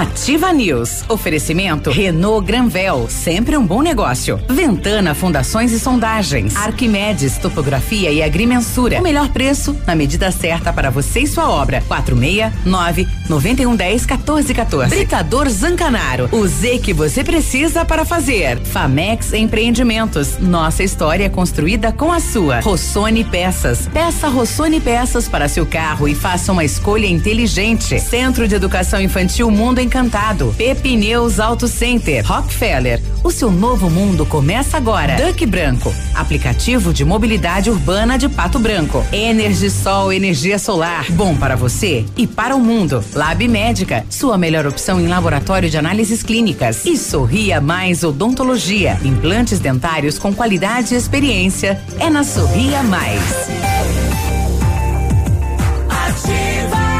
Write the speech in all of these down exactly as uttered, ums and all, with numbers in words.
Ativa News. Oferecimento Renault Granvel, sempre um bom negócio. Ventana Fundações e Sondagens. Arquimedes Topografia e Agrimensura. O melhor preço na medida certa para você e sua obra. quatro seis nove, nove um um zero, um quatro um quatro. Britador Zancanaro. O Z que você precisa para fazer. Famex Empreendimentos. Nossa história construída com a sua. Rossoni Peças. Peça Rossoni Peças para seu carro e faça uma escolha inteligente. Centro de Educação Infantil Mundo Encantado. Pep Pneus Auto Center. Rockefeller. O seu novo mundo começa agora. Duque Branco. Aplicativo de mobilidade urbana de Pato Branco. EnergiSol, energia solar. Bom para você e para o mundo. Lab Médica. Sua melhor opção em laboratório de análises clínicas. E Sorria Mais Odontologia. Implantes dentários com qualidade e experiência. É na Sorria Mais.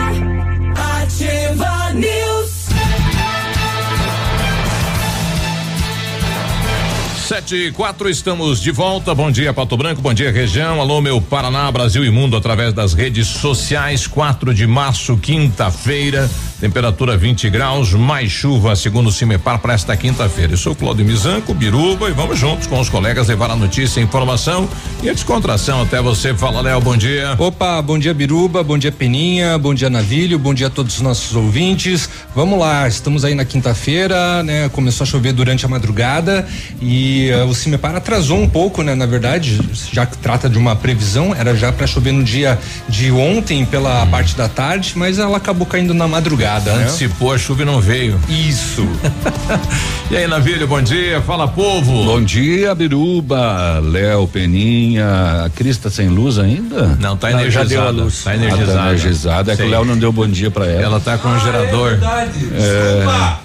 Ativa, Ativa News. sete e quatro, estamos de volta. Bom dia, Pato Branco. Bom dia, região. Alô, meu Paraná, Brasil e mundo, através das redes sociais. quatro de março, quinta-feira. Temperatura vinte graus, mais chuva, segundo o Cimepar, para esta quinta-feira. Eu sou Cláudio Mizanco, Biruba, e vamos juntos com os colegas levar a notícia, a informação e a descontração até você. Fala, Léo, bom dia. Opa, bom dia, Biruba, bom dia, Peninha, bom dia, Navílio, bom dia a todos os nossos ouvintes. Vamos lá, estamos aí na quinta-feira, né? Começou a chover durante a madrugada e uh, o Cimepar atrasou um pouco, né? Na verdade, já que trata de uma previsão, era já para chover no dia de ontem, pela hum. parte da tarde, mas ela acabou caindo na madrugada. Antecipou, a chuva e não veio. Isso. E aí, Navílio, bom dia. Fala, povo. Bom dia, Biruba, Léo, Peninha. A Cris tá sem luz ainda? Não, tá não, energizada. Já deu a luz. Tá energizada. Ah, tá energizada. É Sim. que o Léo não deu bom dia pra ela. Ela tá com ah, um gerador. É verdade. Desculpa.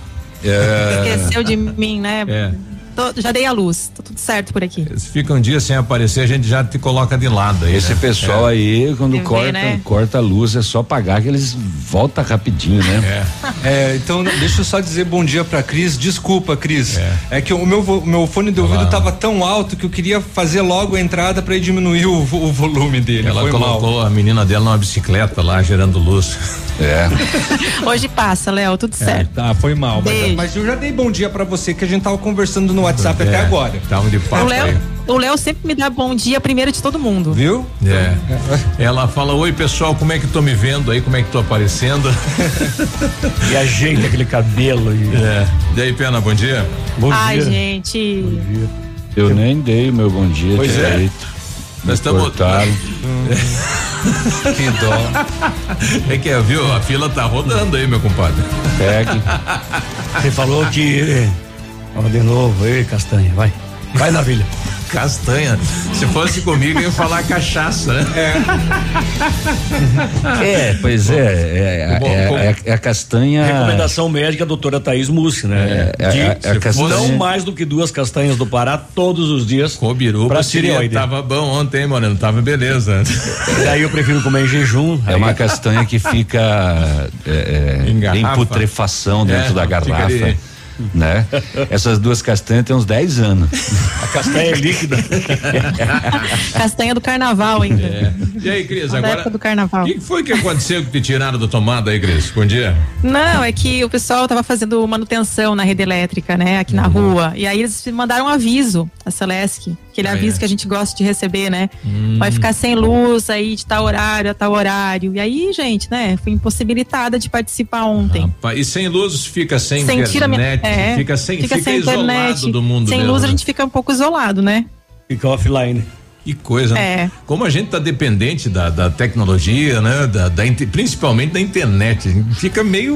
É, é... Esqueceu de mim, né? É. Tô, já dei a luz, tá tudo certo por aqui. Se fica um dia sem aparecer, a gente já te coloca de lado aí. Esse né? pessoal é. aí, quando Tem corta, ver, né? corta a luz, é só apagar que eles voltam rapidinho, né? É. é então, deixa eu só dizer bom dia pra Cris. Desculpa, Cris. É, é que o meu, meu fone de ouvido Olá. tava tão alto que eu queria fazer logo a entrada pra diminuir o, o volume dele. Ela Foi colocou mal. a menina dela numa bicicleta lá, gerando luz. É. Hoje passa, Léo, tudo é, certo. Tá, foi mal. Mas, mas eu já dei bom dia pra você, que a gente tava conversando no WhatsApp é, até agora. Tava de papo. O Léo, o Léo sempre me dá bom dia primeiro de todo mundo. Viu? É. Ela fala: oi, pessoal, como é que tô me vendo aí? Como é que tô aparecendo? E ajeita aquele cabelo aí. É. E aí, Pena, bom dia? Bom Ai, dia. Ai, gente. Bom dia. Eu, Eu nem dei o meu bom dia pois direito. É. Nós estamos. Que dó. É que, viu? A fila tá rodando aí, meu compadre. É que você falou que. Vamos de novo, ei, Castanha, vai. Vai, Navilha. Castanha. Se fosse comigo, eu ia falar cachaça, né? É, é pois é é, bom, é, bom, é, é. é a castanha. Recomendação médica, doutora Thaís Mussi, né? É, de, é, a, a castanha, não mais do que duas castanhas do Pará todos os dias. Com biruba, pra tireoide. Tava bom ontem, hein, Moreno? Tava beleza. E aí eu prefiro comer em jejum. É aí. Uma castanha que fica é, em, em putrefação dentro é, da garrafa. De... Né? Essas duas castanhas tem uns dez anos. A castanha é líquida. Castanha do carnaval ainda. É. E aí, Cris, agora. O que foi que aconteceu que te tiraram da tomada aí, Cris? Bom dia. Não, é que o pessoal tava fazendo manutenção na rede elétrica, né? Aqui na uhum. rua. E aí eles mandaram um aviso, a Celesc, aquele ah, aviso é. que a gente gosta de receber, né? Hum. Vai ficar sem luz aí de tal horário a tal horário. E aí, gente, né? Fui impossibilitada de participar ontem. Ah, e sem luz fica sem, sem internet. É, fica sem, fica fica sem isolado internet, do mundo. Sem mesmo, luz, né? A gente fica um pouco isolado, né? Fica offline. Que coisa, é. né? Como a gente tá dependente da, da tecnologia, né? Da, da, principalmente da internet. Fica meio.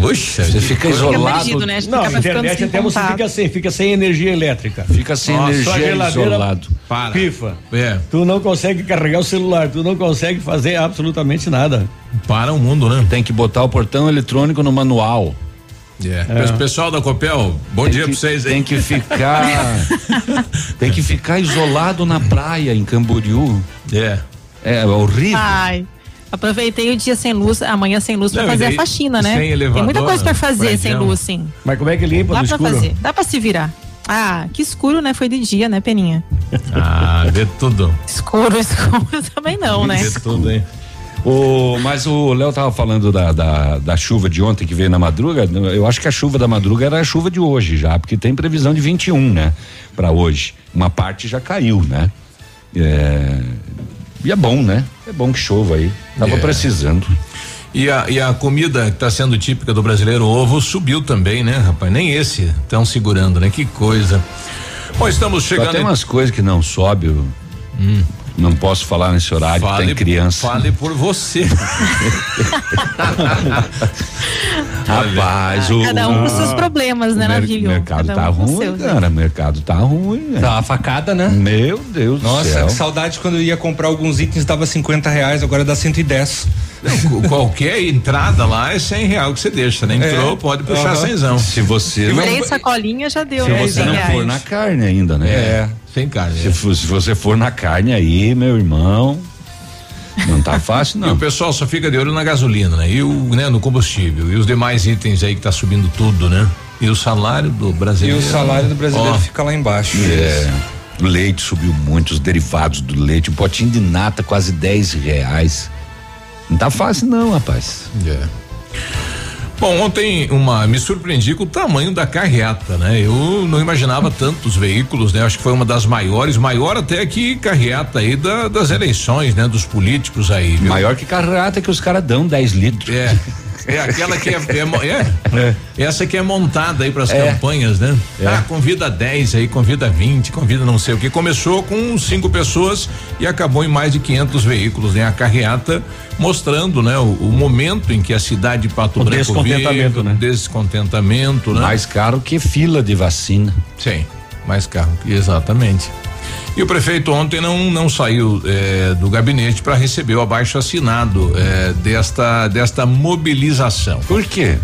Poxa, você fica isolado. Fica perdido, né? Não, a internet até você fica sem, fica sem energia elétrica. Fica sem Nossa, energia isolado. Para. Pifa. É. Tu não consegue carregar o celular, tu não consegue fazer absolutamente nada. Para o mundo, né? Tem que botar o portão eletrônico no manual. Yeah. É. Pessoal da Copel, bom tem dia que, pra vocês aí. Tem que ficar tem que ficar isolado na praia em Camboriú. Yeah. É, é horrível. Ai, aproveitei o dia sem luz, amanhã sem luz Não, pra fazer daí, a faxina, né? Sem elevador, tem muita coisa pra fazer né? sem luz, sim. Mas como é que limpa? Dá no pra escuro? fazer, dá pra se virar. Ah, que escuro, né? Foi de dia, né, Peninha? Ah, vê tudo. Escuro, escuro também não, né? Vê tudo, hein? O, mas o Léo tava falando da, da, da chuva de ontem que veio na madruga. Eu acho que a chuva da madruga era a chuva de hoje já, porque tem previsão de vinte e um, né? Pra hoje. Uma parte já caiu, né? É... E é bom, né? É bom que chova aí. Tava é. precisando. E a, e a comida que tá sendo típica do brasileiro, o ovo, subiu também, né, rapaz? Nem esse estão segurando, né? Que coisa. Bom, estamos chegando. Só tem umas coisas que não sobe. Hum. Não posso falar nesse horário, fale, tem criança. Fale por você. Rapaz, ah, o. Cada um com seus problemas, né, Navílio? O mercado tá ruim, cara. O mercado tá ruim. Tá uma facada, né? Meu Deus do céu. Nossa, que saudade quando eu ia comprar alguns itens, dava cinquenta reais, agora dá cento e dez. Não, qualquer entrada lá é cem real que você deixa, né? Entrou, é, pode puxar cenzão. Uhum. Se você não... Três sacolinhas já deu. Se né, você não reais. For na carne ainda, né? É, sem carne. Se, é. for, se você for na carne aí, meu irmão, não tá fácil, não. E o pessoal só fica de olho na gasolina, né? E o, né, no combustível e os demais itens aí que tá subindo tudo, né? E o salário do brasileiro. E o salário do brasileiro ó, fica lá embaixo. É. O leite subiu muito, os derivados do leite, um potinho de nata quase dez reais. Não tá fácil não, rapaz. É. Bom, ontem uma, me surpreendi com o tamanho da carreata, né? Eu não imaginava tantos veículos, né? Acho que foi uma das maiores, maior até que carreata aí da, das eleições, né? Dos políticos aí, viu? Maior que carreata que os caras dão dez litros. É, é aquela que é, é, é, é. Essa que é montada aí pras é. campanhas, né? É. Ah, convida dez aí, convida vinte, convida não sei o que. Começou com cinco pessoas e acabou em mais de quinhentos veículos, né? A carreata mostrando, né? O, o momento em que a cidade de Pato Branco descontentamento, vive, né? Descontentamento, né? Mais caro que fila de vacina. Sim, mais caro, exatamente. E o prefeito ontem não não saiu eh, do gabinete para receber o abaixo assinado eh, desta desta mobilização. Por quê?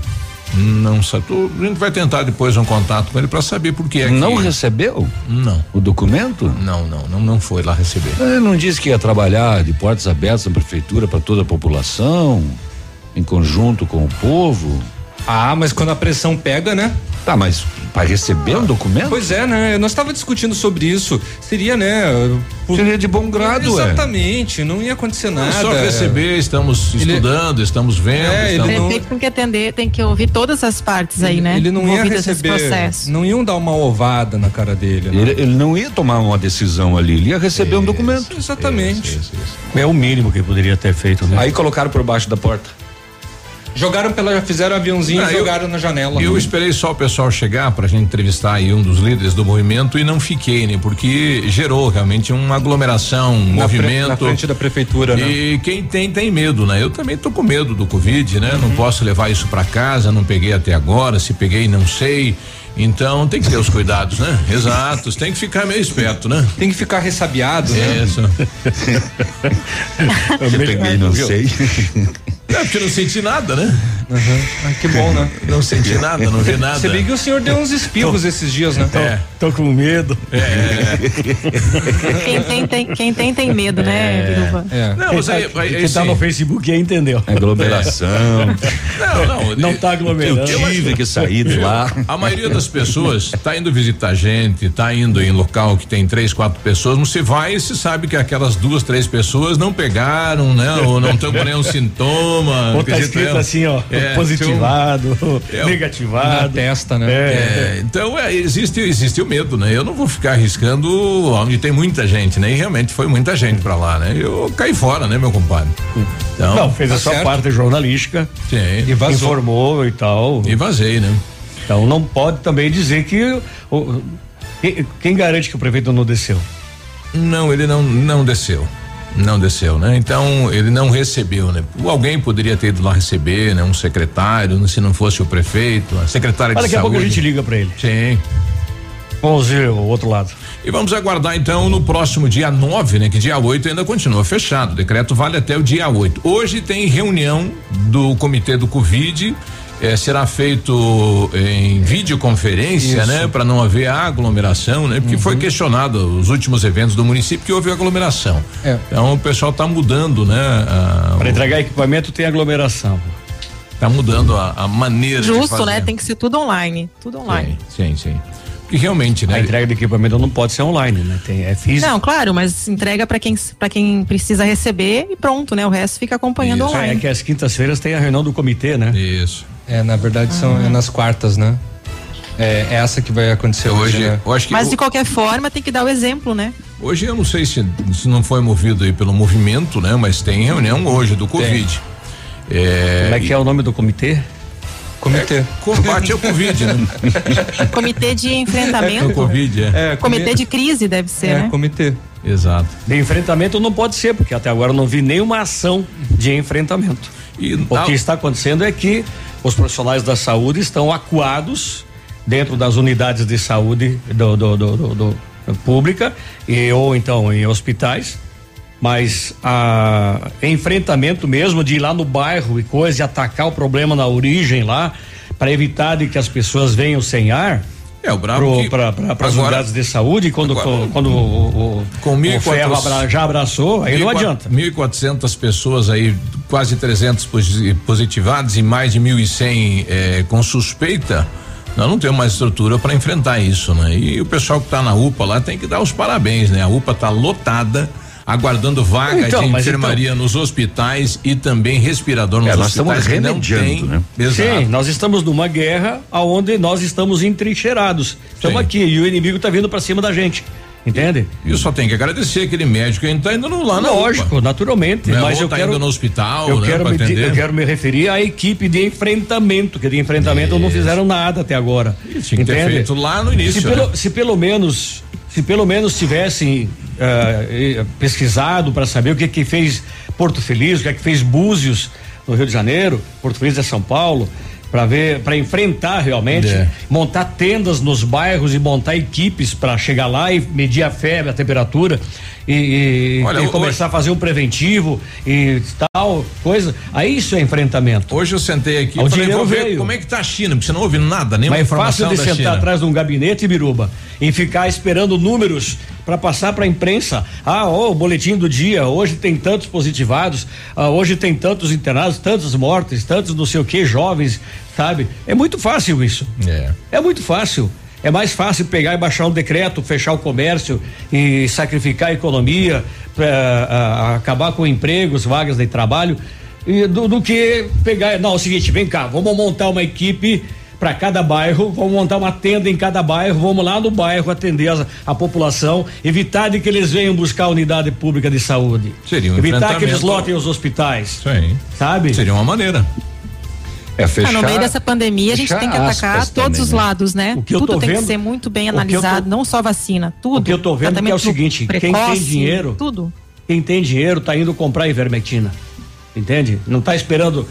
Não sei. A gente vai tentar depois um contato com ele para saber por que é que não recebeu? Não. O documento? Não, não, não, não foi lá receber. Ele não disse que ia trabalhar de portas abertas na prefeitura para toda a população, em conjunto com o povo. Ah, mas quando a pressão pega, né? Tá, mas para receber ah, um documento? Pois é, né? Nós estava discutindo sobre isso. Seria, né? Por... Seria de bom grado, é. Exatamente, é. Não ia acontecer nada. Não é só receber, estamos ele... estudando, estamos vendo. É, estamos... Ele não... tem que atender, tem que ouvir todas as partes ele, aí, né? Ele não ia receber, não iam dar uma ovada na cara dele. Né? Ele, ele não ia tomar uma decisão ali, ele ia receber isso, um documento. Exatamente. Isso, isso, isso. É o mínimo que ele poderia ter feito, né? Aí colocaram por baixo da porta. Jogaram pela, fizeram aviãozinho ah, e jogaram eu, na janela. Eu esperei só o pessoal chegar pra gente entrevistar aí um dos líderes do movimento e não fiquei, né? Porque gerou realmente uma aglomeração, um na movimento. Frente, na frente da prefeitura, né? E quem tem, tem medo, né? Eu também tô com medo do Covid, né? Uhum. Não posso levar isso pra casa, não peguei até agora, se peguei, não sei. Então tem que ter os cuidados, né? Exatos, tem que ficar meio esperto, né? Tem que ficar ressabiado, é, né? Isso. Eu peguei, não sei. É, porque eu não senti nada, né? Uhum. Ah, que bom, né? Não senti nada, não vi nada. Você vê que o senhor deu uns espirros tô, esses dias, né? Tô, é. tô com medo. É. Quem tem, tem, quem tem, tem medo, é. né, Biruba? É. Não, mas aí, aí, quem tá no Facebook aí entendeu. Aglomeração. É. Não, não. Não tá aglomerando. Eu tive que sair de lá. A maioria das pessoas tá indo visitar gente, tá indo em local que tem três, quatro pessoas, você vai e se sabe que aquelas duas, três pessoas não pegaram, né? Ou não estão com nenhum sintoma. Ou tá escrito ela. assim, ó. É, positivado, eu, negativado. Na testa, né? É. É, então, é, existe, existe o medo, né? Eu não vou ficar arriscando onde tem muita gente, né? E realmente foi muita gente pra lá, né? Eu caí fora, né, meu compadre? Então, não, fez tá a sua certo. parte jornalística. Sim. E vazou. Informou e tal. E vazei, né? Então, não pode também dizer que o, quem, quem garante que o prefeito não desceu? Não, ele não, não desceu. Não desceu, né? Então ele não recebeu, né? Alguém poderia ter ido lá receber, né? Um secretário, se não fosse o prefeito, a secretária de saúde. Daqui a pouco a gente liga pra ele. Sim. Vamos ver o outro lado. E vamos aguardar então no próximo dia nove, né? Que dia oito ainda continua fechado. O decreto vale até o dia oito. Hoje tem reunião do comitê do Covid. É, será feito em videoconferência, isso. né? Para não haver aglomeração, né? Porque uhum. foi questionado os últimos eventos do município que houve aglomeração. É. Então o pessoal tá mudando, né? Para entregar equipamento tem aglomeração. Tá mudando a, a maneira. Justo, de fazer. né? Tem que ser tudo online, tudo online. Sim, sim, sim. E realmente, né? A entrega de equipamento não pode ser online, né? Tem, é físico. Não, claro, mas entrega para quem, para quem precisa receber e pronto, né? O resto fica acompanhando Isso. online. É que às quintas-feiras tem a reunião do comitê, né? Isso. É, na verdade são ah. é nas quartas, né? É essa que vai acontecer hoje, hoje né? Eu acho que Mas eu... de qualquer forma tem que dar o exemplo, né? Hoje eu não sei se, se não foi movido aí pelo movimento, né? Mas tem reunião hoje do Covid. É... Como é que é o nome do comitê? Comitê. É, combate ao Covid, né? Comitê de enfrentamento. É, COVID, é. É, comitê, comitê de crise deve ser, é, né? Comitê. Exato. De enfrentamento não pode ser, porque até agora eu não vi nenhuma ação de enfrentamento. E o tal... que está acontecendo é que os profissionais da saúde estão acuados dentro das unidades de saúde do, do, do, do, do, do pública e, ou então em hospitais, mas a enfrentamento mesmo de ir lá no bairro e coisa, e atacar o problema na origem lá, para evitar de que as pessoas venham sem ar. É, o brabo para as unidades de saúde, quando agora, quando, quando o, o, com o ferro abra, já abraçou, aí não adianta. mil e quatrocentas pessoas aí, quase trezentas positivadas e mais de mil e cem eh, com suspeita. Nós não temos mais estrutura para enfrentar isso, né? E o pessoal que está na U P A lá tem que dar os parabéns, né? A U P A está lotada, aguardando vaga então, de enfermaria então, nos hospitais e também respirador nos é, hospitais. Nós estamos remediando, né? Exato. Sim, nós estamos numa guerra aonde nós estamos entrincheirados. Estamos Sim. aqui e o inimigo está vindo para cima da gente. Entende? E eu só tenho que agradecer aquele médico que está indo lá na Lógico, U P A. Naturalmente. Não, mas eu tá quero, indo no hospital, eu, né, quero me, eu quero me referir à equipe de enfrentamento, que de enfrentamento Isso. não fizeram nada até agora. Isso, tinha que ter feito lá no início. Se, né? pelo, se pelo menos se pelo menos tivessem uh, pesquisado para saber o que que fez Porto Feliz, o que é que fez Búzios no Rio de Janeiro, Porto Feliz é São Paulo, para ver, para enfrentar realmente, é. montar tendas nos bairros e montar equipes para chegar lá e medir a febre, a temperatura e, e, Olha, e hoje, começar a fazer um preventivo e tal coisa. Aí isso é enfrentamento. Hoje eu sentei aqui e falei, vou ver veio. como é que tá a China, porque você não ouve nada, nenhuma Mas informação da China. É fácil de sentar China. atrás de um gabinete, Biruba, e ficar esperando números para passar para a imprensa. Ah, ó, oh, o boletim do dia, hoje tem tantos positivados, ah, hoje tem tantos internados, tantos mortos, tantos não sei o que, jovens, sabe? É muito fácil isso. É. É muito fácil. É mais fácil pegar e baixar um decreto, fechar o comércio e sacrificar a economia, pra, uh, acabar com empregos, vagas de trabalho, e do, do que pegar. Não, é o seguinte, vem cá, vamos montar uma equipe para cada bairro, vamos montar uma tenda em cada bairro, vamos lá no bairro atender a, a população, evitar de que eles venham buscar a unidade pública de saúde. Seria um Evitar que eles lotem os hospitais. Sim. Sabe? Seria uma maneira. É fechar, ah, no meio dessa pandemia a gente tem que atacar todos também, os lados, né? O que tudo eu tô tem vendo, que ser muito bem analisado, tô, não só vacina, tudo. O que eu tô vendo que é o seguinte, precoce, quem tem dinheiro, tudo. Quem tem dinheiro tá indo comprar ivermectina, entende? Não tá esperando uh,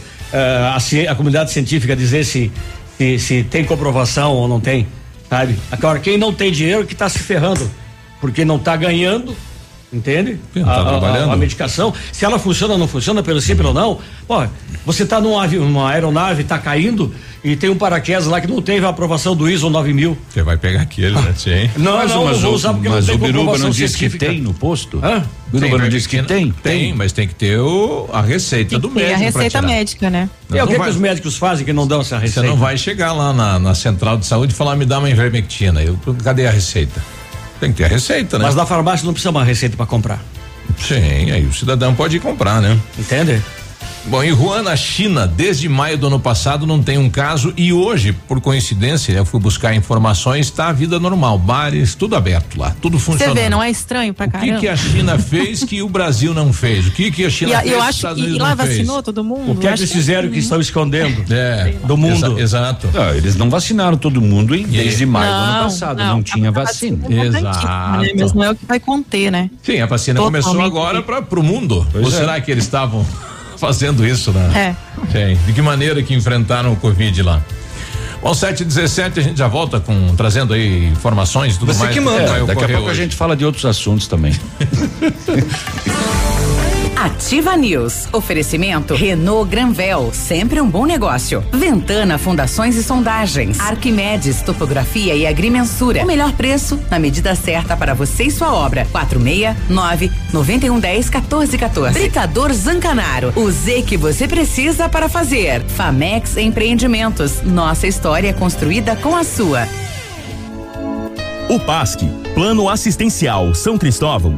a, a comunidade científica dizer se Se, se tem comprovação ou não tem, sabe? Agora, quem não tem dinheiro que tá se ferrando, porque não tá ganhando, entende? Não tá a, a, a medicação, se ela funciona ou não funciona, pelo sim, pelo não, ó, você tá numa, numa aeronave, tá caindo e tem um paraquedas lá que não teve a aprovação do I S O nove mil. Você vai pegar aquele, né? Sim. Não, mas não, mas não vou usar porque não tem comprovação científica. Mas o Biruba não diz que tem no posto? Hã? Biruba não diz que tem? Tem, mas tem que ter o, a receita tem do médico. E a receita médica, né? E o que que os médicos fazem que não dão essa receita? Você não vai chegar lá na, na central de saúde e falar, me dá uma ivermectina. Eu, cadê a receita? Tem que ter a receita, né? Mas na farmácia não precisa uma receita para comprar. Sim, aí o cidadão pode ir comprar, né? Entende? Bom, em Wuhan, na China, desde maio do ano passado não tem um caso e hoje, por coincidência, eu fui buscar informações, está a vida normal, bares, tudo aberto lá, tudo funcionando. Você vê, não é estranho pra caramba? O que que a China fez que o Brasil não fez? O que que a China e, fez eu acho, que e lá vacinou fez? todo mundo? O que eles fizeram que, que estão escondendo é, do mundo? Exa, exato. Não, eles não vacinaram todo mundo em, desde maio não, do ano passado, não, não tinha vacina. vacina. Exato. Né? Mas não é o que vai conter, né? Sim, a vacina Totalmente. começou agora pra, pro mundo. Pois Ou é. será que eles estavam fazendo isso, né? É. De que maneira que enfrentaram o Covid lá? Bom, sete e dezessete, a gente já volta com trazendo aí informações e tudo Você mais. Você que manda. É, daqui a pouco hoje. a gente fala de outros assuntos também. Ativa News. Oferecimento Renault Granvel, sempre um bom negócio. Ventana Fundações e Sondagens. Arquimedes Topografia e Agrimensura. O melhor preço na medida certa para você e sua obra. quatro seis nove nove um um zero um quatro quatro um quatro. Britador Zancanaro. O Z que você precisa para fazer. Famex Empreendimentos. Nossa história construída com a sua. O P A S C, Plano Assistencial São Cristóvão,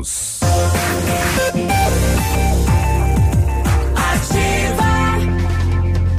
Ativa,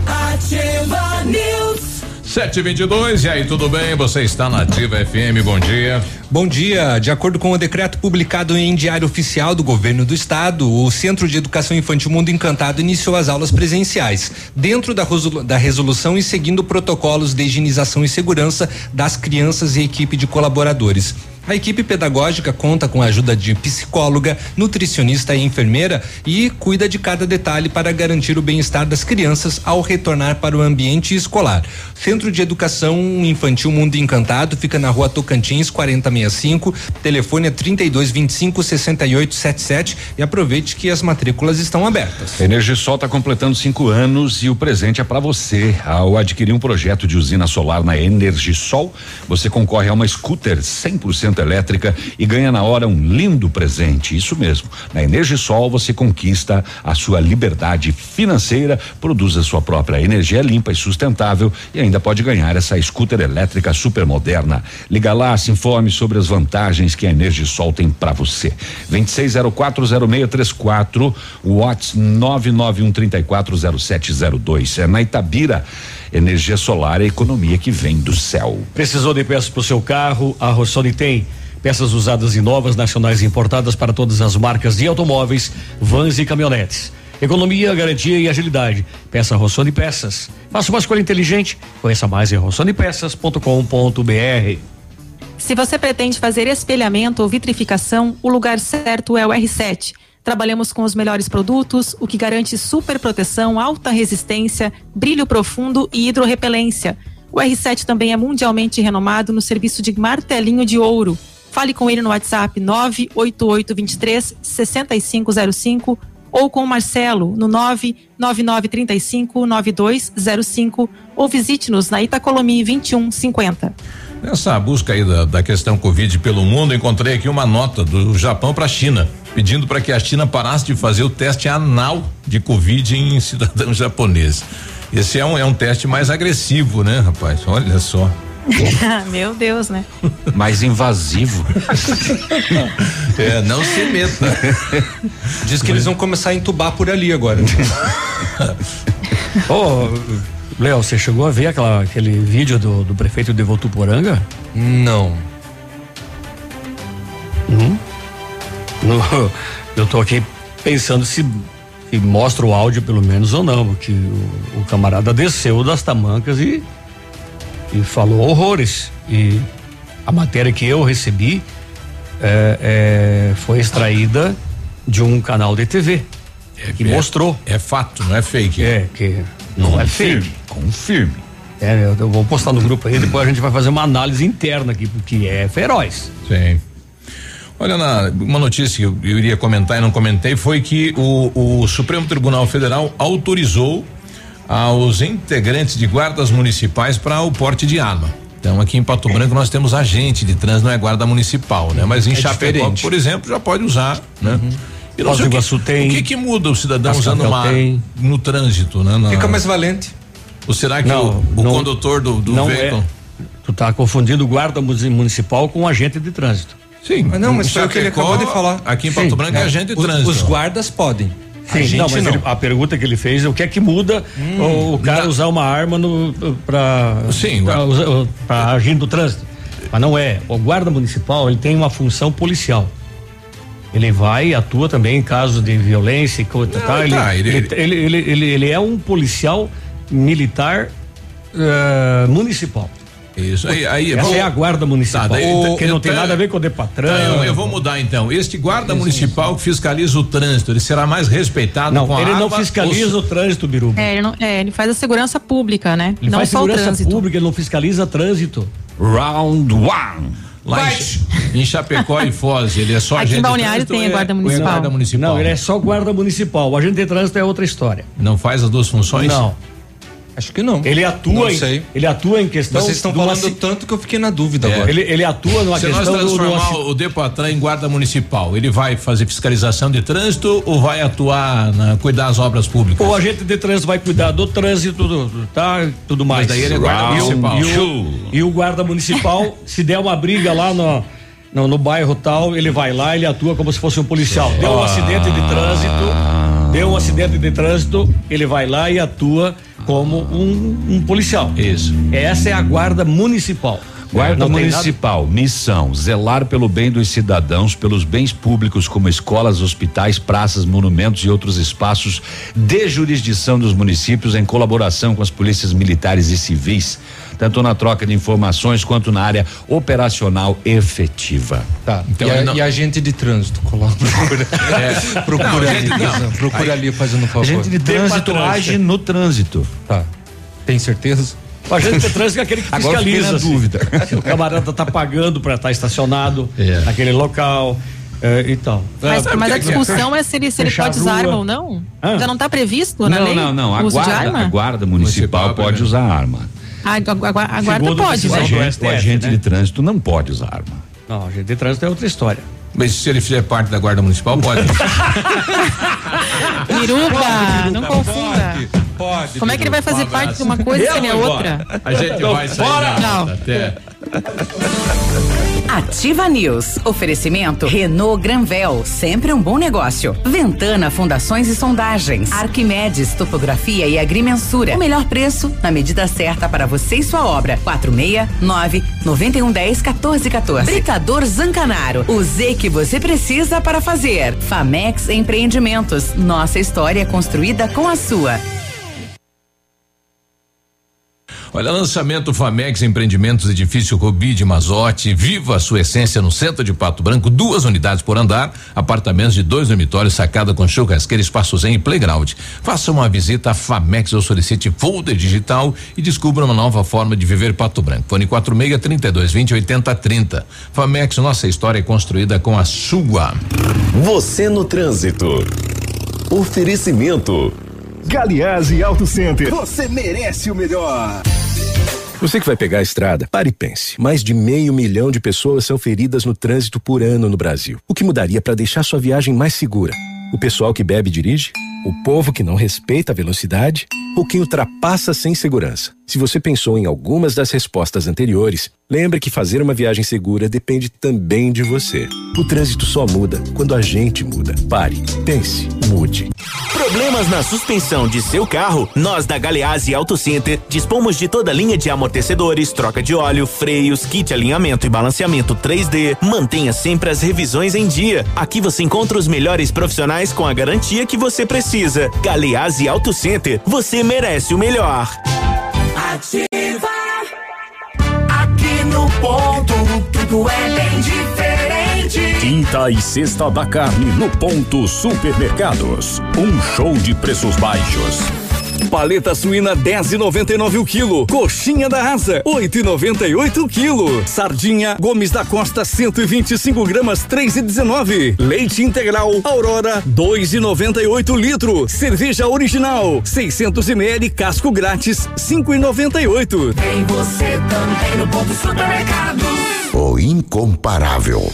Ativa News. sete e vinte e dois, e aí, tudo bem? Você está na Ativa F M, bom dia. Bom dia. De acordo com o decreto publicado em Diário Oficial do Governo do Estado, o Centro de Educação Infantil Mundo Encantado iniciou as aulas presenciais, dentro da resolução e seguindo protocolos de higienização e segurança das crianças e equipe de colaboradores. A equipe pedagógica conta com a ajuda de psicóloga, nutricionista e enfermeira e cuida de cada detalhe para garantir o bem-estar das crianças ao retornar para o ambiente escolar. Centro de Educação Infantil Mundo Encantado fica na Rua Tocantins, quarenta e zero sessenta e cinco, telefone é trinta e dois vinte e cinco, sessenta e oito setenta e sete, e aproveite que as matrículas estão abertas. A EnergiSol está completando cinco anos e o presente é para você. Ao adquirir um projeto de usina solar na EnergiSol, você concorre a uma scooter cem por cento elétrica e ganha na hora um lindo presente. Isso mesmo, na EnergiSol você conquista a sua liberdade financeira, produz a sua própria energia limpa e sustentável e ainda pode ganhar essa scooter elétrica super moderna. Liga lá, se informe sobre as vantagens que a EnergiSol tem para você. vinte e seis zero quatro zero seis três quatro, Watts nove nove um três quatro zero sete zero dois. É na Itabira. Energia solar é economia que vem do céu. Precisou de peças para o seu carro? A Rossoni tem peças usadas e novas, nacionais e importadas para todas as marcas de automóveis, vans e caminhonetes. Economia, garantia e agilidade. Peça Rossoni Peças. Faça uma escolha inteligente. Conheça mais em rossoni peças ponto com ponto b r. Se você pretende fazer espelhamento ou vitrificação, o lugar certo é o R sete. Trabalhamos com os melhores produtos, o que garante super proteção, alta resistência, brilho profundo e hidrorrepelência. O R sete também é mundialmente renomado no serviço de martelinho de ouro. Fale com ele no WhatsApp nove oito oito dois três seis cinco zero cinco ou com o Marcelo no nove nove nove três cinco nove dois zero cinco ou visite-nos na Itacolomi vinte e um cinquenta. Nessa busca aí da, da questão Covid pelo mundo, encontrei aqui uma nota do Japão para a China, pedindo para que a China parasse de fazer o teste anal de Covid em cidadãos japoneses. Esse é um, é um teste mais agressivo, né, rapaz? Olha só. Meu Deus, né? Mais invasivo. É, não se meta. Diz que Mas... eles vão começar a entubar por ali agora. Ô, oh, Léo, você chegou a ver aquela, aquele vídeo do, do prefeito de Votuporanga? Não. Hum? No, eu tô aqui pensando se, se mostra o áudio pelo menos ou não, porque o, o camarada desceu das tamancas e e falou horrores, e a matéria que eu recebi é, é, foi extraída de um canal de T V é, que é, mostrou. É fato, não é fake. É, que não, não é firme, fake. Confirme. É, eu, eu vou postar no grupo aí, depois a gente vai fazer uma análise interna aqui, porque é feroz. Sim. Olha, uma notícia que eu, eu iria comentar e não comentei foi que o, o Supremo Tribunal Federal autorizou aos integrantes de guardas municipais para o porte de arma. Então, aqui em Pato Branco nós temos agente de trânsito, não é guarda municipal, né? Mas em é Chapecó, por exemplo, já pode usar, né? Uhum. E não sei o que, tem, o que que muda o cidadão usando uma tem. no trânsito, né? Na... Fica mais valente. Ou será que não, o, o não, condutor do, do não veículo? É, tu tá confundindo guarda municipal com agente de trânsito. Sim. Mas não, mas foi o que ele acabou de falar. Aqui em Pato Sim, Branco é agente de trânsito. Os guardas podem. Sim, a gente não, mas não. Ele, a pergunta que ele fez é o que é que muda hum, o cara não. usar uma arma no para para agir no trânsito. Mas não é, o guarda municipal, ele tem uma função policial. Ele vai e atua também em casos de violência e coisa tal. Ele, tá, ele, ele, ele, ele, ele, ele é um policial militar uh, municipal. Isso aí, aí essa vamos, é a guarda municipal, tá, daí, que não tem nada a ver com o Depatran. Tá, eu, eu vou mudar então. Este guarda municipal que fiscaliza o trânsito, ele será mais respeitado não, com a ele não fiscaliza o trânsito, Biruba. É, ele não, é, ele faz a segurança pública, né? Ele não faz só segurança o trânsito. pública, ele não fiscaliza trânsito. Round one. Lá em, em Chapecó e Foz, ele é só Aqui agente de trânsito. Aqui em Balneário tem é, a guarda municipal. É guarda municipal. Não, ele é só guarda municipal. O agente de trânsito é outra história. Não faz as duas funções? Não. Acho que não. Ele atua, não em, ele atua em questão. Vocês estão falando ac... tanto que eu fiquei na dúvida é. agora. Ele, ele atua numa Se questão. Se nós transformar do, do... o Depatran em guarda municipal, ele vai fazer fiscalização de trânsito ou vai atuar na cuidar das obras públicas? O agente de trânsito vai cuidar do trânsito, do, tá? Tudo mais. Mas daí ele é guarda Uau. municipal. E o, e o guarda municipal, se der uma briga lá no no, no bairro tal, ele vai lá, ele atua como se fosse um policial. É. Deu um acidente de trânsito, deu um acidente de trânsito, ele vai lá e atua como um, um policial. Isso. Essa é a guarda municipal. Guarda municipal, missão, zelar pelo bem dos cidadãos, pelos bens públicos como escolas, hospitais, praças, monumentos e outros espaços de jurisdição dos municípios em colaboração com as polícias militares e civis. tanto na troca de informações quanto na área operacional efetiva. Tá. Então, e, a, não... e agente de trânsito, coloca. É, procura não, ali, não. procura aí. ali fazendo um favor. Agente de trânsito age no trânsito. Tá. Tem certeza? O agente de trânsito é aquele que fiscaliza. Agora, assim, dúvida. Se o camarada tá pagando para estar tá estacionado é. naquele local. É, então. Mas, ah, mas a discussão é, é se ele, se ele pode usar arma ou não? Ah. Já não está previsto na não, lei? Não, não, não. A, a guarda municipal, municipal pode é. usar arma. A, a, a, a guarda pode, né? O agente de trânsito não pode usar arma. Não, o agente de trânsito é outra história. Mas se ele fizer parte da guarda municipal, pode. Biruba, não confunda. Pode, pode. Como é que ele vai fazer um parte de uma coisa se ele é outra? A gente então, vai sair fora. Não. Até. Ativa News. Oferecimento Renault Granvel, sempre um bom negócio. Ventana Fundações e Sondagens, Arquimedes Topografia e Agrimensura. O melhor preço na medida certa para você e sua obra. quatro seis nove, nove um um zero, um quatro um quatro. Britador Zancanaro, o Z que você precisa para fazer. Famex Empreendimentos, nossa história construída com a sua. Olha, lançamento Famex Empreendimentos, edifício Rubi de Mazotti, viva a sua essência no centro de Pato Branco, duas unidades por andar, apartamentos de dois dormitórios, sacada com churrasqueira, espaço zen e playground. Faça uma visita a Famex ou solicite folder digital e descubra uma nova forma de viver Pato Branco. Fone quatro meia trinta e dois vinte oitenta trinta. Famex, nossa história é construída com a sua. Você no trânsito. Oferecimento Galeazzi Auto Center. Você merece o melhor. Você que vai pegar a estrada, pare e pense. Mais de meio milhão de pessoas são feridas no trânsito por ano no Brasil. O que mudaria para deixar sua viagem mais segura? O pessoal que bebe e dirige? O povo que não respeita a velocidade? Ou quem ultrapassa sem segurança? Se você pensou em algumas das respostas anteriores, lembre que fazer uma viagem segura depende também de você. O trânsito só muda quando a gente muda. Pare, pense, mude. Problemas na suspensão de seu carro? Nós da Galeazzi Auto Center dispomos de toda a linha de amortecedores, troca de óleo, freios, kit alinhamento e balanceamento três D. Mantenha sempre as revisões em dia. Aqui você encontra os melhores profissionais com a garantia que você precisa. Galeazzi Auto Center, você merece o melhor. Ativa. Aqui no ponto, tudo é bem diferente. Quinta e sexta da carne no Ponto Supermercados. Um show de preços baixos. Paleta suína dez reais e noventa e nove centavos o quilo. Coxinha da asa oito reais e noventa e oito centavos o quilo. Sardinha Gomes da Costa cento e vinte e cinco gramas três reais e dezenove centavos. Leite integral Aurora dois reais e noventa e oito centavos litro. Cerveja original seiscentos mililitros casco grátis cinco reais e noventa e oito centavos. Tem você também no Ponto Supermercados. O incomparável.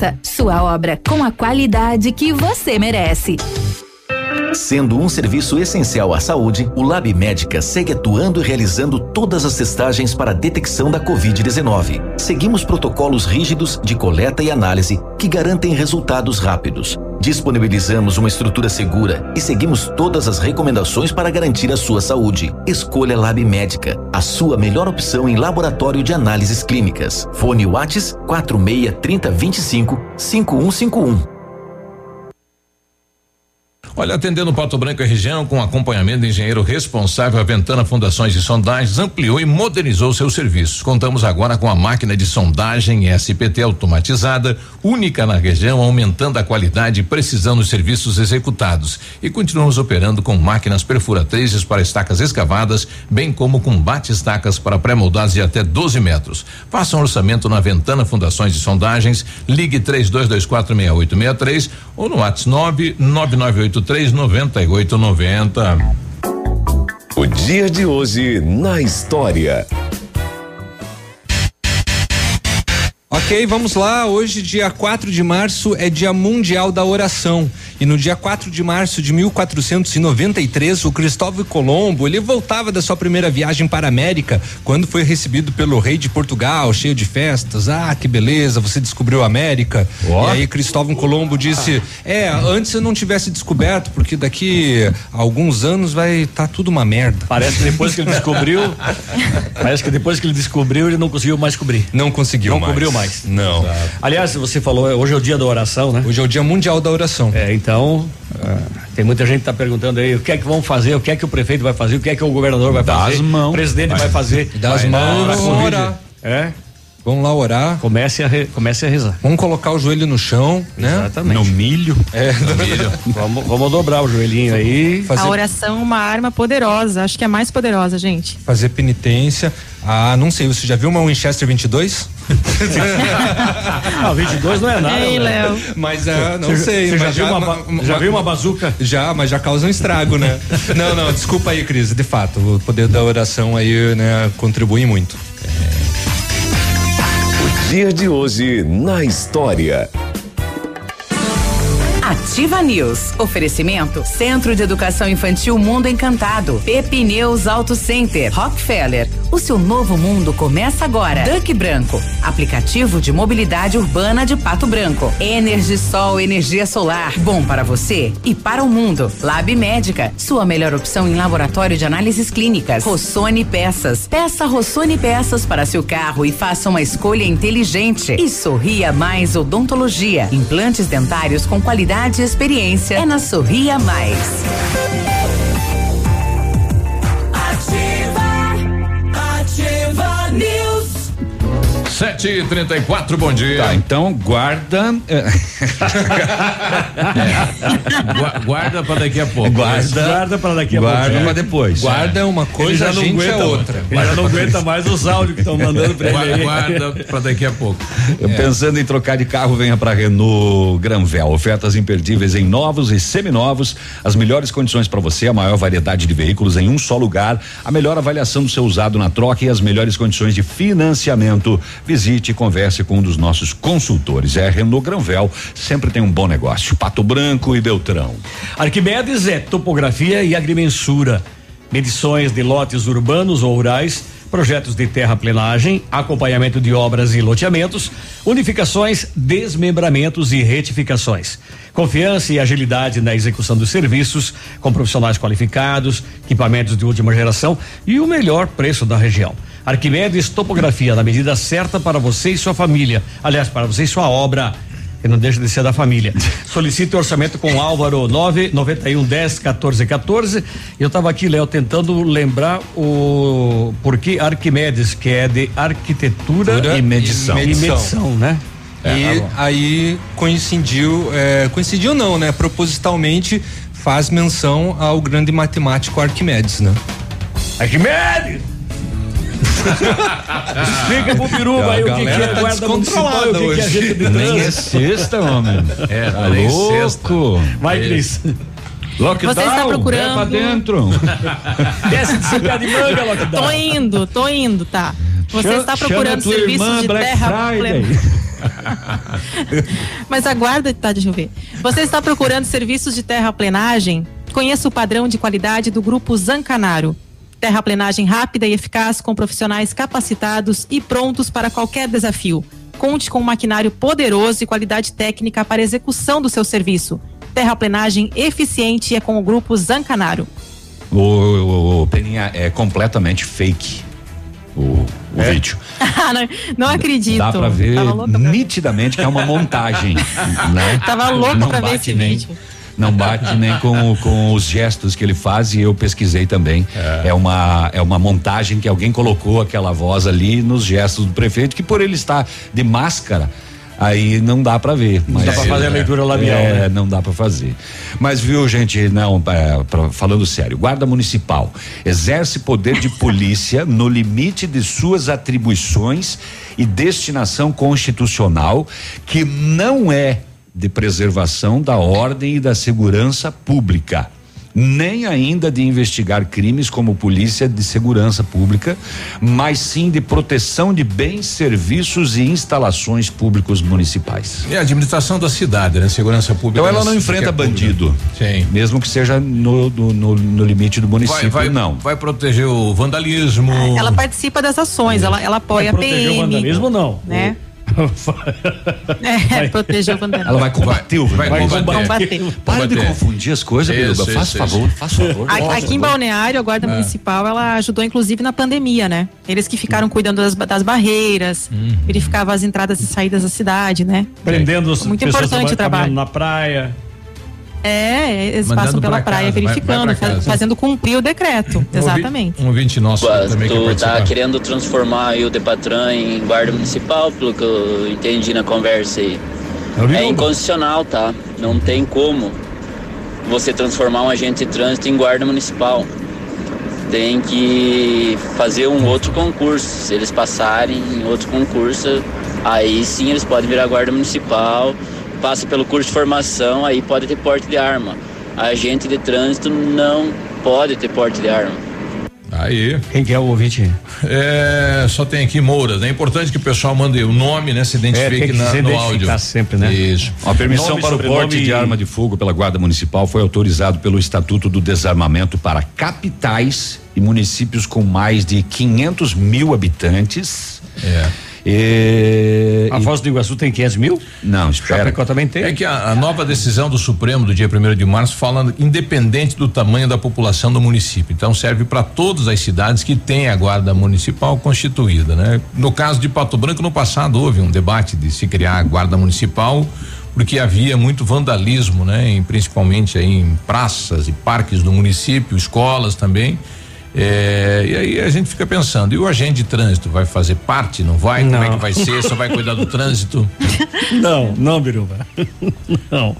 Sua obra com a qualidade que você merece. Sendo um serviço essencial à saúde, o Lab Médica segue atuando e realizando todas as testagens para a detecção da covid dezenove. Seguimos protocolos rígidos de coleta e análise que garantem resultados rápidos. Disponibilizamos uma estrutura segura e seguimos todas as recomendações para garantir a sua saúde. Escolha Lab Médica, a sua melhor opção em laboratório de análises clínicas. Fone Whats quatro seis três zero dois cinco cinco um cinco um. Olha, atendendo Pato Branco e região com acompanhamento do engenheiro responsável, a Ventana Fundações e Sondagens ampliou e modernizou seus serviços. Contamos agora com a máquina de sondagem S P T automatizada, única na região, aumentando a qualidade e precisão dos serviços executados. E continuamos operando com máquinas perfuratrizes para estacas escavadas, bem como com bate-estacas para pré-moldados de até doze metros. Faça um orçamento na Ventana Fundações e Sondagens, ligue três dois dois quatro seis oito seis três ou no WhatsApp nove nove nove oito três noventa e oito noventa. O dia de hoje na história. Ok, vamos lá. Hoje, dia quatro de março, é Dia Mundial da Oração. E no dia quatro de março de mil quatrocentos e noventa e três, o Cristóvão Colombo, ele voltava da sua primeira viagem para a América, quando foi recebido pelo rei de Portugal, cheio de festas. Ah, que beleza, você descobriu a América. Oh. E aí Cristóvão Colombo disse, é, antes eu não tivesse descoberto, porque daqui a alguns anos vai estar tá tudo uma merda. Parece que depois que ele descobriu, parece que depois que ele descobriu, ele não conseguiu mais cobrir. Não conseguiu não mais. Cobriu mais. Não. Exato. Aliás, você falou, hoje é o dia da oração, né? Hoje é o Dia Mundial da Oração. É, então, ah. tem muita gente que tá perguntando aí, o que é que vão fazer, o que é que o prefeito vai fazer, o que é que o governador vai das fazer, o presidente vai, vai fazer. Das vai, mãos, vamos orar. É? Vamos lá orar. Comece a, re, comece a rezar. Vamos colocar o joelho no chão, né? Exatamente. No milho. É, no milho. vamos, vamos dobrar o joelhinho aí. Fazer... A oração é uma arma poderosa, acho que é mais poderosa, gente. Fazer penitência. Ah, não sei, você já viu uma Winchester vinte e dois? Não, vinte e dois não é nada. Ei, Léo. Mas ah, não você, sei. Você mas já, viu já, uma, uma, já viu uma bazuca? Já, mas já causa um estrago, né? Não, não, desculpa aí, Cris, de fato, o poder da oração aí, né, contribui muito. O dia de hoje na história. Ativa News. Oferecimento Centro de Educação Infantil Mundo Encantado, Pep Pneus Auto Center, Rockefeller. O seu novo mundo começa agora. Duque Branco, aplicativo de mobilidade urbana de Pato Branco. EnergiSol, energia solar, bom para você e para o mundo. Lab Médica, sua melhor opção em laboratório de análises clínicas. Rossoni Peças, peça Rossoni Peças para seu carro e faça uma escolha inteligente. E Sorria Mais Odontologia, implantes dentários com qualidade e experiência é na Sorria Mais. Ativa, Ativa News. sete e trinta e quatro, bom dia. Tá, então guarda. é. Guarda pra daqui a pouco. Guarda, guarda pra daqui a guarda pouco. Guarda pra depois. Guarda é uma coisa, a gente é outra. Ele já não aguenta mais os áudios que estão mandando pra ele. Guarda pra daqui a pouco. É. Pensando em trocar de carro, venha pra Renault Granvel. Ofertas imperdíveis em novos e seminovos. As melhores condições pra você, a maior variedade de veículos em um só lugar. A melhor avaliação do seu usado na troca e as melhores condições de financiamento. Visite e converse com um dos nossos consultores. É Renault Granvel, sempre tem um bom negócio. Pato Branco e Beltrão. Arquimedes é topografia e agrimensura, medições de lotes urbanos ou rurais, projetos de terraplenagem, acompanhamento de obras e loteamentos, unificações, desmembramentos e retificações. Confiança e agilidade na execução dos serviços, com profissionais qualificados, equipamentos de última geração e o melhor preço da região. Arquimedes Topografia, na medida certa para você e sua família. Aliás, para você e sua obra, que não deixa de ser da família. Solicite o orçamento com Álvaro, nove nove um um zero um quatro quatorze. Eu estava aqui, Léo, tentando lembrar o porquê Arquimedes, que é de arquitetura Dura e medição. E medição, e medição né? É, e tá aí coincidiu, é, coincidiu não, né? Propositalmente faz menção ao grande matemático Arquimedes, né? Arquimedes! Explica pro Biruba aí o que, que é tá guarda municipal, o que, que é agente de trânsito. Nem é sexta, homem. É, tá nem louco. Sexta. Vai, Cris. Lockdown, você está procurando. É pra dentro. Desce de cima de manga, Lockdown. Tô indo, tô indo, tá. Você Ch está procurando serviços de Black terra. Mas aguarda, tá, deixa eu ver. Você está procurando serviços de terraplenagem? Conheça o padrão de qualidade do Grupo Zancanaro. Terraplenagem rápida e eficaz com profissionais capacitados e prontos para qualquer desafio. Conte com um maquinário poderoso e qualidade técnica para execução do seu serviço. Terraplenagem eficiente é com o Grupo Zancanaro. Ô, ô, ô, Peninha, é completamente fake o, o é? vídeo. não, não acredito. Dá pra ver pra... nitidamente que é uma montagem. Né? Tava louco pra ver esse nem... vídeo. Não bate nem com, com os gestos que ele faz e eu pesquisei também. É. é uma é uma montagem que alguém colocou aquela voz ali nos gestos do prefeito, que por ele estar de máscara, aí não dá pra ver. Mas não dá pra fazer é, a leitura labial. É, né? Não dá pra fazer. Mas viu, gente, não, é, pra, falando sério, guarda municipal exerce poder de polícia no limite de suas atribuições e destinação constitucional, que não é de preservação da ordem e da segurança pública. nem ainda de investigar crimes como polícia de segurança pública, mas sim de proteção de bens, serviços e instalações públicos municipais. É a administração da cidade, né? Segurança pública. Então ela não enfrenta bandido. Sim. Mesmo que seja no, no, no limite do município, vai, vai, não. Vai proteger o vandalismo. Ela participa das ações, é. ela, ela apoia vai a P M. O vandalismo não. Né? O... é, proteger o vandalismo. Ela vai combater o vai, vai combater. combater. Para combater. de confundir as coisas, Biruba. Faz isso, favor, isso. faz favor. A, nossa, aqui agora. Em Balneário, a Guarda é. Municipal, ela ajudou inclusive na pandemia, né? Eles que ficaram cuidando das, das barreiras, uhum. verificavam as entradas e saídas da cidade, né? Prendendo as muito pessoas importante o trabalho na praia. É, eles mandando passam pela praia, casa, verificando, vai, vai faz, fazendo cumprir o decreto, exatamente. Um ouvinte nosso também que participou. Tu tá querendo transformar aí o Depatran em guarda municipal, pelo que eu entendi na conversa aí. É inconstitucional, tá? Não tem como você transformar um agente de trânsito em guarda municipal. Tem que fazer um outro concurso. Se eles passarem em outro concurso, aí sim eles podem virar guarda municipal. Passa pelo curso de formação, aí pode ter porte de arma. Agente de trânsito não pode ter porte de arma. Aí. Quem que é o ouvinte? É, só tem aqui Mouras, né? É importante que o pessoal mande o nome, né? Se identifique é, que na, que no áudio. Sempre, né? Isso. A permissão nome para o porte e... de arma de fogo pela Guarda Municipal foi autorizado pelo Estatuto do Desarmamento para capitais e municípios com mais de quinhentos mil habitantes. É. E, a e... Foz do Iguaçu tem quinhentos mil? Não, espera. Chapecó também tem. É que a, a nova decisão do Supremo do dia primeiro de março fala independente do tamanho da população do município. Então serve para todas as cidades que têm a guarda municipal constituída, né? No caso de Pato Branco, no passado houve um debate de se criar a guarda municipal porque havia muito vandalismo, né? Em, principalmente aí em praças e parques do município, escolas também. É, e aí a gente fica pensando, e o agente de trânsito vai fazer parte, não vai? Não. Como é que vai ser? Só vai cuidar do trânsito? Não, não, Biruba. Não.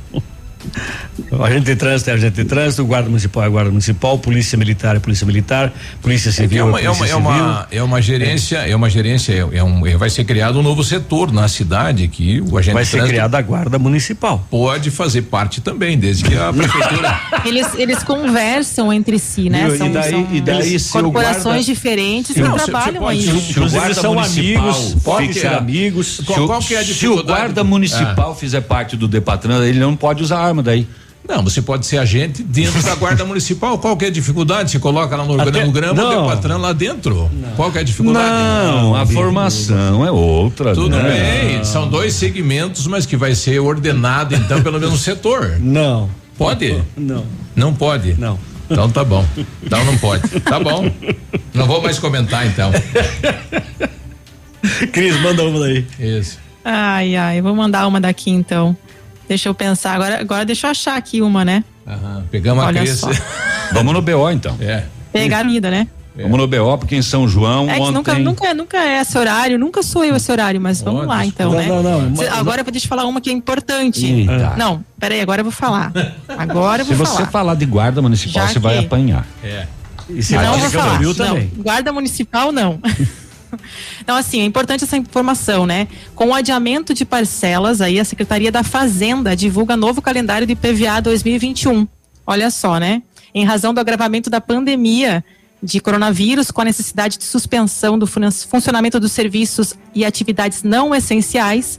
O agente de trânsito é agente de trânsito, o guarda municipal é guarda municipal, polícia militar é polícia militar, polícia civil é, é, uma, polícia é, uma, civil. é uma é uma gerência, é, é uma gerência, é, é um, é, vai ser criado um novo setor na cidade que o agente vai de trânsito ser criada a guarda municipal. Pode fazer parte também, desde que a prefeitura. eles eles conversam entre si, né? E, são, e daí, são e daí corporações guarda, diferentes que trabalham aí. Inclusive são amigos, podem ser amigos. Qual, qual que é a dificuldade? Se o guarda municipal ah. fizer parte do Depatran, ele não pode usar arma daí. Não, você pode ser agente dentro da guarda municipal. Qual que é a dificuldade? Você coloca lá no organograma o Depatran lá dentro. Não. Qual que é a dificuldade? Não, não a amigo. formação é outra. Tudo não. bem, são dois segmentos, mas que vai ser ordenado então pelo mesmo setor. Não. Pode? Não. Não pode? Não. Então tá bom. Então não pode. Tá bom. Não vou mais comentar então. Cris, manda uma daí. Isso. Ai, ai, vou mandar uma daqui então. Deixa eu pensar, agora, agora deixa eu achar aqui uma, né? Aham, pegamos Olha a Cris. Vamos no B O então. É. Pegar a vida, né? É. Vamos no B O, porque em São João é, ontem... Nunca, nunca, nunca é esse horário, nunca sou eu esse horário, mas vamos oh, lá então, não, né? Não, não, não. Agora eu vou te falar uma que é importante. Eita. Não, peraí, agora eu vou falar. Agora eu vou falar. Se você falar. falar de guarda municipal, Já você que... vai apanhar. É. E se não, vou falar. Não, guarda municipal não. Então, assim, é importante essa informação, né? Com o adiamento de parcelas, aí a Secretaria da Fazenda divulga novo calendário de I P V A dois mil e vinte e um. Olha só, né? Em razão do agravamento da pandemia de coronavírus, com a necessidade de suspensão do funcionamento dos serviços e atividades não essenciais,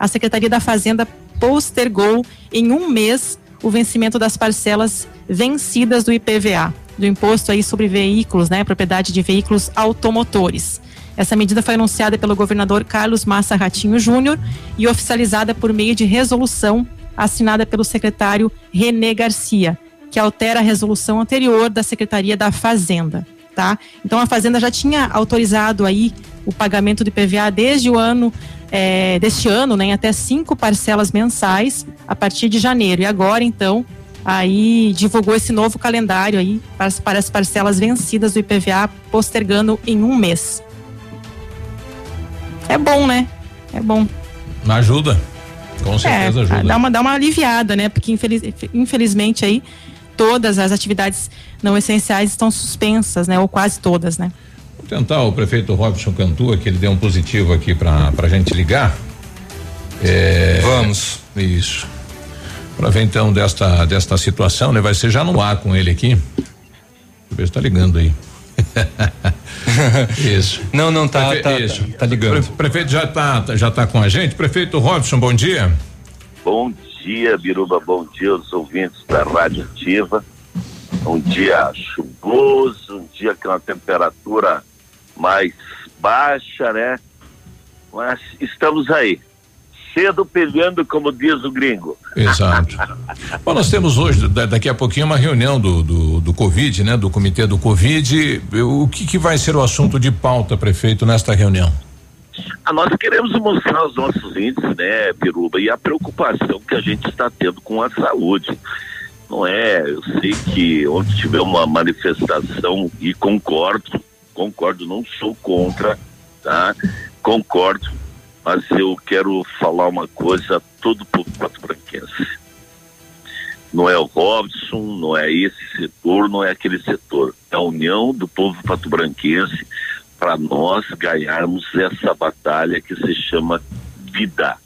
a Secretaria da Fazenda postergou em um mês o vencimento das parcelas vencidas do I P V A, do imposto aí sobre veículos, né? Propriedade de veículos automotores. Essa medida foi anunciada pelo governador Carlos Massa Ratinho Júnior e oficializada por meio de resolução assinada pelo secretário René Garcia, que altera a resolução anterior da Secretaria da Fazenda, tá? Então a Fazenda já tinha autorizado aí o pagamento do I P V A desde o ano, é, deste ano, né, em até cinco parcelas mensais a partir de janeiro. E agora, então, aí divulgou esse novo calendário aí para, para as parcelas vencidas do I P V A, postergando em um mês. É bom, né? É bom. Ajuda. Com certeza é, ajuda. Dá uma, dá uma aliviada, né? Porque infeliz, infelizmente aí todas as atividades não essenciais estão suspensas, né? Ou quase todas, né? Vou tentar o prefeito Robson Cantu, que ele deu um positivo aqui pra, pra gente ligar. É, vamos. Isso. Para ver então desta desta situação, né? Vai ser já no ar com ele aqui. Deixa eu ver se tá ligando aí. Isso. Não, não tá, Prefe... tá, isso. tá, tá ligando. Prefeito já tá, já tá com a gente. Prefeito Robson, bom dia. Bom dia, Biruba, bom dia aos ouvintes da Rádio Ativa. Um dia chuvoso, um dia com uma temperatura mais baixa, né? Mas estamos aí. Cedo pegando, como diz o gringo. Exato. Bom, nós temos hoje, daqui a pouquinho, uma reunião do, do, do Covid, né? Do comitê do Covid. O que, que vai ser o assunto de pauta, prefeito, nesta reunião? Ah, nós queremos mostrar aos nossos índices, né, Biruba, e a preocupação que a gente está tendo com a saúde. Não é? Eu sei que onde tiver uma manifestação, e concordo, concordo, não sou contra, tá? Concordo, mas eu quero falar uma coisa a todo povo pato-branquense. Não é o Robson, não é esse setor, não é aquele setor. É a união do povo pato-branquense para nós ganharmos essa batalha que se chama vida.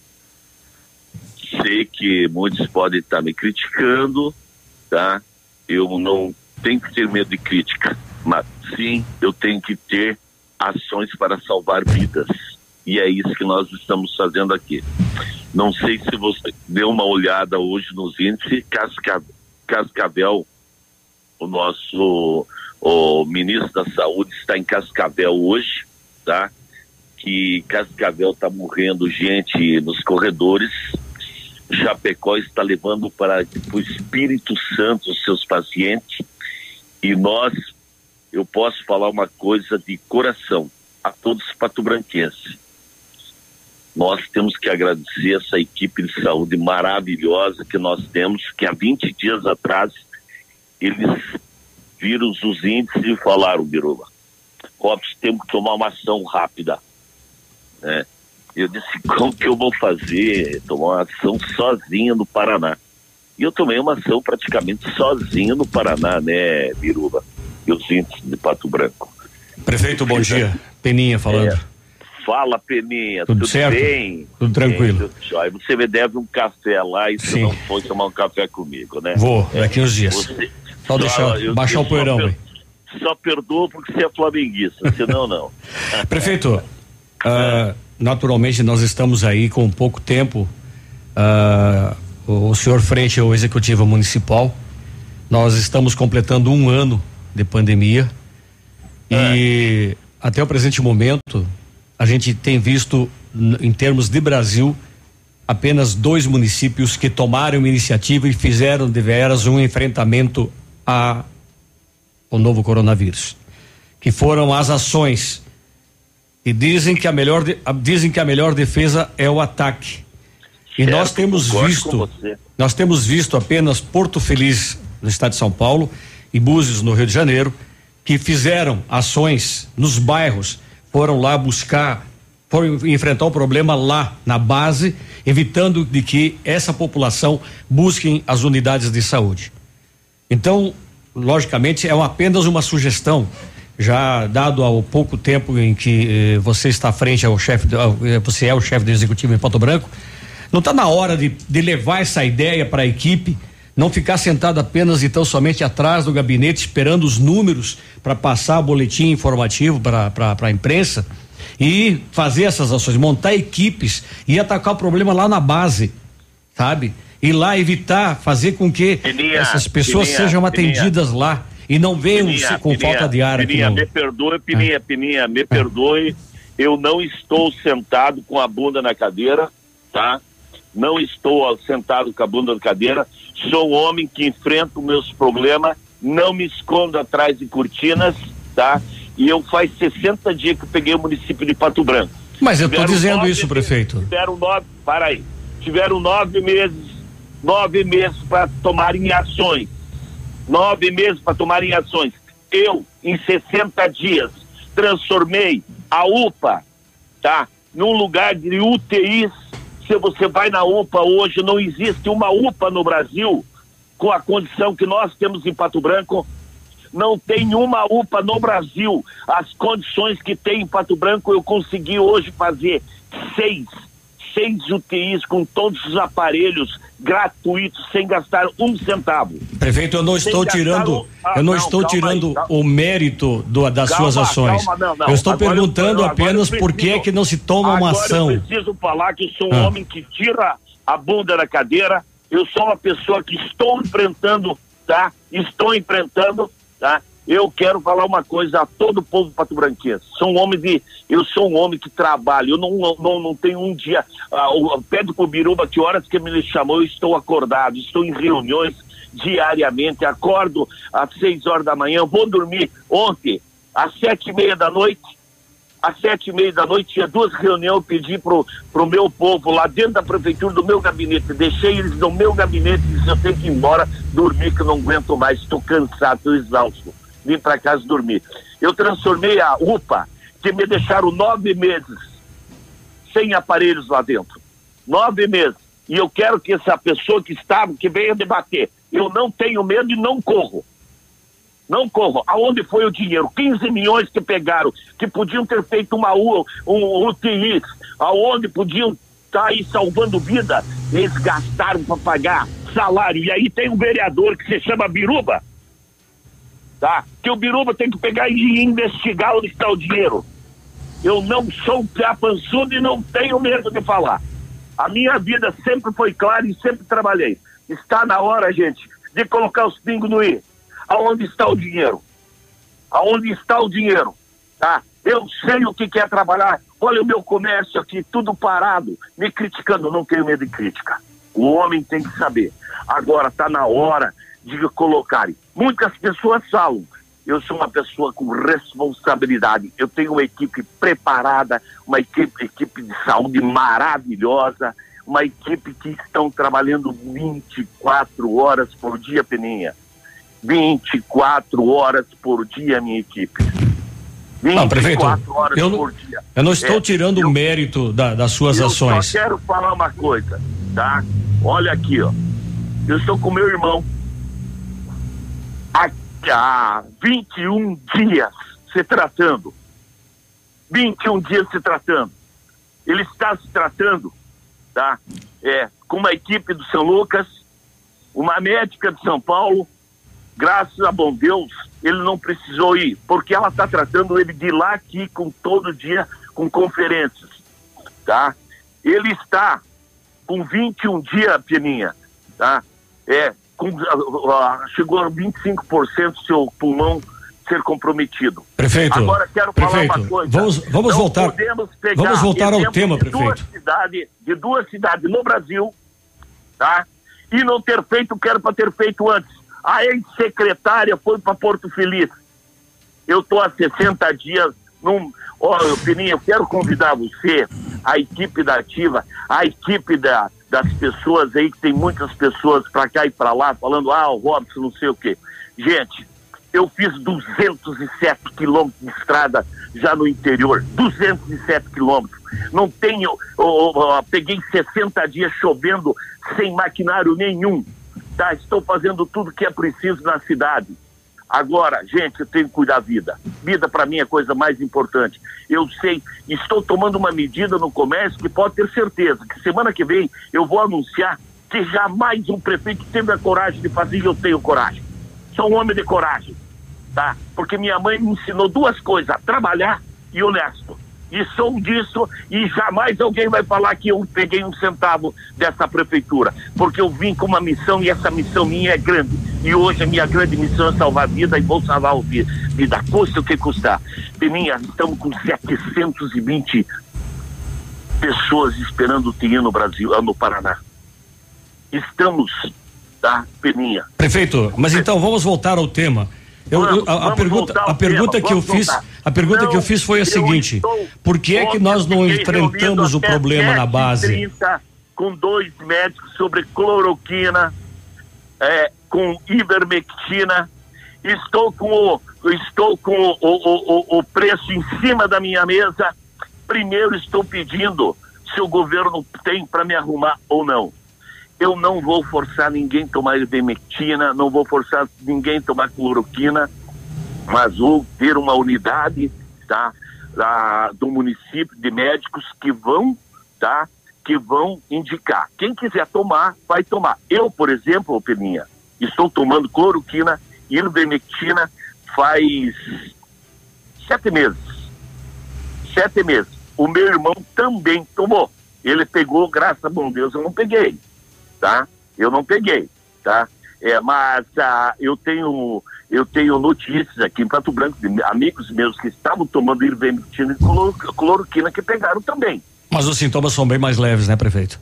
Sei que muitos podem estar me criticando, tá? Eu não tenho que ter medo de crítica, mas sim, eu tenho que ter ações para salvar vidas. E é isso que nós estamos fazendo aqui. Não sei se você deu uma olhada hoje nos índices. Cascavel, o nosso o ministro da Saúde está em Cascavel hoje, tá? Que Cascavel está morrendo gente nos corredores. Chapecó está levando para o Espírito Santo os seus pacientes. E nós, eu posso falar uma coisa de coração a todos os pato-branquenses. Nós temos que agradecer essa equipe de saúde maravilhosa que nós temos, que há vinte dias atrás eles viram os índices e falaram, Biruba, Robson, temos que tomar uma ação rápida. É. Eu disse, como que eu vou fazer? Tomar uma ação sozinha no Paraná. E eu tomei uma ação praticamente sozinha no Paraná, né, Biruba? E os índices de Pato Branco. Prefeito, bom dia. Peninha falando. É. Fala, Peninha, tudo, tudo certo? Bem? Tudo tranquilo. É, você me deve um café lá e se não for tomar um café comigo, né? Vou, é, daqui uns dias. Você, só deixar, eu, baixar eu, o poeirão. Só, per, só perdoa porque você é flamenguista, senão não. Prefeito, uh, naturalmente nós estamos aí com pouco tempo, uh, o senhor frente ao Executivo Municipal, nós estamos completando um ano de pandemia é. e até o presente momento a gente tem visto, em termos de Brasil, apenas dois municípios que tomaram iniciativa e fizeram deveras um enfrentamento a, ao novo coronavírus, que foram as ações. E dizem que a melhor, dizem que a melhor defesa é o ataque. E certo, nós temos visto, nós temos visto apenas Porto Feliz, no estado de São Paulo, e Búzios, no Rio de Janeiro, que fizeram ações nos bairros. Foram lá buscar, foram enfrentar o problema lá na base, evitando de que essa população busque as unidades de saúde. Então, logicamente, é uma, apenas uma sugestão, já dado ao pouco tempo em que eh, você está à frente ao chefe, você é o chefe do executivo em Pato Branco. Não está na hora de, de levar essa ideia para a equipe? Não ficar sentado apenas e tão somente atrás do gabinete esperando os números para passar boletim informativo para a imprensa e fazer essas ações, montar equipes e atacar o problema lá na base, sabe? E lá evitar, fazer com que Peninha, essas pessoas Peninha, sejam atendidas Peninha, lá e não venham Peninha, com Peninha, falta de ar. Peninha, aqui no... me perdoe, Peninha, ah. Peninha, me perdoe, eu não estou sentado com a bunda na cadeira, tá? Não estou sentado com a bunda na cadeira, sou um homem que enfrenta os meus problemas, não me escondo atrás de cortinas, tá? E eu faz sessenta dias que eu peguei o município de Pato Branco. Mas eu estou dizendo nove, isso, prefeito. Tiveram nove, para aí, tiveram nove meses, nove meses para tomarem ações, nove meses para tomarem ações. Eu, em sessenta dias, transformei a U P A, tá? Num lugar de U T Is. Se você vai na U P A hoje, não existe uma U P A no Brasil com a condição que nós temos em Pato Branco. Não tem uma U P A no Brasil. As condições que tem em Pato Branco eu consegui hoje fazer seis, seis U T Is com todos os aparelhos gratuitos, sem gastar um centavo. Prefeito, eu não sem estou tirando, o... ah, eu não, não estou tirando aí, o mérito do, das calma, suas ações. Calma, não, não. Eu estou agora perguntando eu, apenas por que é que não se toma uma ação. Eu preciso falar que eu sou um ah. homem que tira a bunda da cadeira, eu sou uma pessoa que estou enfrentando, tá? Estou enfrentando, tá? Eu quero falar uma coisa a todo o povo patobranquense. Sou um homem de, eu sou um homem que trabalho, eu não, não, não tenho um dia, ah, pede pro Biruba que horas que me chamou, eu estou acordado, estou em reuniões diariamente, acordo às seis horas da manhã, vou dormir ontem, às sete e meia da noite, às sete e meia da noite, tinha duas reuniões, eu pedi pro, pro meu povo lá dentro da prefeitura, do meu gabinete, deixei eles no meu gabinete, disse, eu tenho que ir embora, dormir que eu não aguento mais, estou cansado, estou exausto. Vim para casa dormir. Eu transformei a U P A, que me deixaram nove meses sem aparelhos lá dentro. Nove meses. E eu quero que essa pessoa que estava, que venha debater. Eu não tenho medo e não corro. Não corro. Aonde foi o dinheiro? quinze milhões que pegaram, que podiam ter feito uma U, um U T I, aonde podiam estar aí salvando vida, eles gastaram para pagar salário. E aí tem um vereador que se chama Biruba, tá? Que o Biruba tem que pegar e investigar onde está o dinheiro. Eu não sou capançudo e não tenho medo de falar. A minha vida sempre foi clara e sempre trabalhei. Está na hora, gente, de colocar os pingos no i. Aonde está o dinheiro? Aonde está o dinheiro? Tá? Eu sei o que quer trabalhar. Olha o meu comércio aqui, tudo parado, me criticando. Eu não tenho medo de crítica. O homem tem que saber. Agora está na hora de colocarem. Muitas pessoas falam, eu sou uma pessoa com responsabilidade, eu tenho uma equipe preparada, uma equipe, equipe de saúde maravilhosa, uma equipe que estão trabalhando vinte e quatro horas por dia, Peninha. vinte e quatro horas por dia, minha equipe. Não, prefeito, horas eu, por dia. eu não estou é, tirando eu, o mérito da, das suas eu ações. Eu só quero falar uma coisa, tá? Olha aqui, ó. Eu estou com meu irmão há vinte e um dias se tratando. vinte e um dias se tratando. Ele está se tratando, tá? É, com uma equipe do São Lucas, uma médica de São Paulo. Graças a bom Deus, ele não precisou ir, porque ela está tratando ele de lá aqui, com todo dia, com conferências, tá? Ele está com vinte e um dias, Peninha, tá? É. Com, uh, chegou a vinte e cinco por cento do seu pulmão ser comprometido. Prefeito, agora quero prefeito, falar uma coisa. Vamos, vamos voltar, vamos voltar ao tema, de prefeito. Duas cidades, de duas cidades no Brasil, tá? E não ter feito o que era para ter feito antes. A ex-secretária foi para Porto Feliz. Eu estou há sessenta dias num... Olha, Peninha, eu quero convidar você, a equipe da Ativa, a equipe da das pessoas aí, que tem muitas pessoas pra cá e pra lá, falando, ah, o Robson, não sei o quê. Gente, eu fiz duzentos e sete quilômetros de estrada já no interior, duzentos e sete quilômetros. Não tenho, oh, oh, oh, peguei sessenta dias chovendo sem maquinário nenhum, tá? Estou fazendo tudo que é preciso na cidade. Agora, gente, eu tenho que cuidar da vida. Vida pra mim é a coisa mais importante. Eu sei, estou tomando uma medida no comércio que pode ter certeza que semana que vem eu vou anunciar que jamais um prefeito teve a coragem de fazer e eu tenho coragem. Sou um homem de coragem, tá? Porque minha mãe me ensinou duas coisas, trabalhar e honesto. E sou disso e jamais alguém vai falar que eu peguei um centavo dessa prefeitura, porque eu vim com uma missão e essa missão minha é grande. E hoje a minha grande missão é salvar a vida e vou salvar a vida, custa o que custar. Peninha, estamos com setecentos e vinte pessoas esperando o T I no Brasil, no Paraná. Estamos, tá, Peninha? Prefeito, mas então vamos voltar ao tema. Eu, eu, a, a pergunta, a pergunta que eu fiz, a pergunta não, que eu fiz foi a seguinte: por que é que nós não enfrentamos o problema na base? Com dois médicos sobre cloroquina, é, com ivermectina, estou com o, estou com o, o, o, o preço em cima da minha mesa. Primeiro estou pedindo se o governo tem para me arrumar ou não. Eu não vou forçar ninguém a tomar ivermectina, não vou forçar ninguém a tomar cloroquina, mas vou ter uma unidade, tá, da, do município de médicos que vão, tá, que vão indicar. Quem quiser tomar, vai tomar. Eu, por exemplo, Peninha, estou tomando cloroquina e ivermectina faz sete meses. Sete meses. O meu irmão também tomou. Ele pegou, graças a bom Deus, eu não peguei, tá? Eu não peguei, tá? É, mas ah, eu tenho, eu tenho notícias aqui em Pato Branco de amigos meus que estavam tomando ivermectina e cloro, cloroquina que pegaram também. Mas os sintomas são bem mais leves, né, prefeito?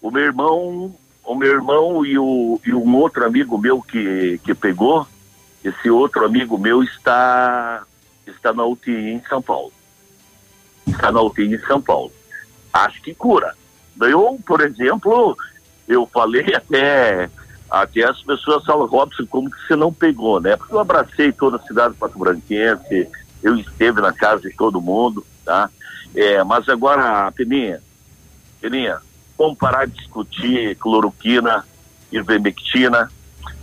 O meu irmão, o meu irmão e, o, e um outro amigo meu que, que pegou, esse outro amigo meu está, está na U T I em São Paulo. Está na U T I em São Paulo. Acho que cura. Eu, por exemplo, eu falei até... Até as pessoas falam, Robson, como que você não pegou, né? Porque eu abracei toda a cidade pato-branquense, eu esteve na casa de todo mundo, tá? É, mas agora, Peninha, Peninha, vamos parar de discutir cloroquina, ivermectina,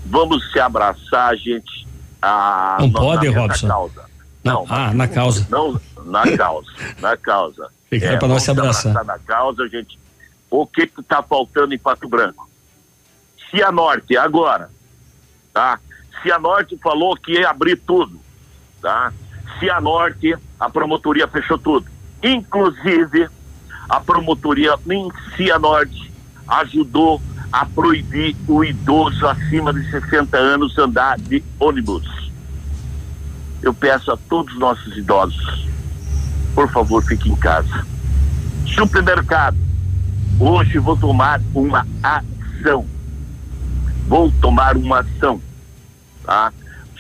vamos se abraçar, gente. A, não, não pode, Robson. Causa. Não, ah, mas, na causa. Não, na causa, na causa. Fica é, para nós se abraçar. abraçar. Na causa, gente. O que que tá faltando em Pato Branco? Cianorte, agora, tá? Cianorte falou que ia abrir tudo, tá? Cianorte, a promotoria fechou tudo. Inclusive, a promotoria em Cianorte ajudou a proibir o idoso acima de sessenta anos andar de ônibus. Eu peço a todos os nossos idosos, por favor, fiquem em casa. Supermercado, hoje vou tomar uma ação. Vou tomar uma ação, tá?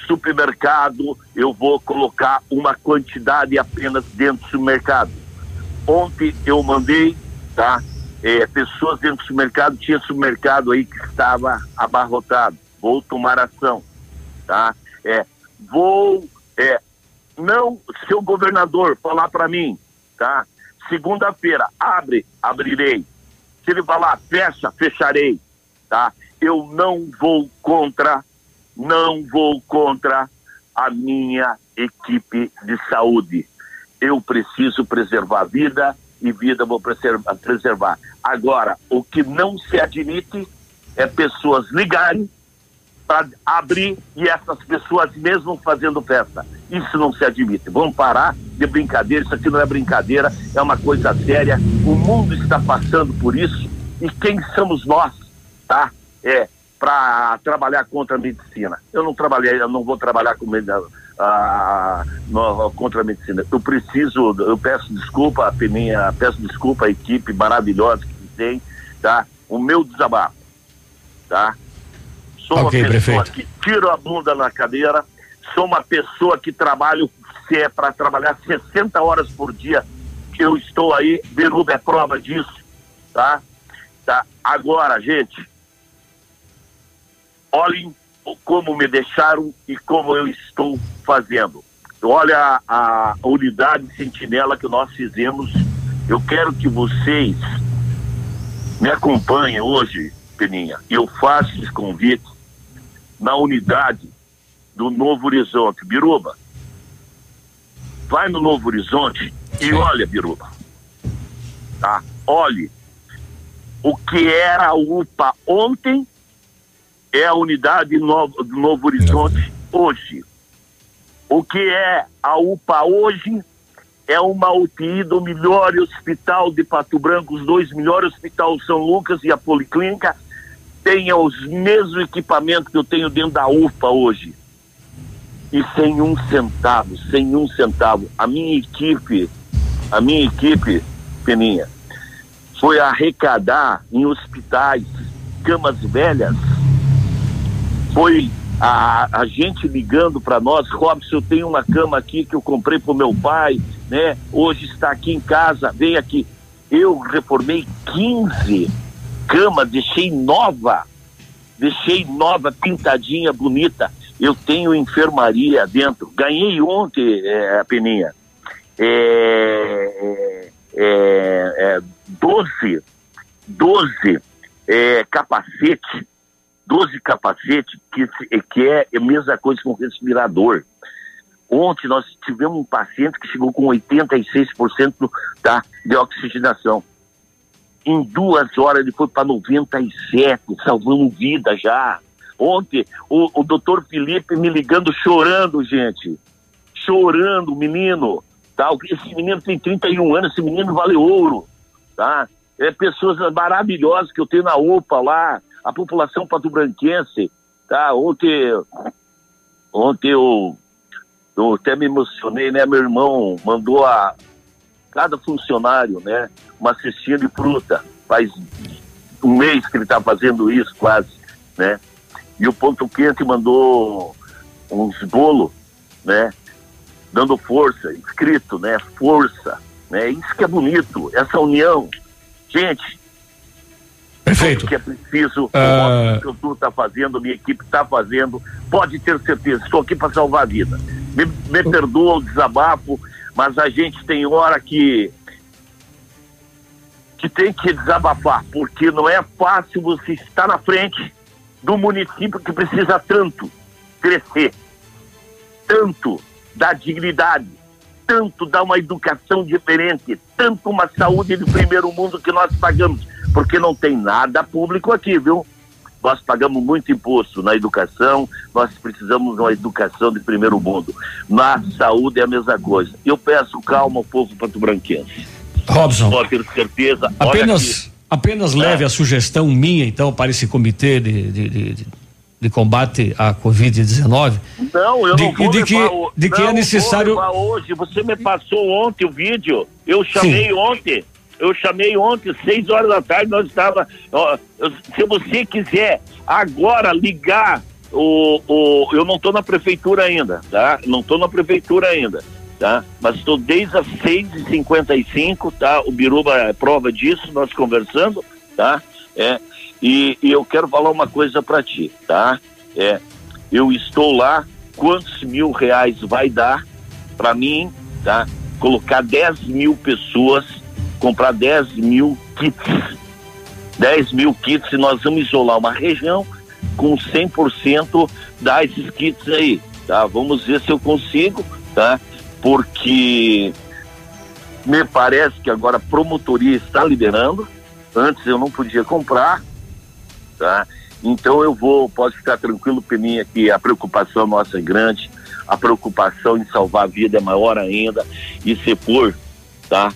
Supermercado, eu vou colocar uma quantidade apenas dentro do mercado. Ontem eu mandei, tá? É, pessoas dentro do mercado, tinha supermercado aí que estava abarrotado. Vou tomar ação, tá? É, vou, é, não, se o governador falar para mim, tá? Segunda-feira, abre, abrirei. Se ele falar, fecha, fecharei, tá? Eu não vou contra, não vou contra a minha equipe de saúde. Eu preciso preservar a vida e vida vou preservar. Agora, o que não se admite é pessoas ligarem para abrir e essas pessoas mesmo fazendo festa. Isso não se admite. Vamos parar de brincadeira, isso aqui não é brincadeira, é uma coisa séria. O mundo está passando por isso e quem somos nós, tá? É, para trabalhar contra a medicina. Eu não trabalhei, eu não vou trabalhar com, ah, no, contra a medicina. Eu preciso, eu peço desculpa a Peninha, peço desculpa à equipe maravilhosa que tem, tá? O meu desabafo, tá? Sou okay, uma pessoa prefeito. que tiro a bunda na cadeira, sou uma pessoa que trabalho, se é para trabalhar sessenta horas por dia, que eu estou aí, Biruba é prova disso, tá? tá? Agora, gente, olhem como me deixaram e como eu estou fazendo. Olha a, a unidade sentinela que nós fizemos. Eu quero que vocês me acompanhem hoje, Peninha. Eu faço esse convite na unidade do Novo Horizonte. Biruba, vai no Novo Horizonte e olha, Biruba. Tá? Olhe o que era a U P A ontem. É a unidade novo, do Novo Horizonte hoje. O que é a U P A hoje é uma U T I do melhor hospital de Pato Branco, os dois melhores hospitais, São Lucas e a Policlínica, tem os mesmos equipamentos que eu tenho dentro da U P A hoje. E sem um centavo, sem um centavo. A minha equipe, a minha equipe, Peninha, foi arrecadar em hospitais, camas velhas. Foi a, a gente ligando para nós, Robson, eu tenho uma cama aqui que eu comprei pro meu pai, né? Hoje está aqui em casa, vem aqui. Eu reformei quinze camas, deixei nova, deixei nova, pintadinha, bonita. Eu tenho enfermaria dentro. Ganhei ontem, é, a Peninha, é, é, é, doze, doze é, capacete. doze capacetes, que, que é a mesma coisa que um respirador. Ontem nós tivemos um paciente que chegou com oitenta e seis por cento da, de oxigenação. Em duas horas ele foi para noventa e sete, salvando vida já. Ontem, o, o doutor Felipe me ligando, chorando, gente. Chorando, menino. Tá? Esse menino tem trinta e um anos, esse menino vale ouro. Tá? É, pessoas maravilhosas que eu tenho na O P A lá, a população patobranquense. Tá? Ontem, ontem eu, eu até me emocionei, né? Meu irmão mandou a cada funcionário, né, uma cestinha de fruta. Faz um mês que ele está fazendo isso, quase, né? E o Ponto Quente mandou uns bolos, né, dando força, escrito, né, força, né? Isso que é bonito, essa união. Gente, perfeito. O que é preciso, uh... o que o Duque está fazendo, a minha equipe está fazendo, pode ter certeza, estou aqui para salvar a vida. Me, me perdoa o desabafo, mas a gente tem hora que que tem que desabafar, porque não é fácil você estar na frente do município que precisa tanto crescer, tanto dar dignidade, tanto dar uma educação diferente, tanto uma saúde de primeiro mundo que nós pagamos, porque não tem nada público aqui, viu? Nós pagamos muito imposto na educação, nós precisamos de uma educação de primeiro mundo. Na saúde é a mesma coisa. Eu peço calma ao povo patobranquense. Robson, pode ter certeza. Apenas, apenas leve é. a sugestão minha, então, para esse comitê de, de, de, de combate à covid dezenove. Não, eu de, não vou de que, o... de que não, é necessário. Hoje, você me passou ontem o vídeo, eu chamei Sim. ontem. Eu chamei ontem, seis horas da tarde, nós estávamos... Se você quiser agora ligar, o, o, eu não estou na prefeitura ainda, tá? Não estou na prefeitura ainda, tá? Mas estou desde as seis e cinquenta e cinco, tá? O Biruba é prova disso, nós conversando, tá? É, e, e eu quero falar uma coisa para ti, tá? É, eu estou lá, quantos mil reais vai dar para mim, tá? Colocar dez mil pessoas... comprar dez mil kits, dez mil kits, e nós vamos isolar uma região com cem por cento desses kits aí, tá? Vamos ver se eu consigo, tá? Porque me parece que agora a promotoria está liberando, antes eu não podia comprar, tá? Então eu vou, pode ficar tranquilo, Peninha, que a preocupação nossa é grande, a preocupação em salvar a vida é maior ainda, e se for, tá?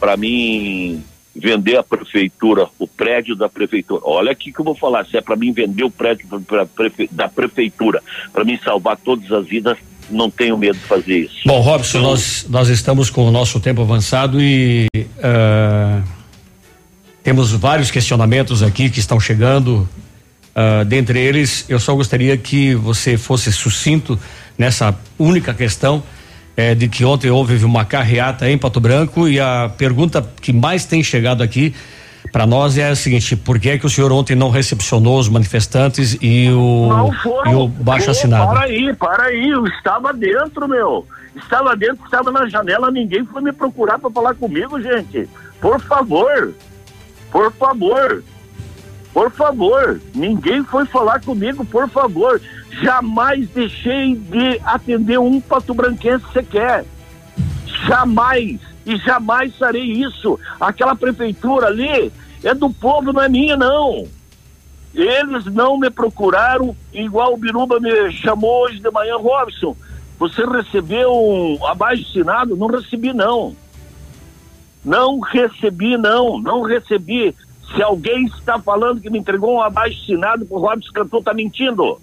Para mim, vender a prefeitura, o prédio da prefeitura. Olha aqui que eu vou falar, se é para mim vender o prédio pra, pra, prefe, da prefeitura, para mim salvar todas as vidas, não tenho medo de fazer isso. Bom, Robson, então, nós, nós estamos com o nosso tempo avançado e uh, temos vários questionamentos aqui que estão chegando. Uh, dentre eles, eu só gostaria que você fosse sucinto nessa única questão. É, de que ontem houve uma carreata em Pato Branco, e a pergunta que mais tem chegado aqui para nós é a seguinte: por que é que o senhor ontem não recepcionou os manifestantes e o, não foram, e o baixo assinado? Para aí, para aí, eu estava dentro, meu, estava dentro, estava na janela, ninguém foi me procurar para falar comigo, gente, por favor, por favor, por favor, ninguém foi falar comigo, por favor. Jamais deixei de atender um patobranquense sequer. Jamais. E jamais farei isso. Aquela prefeitura ali é do povo, não é minha, não. Eles não me procuraram, igual o Biruba me chamou hoje de manhã. Robson, você recebeu um abaixo-assinado? Não recebi, não. Não recebi, não. Não recebi. Se alguém está falando que me entregou um abaixo-assinado, o Robson Cantu está mentindo.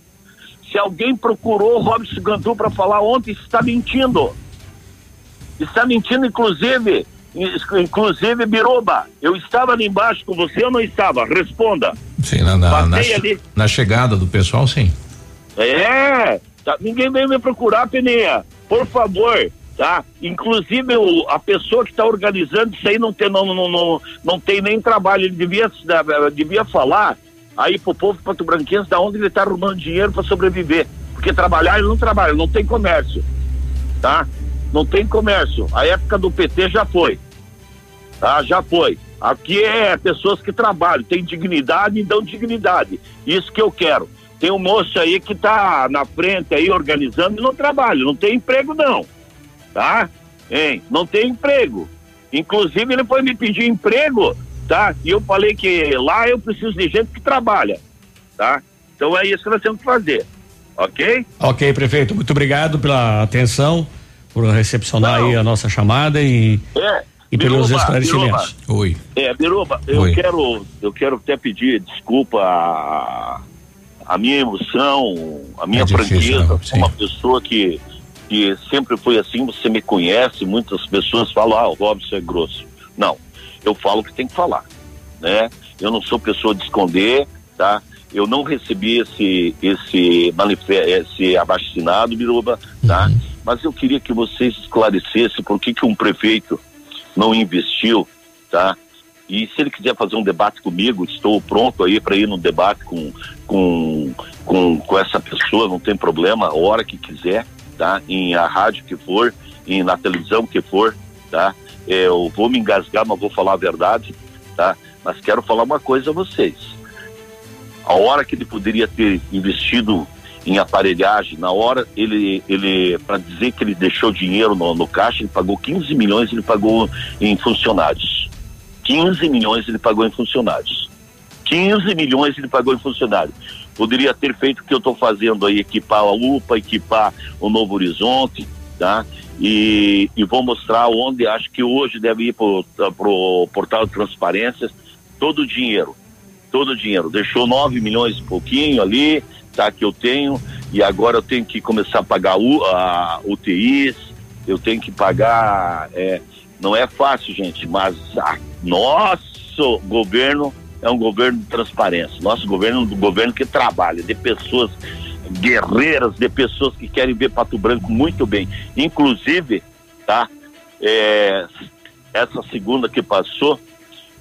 Se alguém procurou o Robson Cantu para falar ontem, está mentindo. Está mentindo, inclusive, inclusive, Biruba. Eu estava ali embaixo com você ou não estava? Responda. Sim, na, na, na, ali. na chegada do pessoal, sim. É, tá, ninguém veio me procurar, Peninha. Por favor, tá? Inclusive, o, a pessoa que está organizando isso aí não tem, não, não, não, não tem nem trabalho. Ele devia, devia falar aí pro povo patobranquense da onde ele tá arrumando dinheiro para sobreviver, porque trabalhar ele não trabalha, não tem comércio, tá? Não tem comércio. A época do P T já foi, tá? Já foi. Aqui é pessoas que trabalham, tem dignidade e dão dignidade, isso que eu quero. Tem um moço aí que tá na frente aí organizando e não trabalha, não tem emprego não, tá? Hein? Não tem emprego. Inclusive ele foi me pedir emprego, tá? E eu falei que lá eu preciso de gente que trabalha, tá? Então é isso que nós temos que fazer, ok? Ok, prefeito, muito obrigado pela atenção, por recepcionar Não. aí a nossa chamada e, é, e Biruba, pelos esclarecimentos. Biruba. Oi. É, Biruba, eu Oi. quero, eu quero até pedir desculpa a, a minha emoção, a minha é franqueza, difícil, uma pessoa que, que sempre foi assim, você me conhece, muitas pessoas falam, ah, o Robson é grosso. Não, eu falo o que tem que falar, né? Eu não sou pessoa de esconder, tá? Eu não recebi esse, esse, esse abaixinado, Biruba, tá? Uhum. Mas eu queria que vocês esclarecessem por que que um prefeito não investiu, tá? E se ele quiser fazer um debate comigo, estou pronto aí para ir num debate com, com, com, com essa pessoa, não tem problema, a hora que quiser, tá? Em a rádio que for, em, na televisão que for, tá? Eu vou me engasgar, mas vou falar a verdade, tá? Mas quero falar uma coisa a vocês. A hora que ele poderia ter investido em aparelhagem, na hora ele, ele para dizer que ele deixou dinheiro no, no caixa, ele pagou quinze milhões, ele pagou em funcionários. quinze milhões ele pagou em funcionários. quinze milhões ele pagou em funcionários. Poderia ter feito o que eu estou fazendo aí, equipar a U P A, equipar o Novo Horizonte, tá? E, e vou mostrar onde, acho que hoje deve ir pro, pro portal de transparências, todo o dinheiro. todo o dinheiro, deixou nove milhões e pouquinho ali, tá, que eu tenho, e agora eu tenho que começar a pagar U, a U T Is, eu tenho que pagar, é, não é fácil, gente, mas a, nosso governo é um governo de transparência, nosso governo é um governo que trabalha, de pessoas guerreiras, de pessoas que querem ver Pato Branco muito bem, inclusive, tá, é, essa segunda que passou,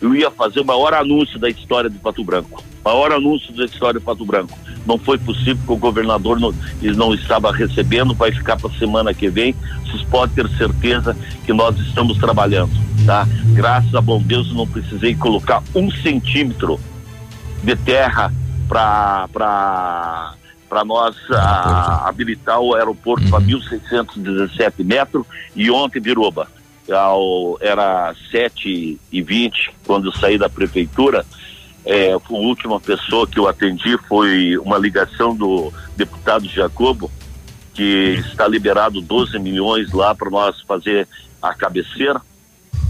eu ia fazer o maior anúncio da história de Pato Branco. Maior anúncio da história de Pato Branco. Não foi possível porque o governador não, ele não estava recebendo, vai ficar para a semana que vem. Vocês podem ter certeza que nós estamos trabalhando, tá? Graças a bom Deus eu não precisei colocar um centímetro de terra para para para nós a, habilitar o aeroporto para mil seiscentos e dezessete metros. E ontem, Biruba, era sete e vinte quando eu saí da prefeitura, é, a última pessoa que eu atendi foi uma ligação do deputado Jacobo, que está liberado doze milhões lá para nós fazer a cabeceira,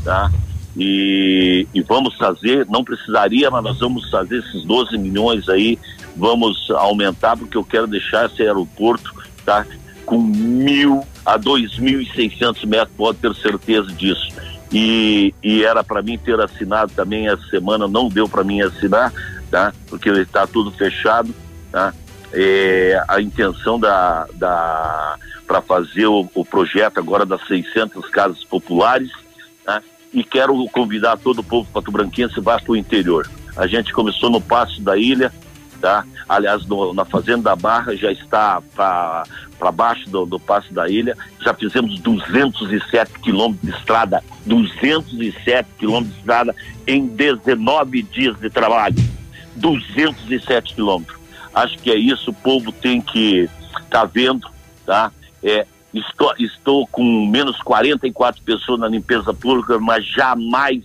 tá? E, e vamos fazer, não precisaria, mas nós vamos fazer esses doze milhões aí, vamos aumentar porque eu quero deixar esse aeroporto, tá? Com mil a dois mil e seiscentos metros, pode ter certeza disso. E, e era para mim ter assinado também essa semana, não deu para mim assinar, tá? Porque ele está tudo fechado, tá? É, a intenção da, da para fazer o, o projeto agora das seiscentas casas populares, tá? E quero convidar todo o povo pato-branquense, vá para o interior. A gente começou no Passo da Ilha, tá? Aliás, no, na Fazenda da Barra já está para baixo do, do Passo da Ilha, já fizemos duzentos e sete quilômetros de estrada, duzentos e sete quilômetros de estrada em dezenove dias de trabalho, duzentos e sete quilômetros. Acho que é isso, o povo tem que estar tá vendo, tá? É, estou, estou com menos quarenta e quatro pessoas na limpeza pública, mas jamais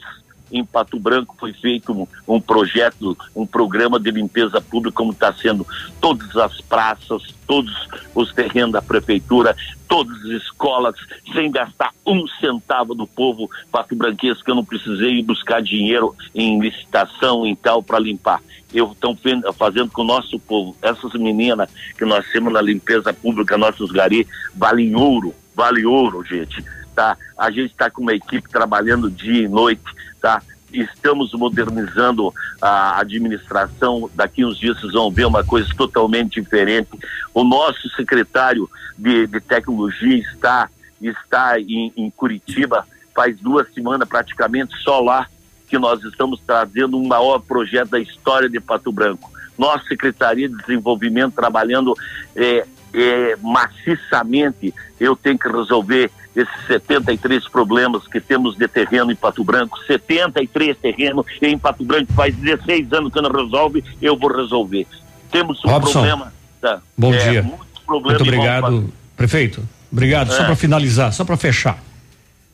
em Pato Branco foi feito um, um projeto, um programa de limpeza pública como está sendo todas as praças, todos os terrenos da prefeitura, todas as escolas, sem gastar um centavo do povo pato-branquense, que eu não precisei buscar dinheiro em licitação e tal para limpar. Eu estou fazendo com o nosso povo. Essas meninas que nós temos na limpeza pública, nossos gari, valem ouro, valem ouro, gente. Tá? A gente está com uma equipe trabalhando dia e noite, tá? Estamos modernizando a administração, daqui uns dias vocês vão ver uma coisa totalmente diferente. O nosso secretário de, de tecnologia está, está em, em Curitiba, faz duas semanas praticamente só lá, que nós estamos trazendo um maior projeto da história de Pato Branco. Nossa Secretaria de Desenvolvimento trabalhando é, é, maciçamente. Eu tenho que resolver esses setenta e três problemas que temos de terreno em Pato Branco, setenta e três terrenos em Pato Branco, faz dezesseis anos que não resolve, eu vou resolver. Temos um Robson, problema. Tá, bom é, dia. Muito, muito obrigado, vamos... prefeito. Obrigado. É. Só para finalizar, só para fechar.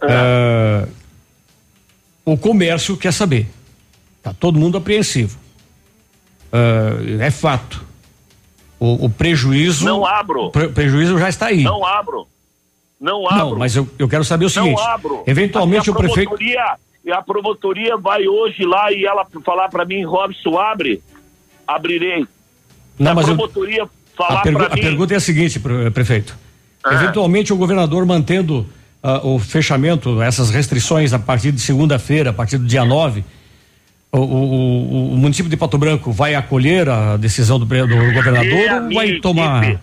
É. É, o comércio quer saber. Está todo mundo apreensivo. Uh, é fato. O, o prejuízo... Não abro. O pre, prejuízo já está aí. Não abro. Não abro. Não, mas eu, eu quero saber o seguinte. Não abro. Eventualmente o prefeito... A promotoria vai hoje lá e ela falar para mim, Robson, abre? Abrirei. Não, mas a promotoria eu, falar para mim... A pergunta é a seguinte, prefeito. Ah. Eventualmente o governador mantendo uh, o fechamento, essas restrições a partir de segunda-feira, a partir do dia nove... O, o, o município de Pato Branco vai acolher a decisão do, do governador ou vai equipe, tomar?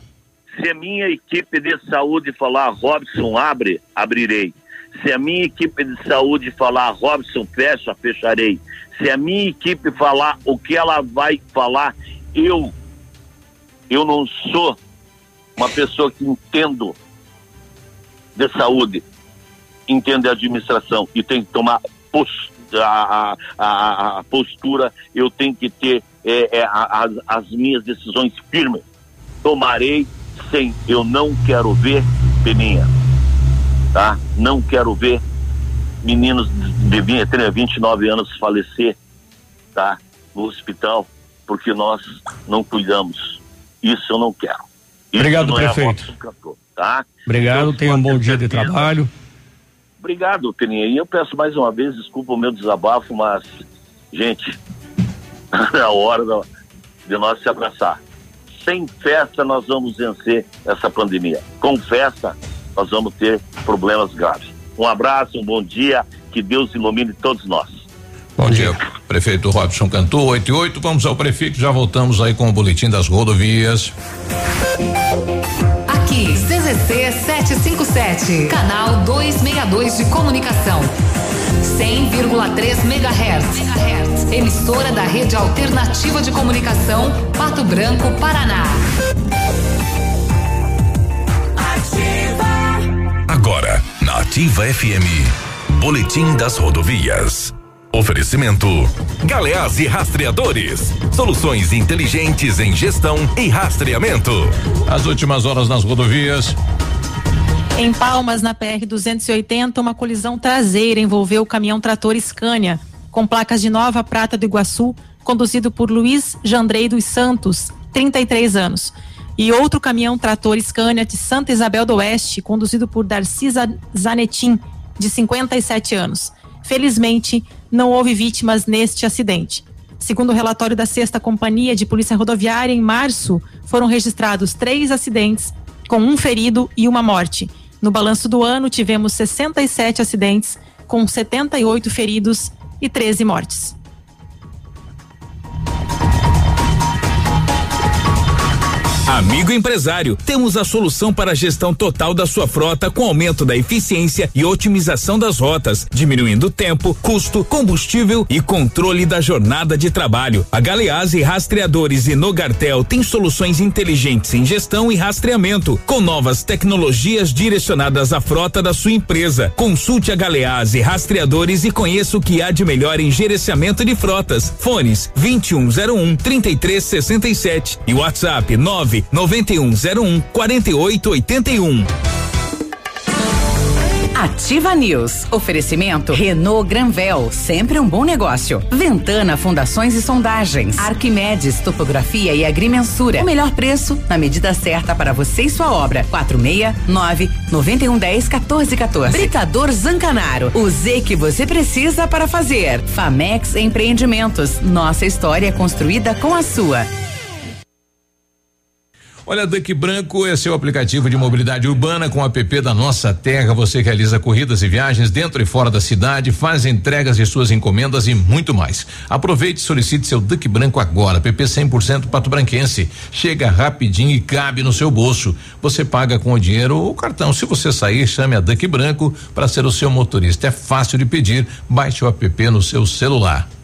Se a minha equipe de saúde falar, Robson, abre, abrirei. Se a minha equipe de saúde falar, Robson, fecha, fecharei. Se a minha equipe falar o que ela vai falar, eu, eu não sou uma pessoa que entendo de saúde, entendo de administração e tenho que tomar postura. A, a, a postura, eu tenho que ter é, é, as, as minhas decisões firmes. Tomarei sem, eu não quero ver Peninha, tá? Não quero ver meninos de vinte, vinte e nove anos falecer, tá? No hospital, porque nós não cuidamos. Isso eu não quero. Isso Obrigado, não prefeito. É cantor, tá? Obrigado, tenha um bom dia de trabalho. Obrigado, Peninha. E eu peço mais uma vez, desculpa o meu desabafo, mas, gente, é a hora de nós se abraçar. Sem festa nós vamos vencer essa pandemia. Com festa nós vamos ter problemas graves. Um abraço, um bom dia, que Deus ilumine todos nós. Bom dia, prefeito Robson Cantu, oito e oito. Vamos ao prefeito, já voltamos aí com o boletim das rodovias. C C C setecentos e cinquenta e sete, canal duzentos e sessenta e dois de comunicação, cem vírgula três megahertz, emissora da rede alternativa de comunicação, Pato Branco, Paraná. Ativa. Agora, na Ativa F M, boletim das rodovias. Oferecimento Galeazzi Rastreadores, soluções inteligentes em gestão e rastreamento. As últimas horas nas rodovias. Em Palmas, na P R duzentos e oitenta, uma colisão traseira envolveu o caminhão trator Scania, com placas de Nova Prata do Iguaçu, conduzido por Luiz Jandrei dos Santos, trinta e três anos, e outro caminhão trator Scania de Santa Isabel do Oeste, conduzido por Darcy Zanetin, de cinquenta e sete anos. Felizmente, não houve vítimas neste acidente. Segundo o relatório da sexta Companhia de Polícia Rodoviária, em março, foram registrados três acidentes, com um ferido e uma morte. No balanço do ano, tivemos sessenta e sete acidentes, com setenta e oito feridos e treze mortes. Amigo empresário, temos a solução para a gestão total da sua frota com aumento da eficiência e otimização das rotas, diminuindo tempo, custo, combustível e controle da jornada de trabalho. A Galeazzi Rastreadores e Nogartel tem soluções inteligentes em gestão e rastreamento, com novas tecnologias direcionadas à frota da sua empresa. Consulte a Galeazzi Rastreadores e conheça o que há de melhor em gerenciamento de frotas. Fones vinte e um zero um, trinta e três sessenta e sete e WhatsApp nove nove um zero um, quatro oito oito um. Ativa News. Oferecimento Renault Granvel, sempre um bom negócio. Ventana Fundações e Sondagens. Arquimedes Topografia e Agrimensura. O melhor preço na medida certa para você e sua obra. quatro seis nove, nove um um zero, um quatro um quatro. Britador Zancanaro. O Z que você precisa para fazer. Famex Empreendimentos. Nossa história construída com a sua. Olha, Duque Branco é seu aplicativo de mobilidade urbana com o app da Nossa Terra. Você realiza corridas e viagens dentro e fora da cidade, faz entregas de suas encomendas e muito mais. Aproveite e solicite seu Duque Branco agora. App cem por cento pato-branquense. Chega rapidinho e cabe no seu bolso. Você paga com o dinheiro ou cartão. Se você sair, chame a Duque Branco para ser o seu motorista. É fácil de pedir. Baixe o app no seu celular.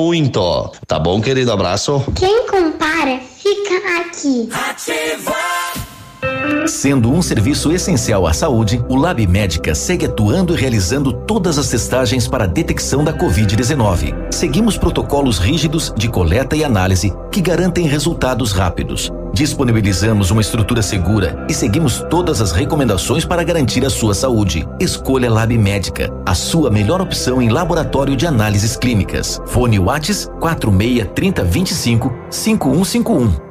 muito. Tá bom, querido? Abraço. Quem compara, fica aqui. Ativa! Sendo um serviço essencial à saúde, o Lab Médica segue atuando e realizando todas as testagens para a detecção da covid dezenove. Seguimos protocolos rígidos de coleta e análise que garantem resultados rápidos. Disponibilizamos uma estrutura segura e seguimos todas as recomendações para garantir a sua saúde. Escolha Lab Médica, a sua melhor opção em laboratório de análises clínicas. Fone Whats quarenta e seis, trinta, vinte e cinco, cinquenta e um cinquenta e um.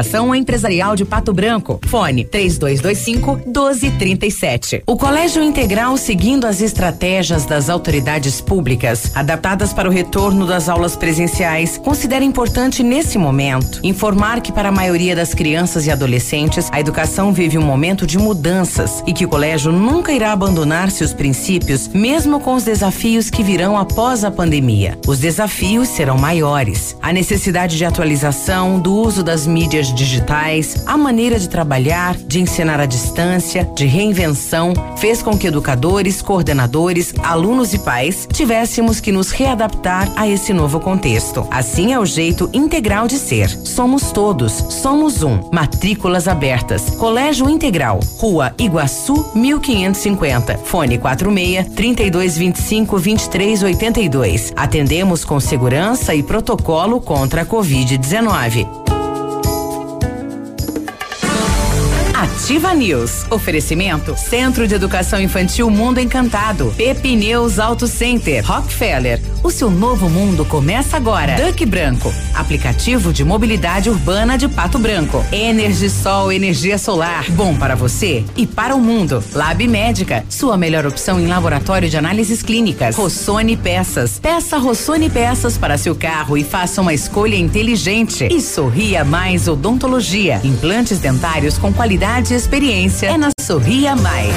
Empresarial de Pato Branco. Fone trinta e dois vinte e cinco, doze trinta e sete. O Colégio Integral, seguindo as estratégias das autoridades públicas, adaptadas para o retorno das aulas presenciais, considera importante nesse momento informar que para a maioria das crianças e adolescentes, a educação vive um momento de mudanças e que o colégio nunca irá abandonar seus princípios, mesmo com os desafios que virão após a pandemia. Os desafios serão maiores. A necessidade de atualização, do uso das mídias digitais, a maneira de trabalhar, de ensinar à distância, de reinvenção, fez com que educadores, coordenadores, alunos e pais tivéssemos que nos readaptar a esse novo contexto. Assim é o jeito integral de ser. Somos todos, somos um. Matrículas abertas. Colégio Integral, Rua Iguaçu mil quinhentos e cinquenta, fone quarenta e seis, trinta e dois vinte e cinco, vinte e três oitenta e dois. Atendemos com segurança e protocolo contra a covid dezenove. Ativa News. Oferecimento Centro de Educação Infantil Mundo Encantado, Pep Pneus Auto Center, Rockefeller. O seu novo mundo começa agora. Duque Branco, aplicativo de mobilidade urbana de Pato Branco. EnergiSol, energia solar, bom para você e para o mundo. Lab Médica, sua melhor opção em laboratório de análises clínicas. Rossoni Peças, peça Rossoni Peças para seu carro e faça uma escolha inteligente. E Sorria Mais Odontologia, implantes dentários com qualidade e experiência é na Sorria Mais.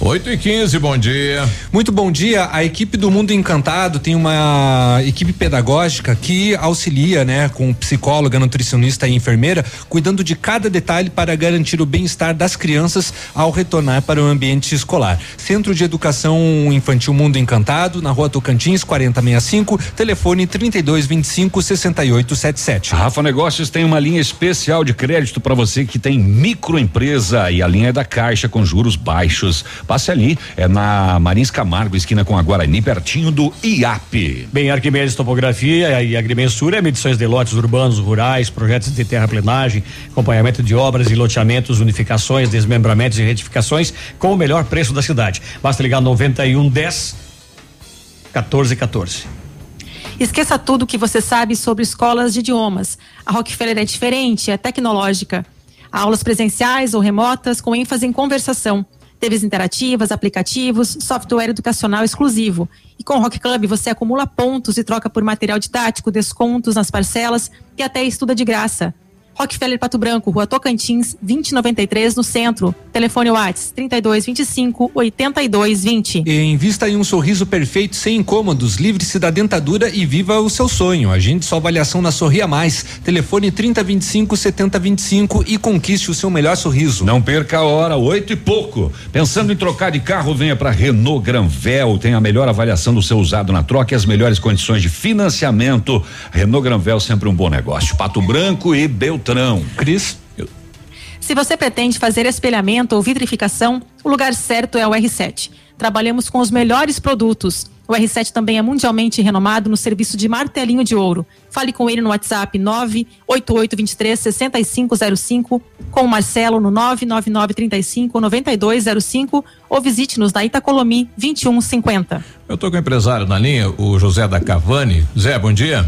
oito e quinze, bom dia. Muito bom dia. A equipe do Mundo Encantado tem uma equipe pedagógica que auxilia, né, com psicóloga, nutricionista e enfermeira, cuidando de cada detalhe para garantir o bem-estar das crianças ao retornar para o ambiente escolar. Centro de Educação Infantil Mundo Encantado, na Rua Tocantins, quarenta e sessenta e cinco, telefone trinta e dois vinte e cinco, sessenta e oito setenta e sete. A Rafa Negócios tem uma linha especial de crédito para você que tem microempresa, e a linha é da Caixa com juros baixos. Passe ali, é na Marins Camargo, esquina com a Guarani, pertinho do I A P. Bem, Arquimedes Topografia e Agrimensura, medições de lotes urbanos, rurais, projetos de terraplenagem, acompanhamento de obras e loteamentos, unificações, desmembramentos e retificações com o melhor preço da cidade. Basta ligar noventa e um dez, quatorze quatorze. Esqueça tudo o que você sabe sobre escolas de idiomas. A Rockefeller é diferente, é tecnológica. Há aulas presenciais ou remotas com ênfase em conversação. T Vs interativas, aplicativos, software educacional exclusivo. E com o Rock Club você acumula pontos e troca por material didático, descontos nas parcelas e até estuda de graça. Rockefeller Pato Branco, Rua Tocantins, vinte e noventa e três, no centro. Telefone Whats trinta e dois vinte e cinco, oitenta e dois vinte. Invista em um sorriso perfeito, sem incômodos, livre-se da dentadura e viva o seu sonho. Agende sua avaliação na Sorria Mais. Telefone trinta e vinte e cinco, setenta e vinte e cinco e conquiste o seu melhor sorriso. Não perca a hora, oito e pouco. Pensando em trocar de carro, venha para Renault Granvel. Tem a melhor avaliação do seu usado na troca e as melhores condições de financiamento. Renault Granvel, sempre um bom negócio. Pato Branco e Beltrão. Cris. Se você pretende fazer espelhamento ou vitrificação, o lugar certo é o R sete. Trabalhamos com os melhores produtos. O R sete também é mundialmente renomado no serviço de martelinho de ouro. Fale com ele no WhatsApp nove oito oito, dois três, seis cinco zero cinco, com o Marcelo no nove nove nove, três cinco, nove dois zero cinco ou visite-nos na Itacolomi vinte e um cinquenta. Eu estou com o empresário na linha, o José da Cavani. Zé, bom dia.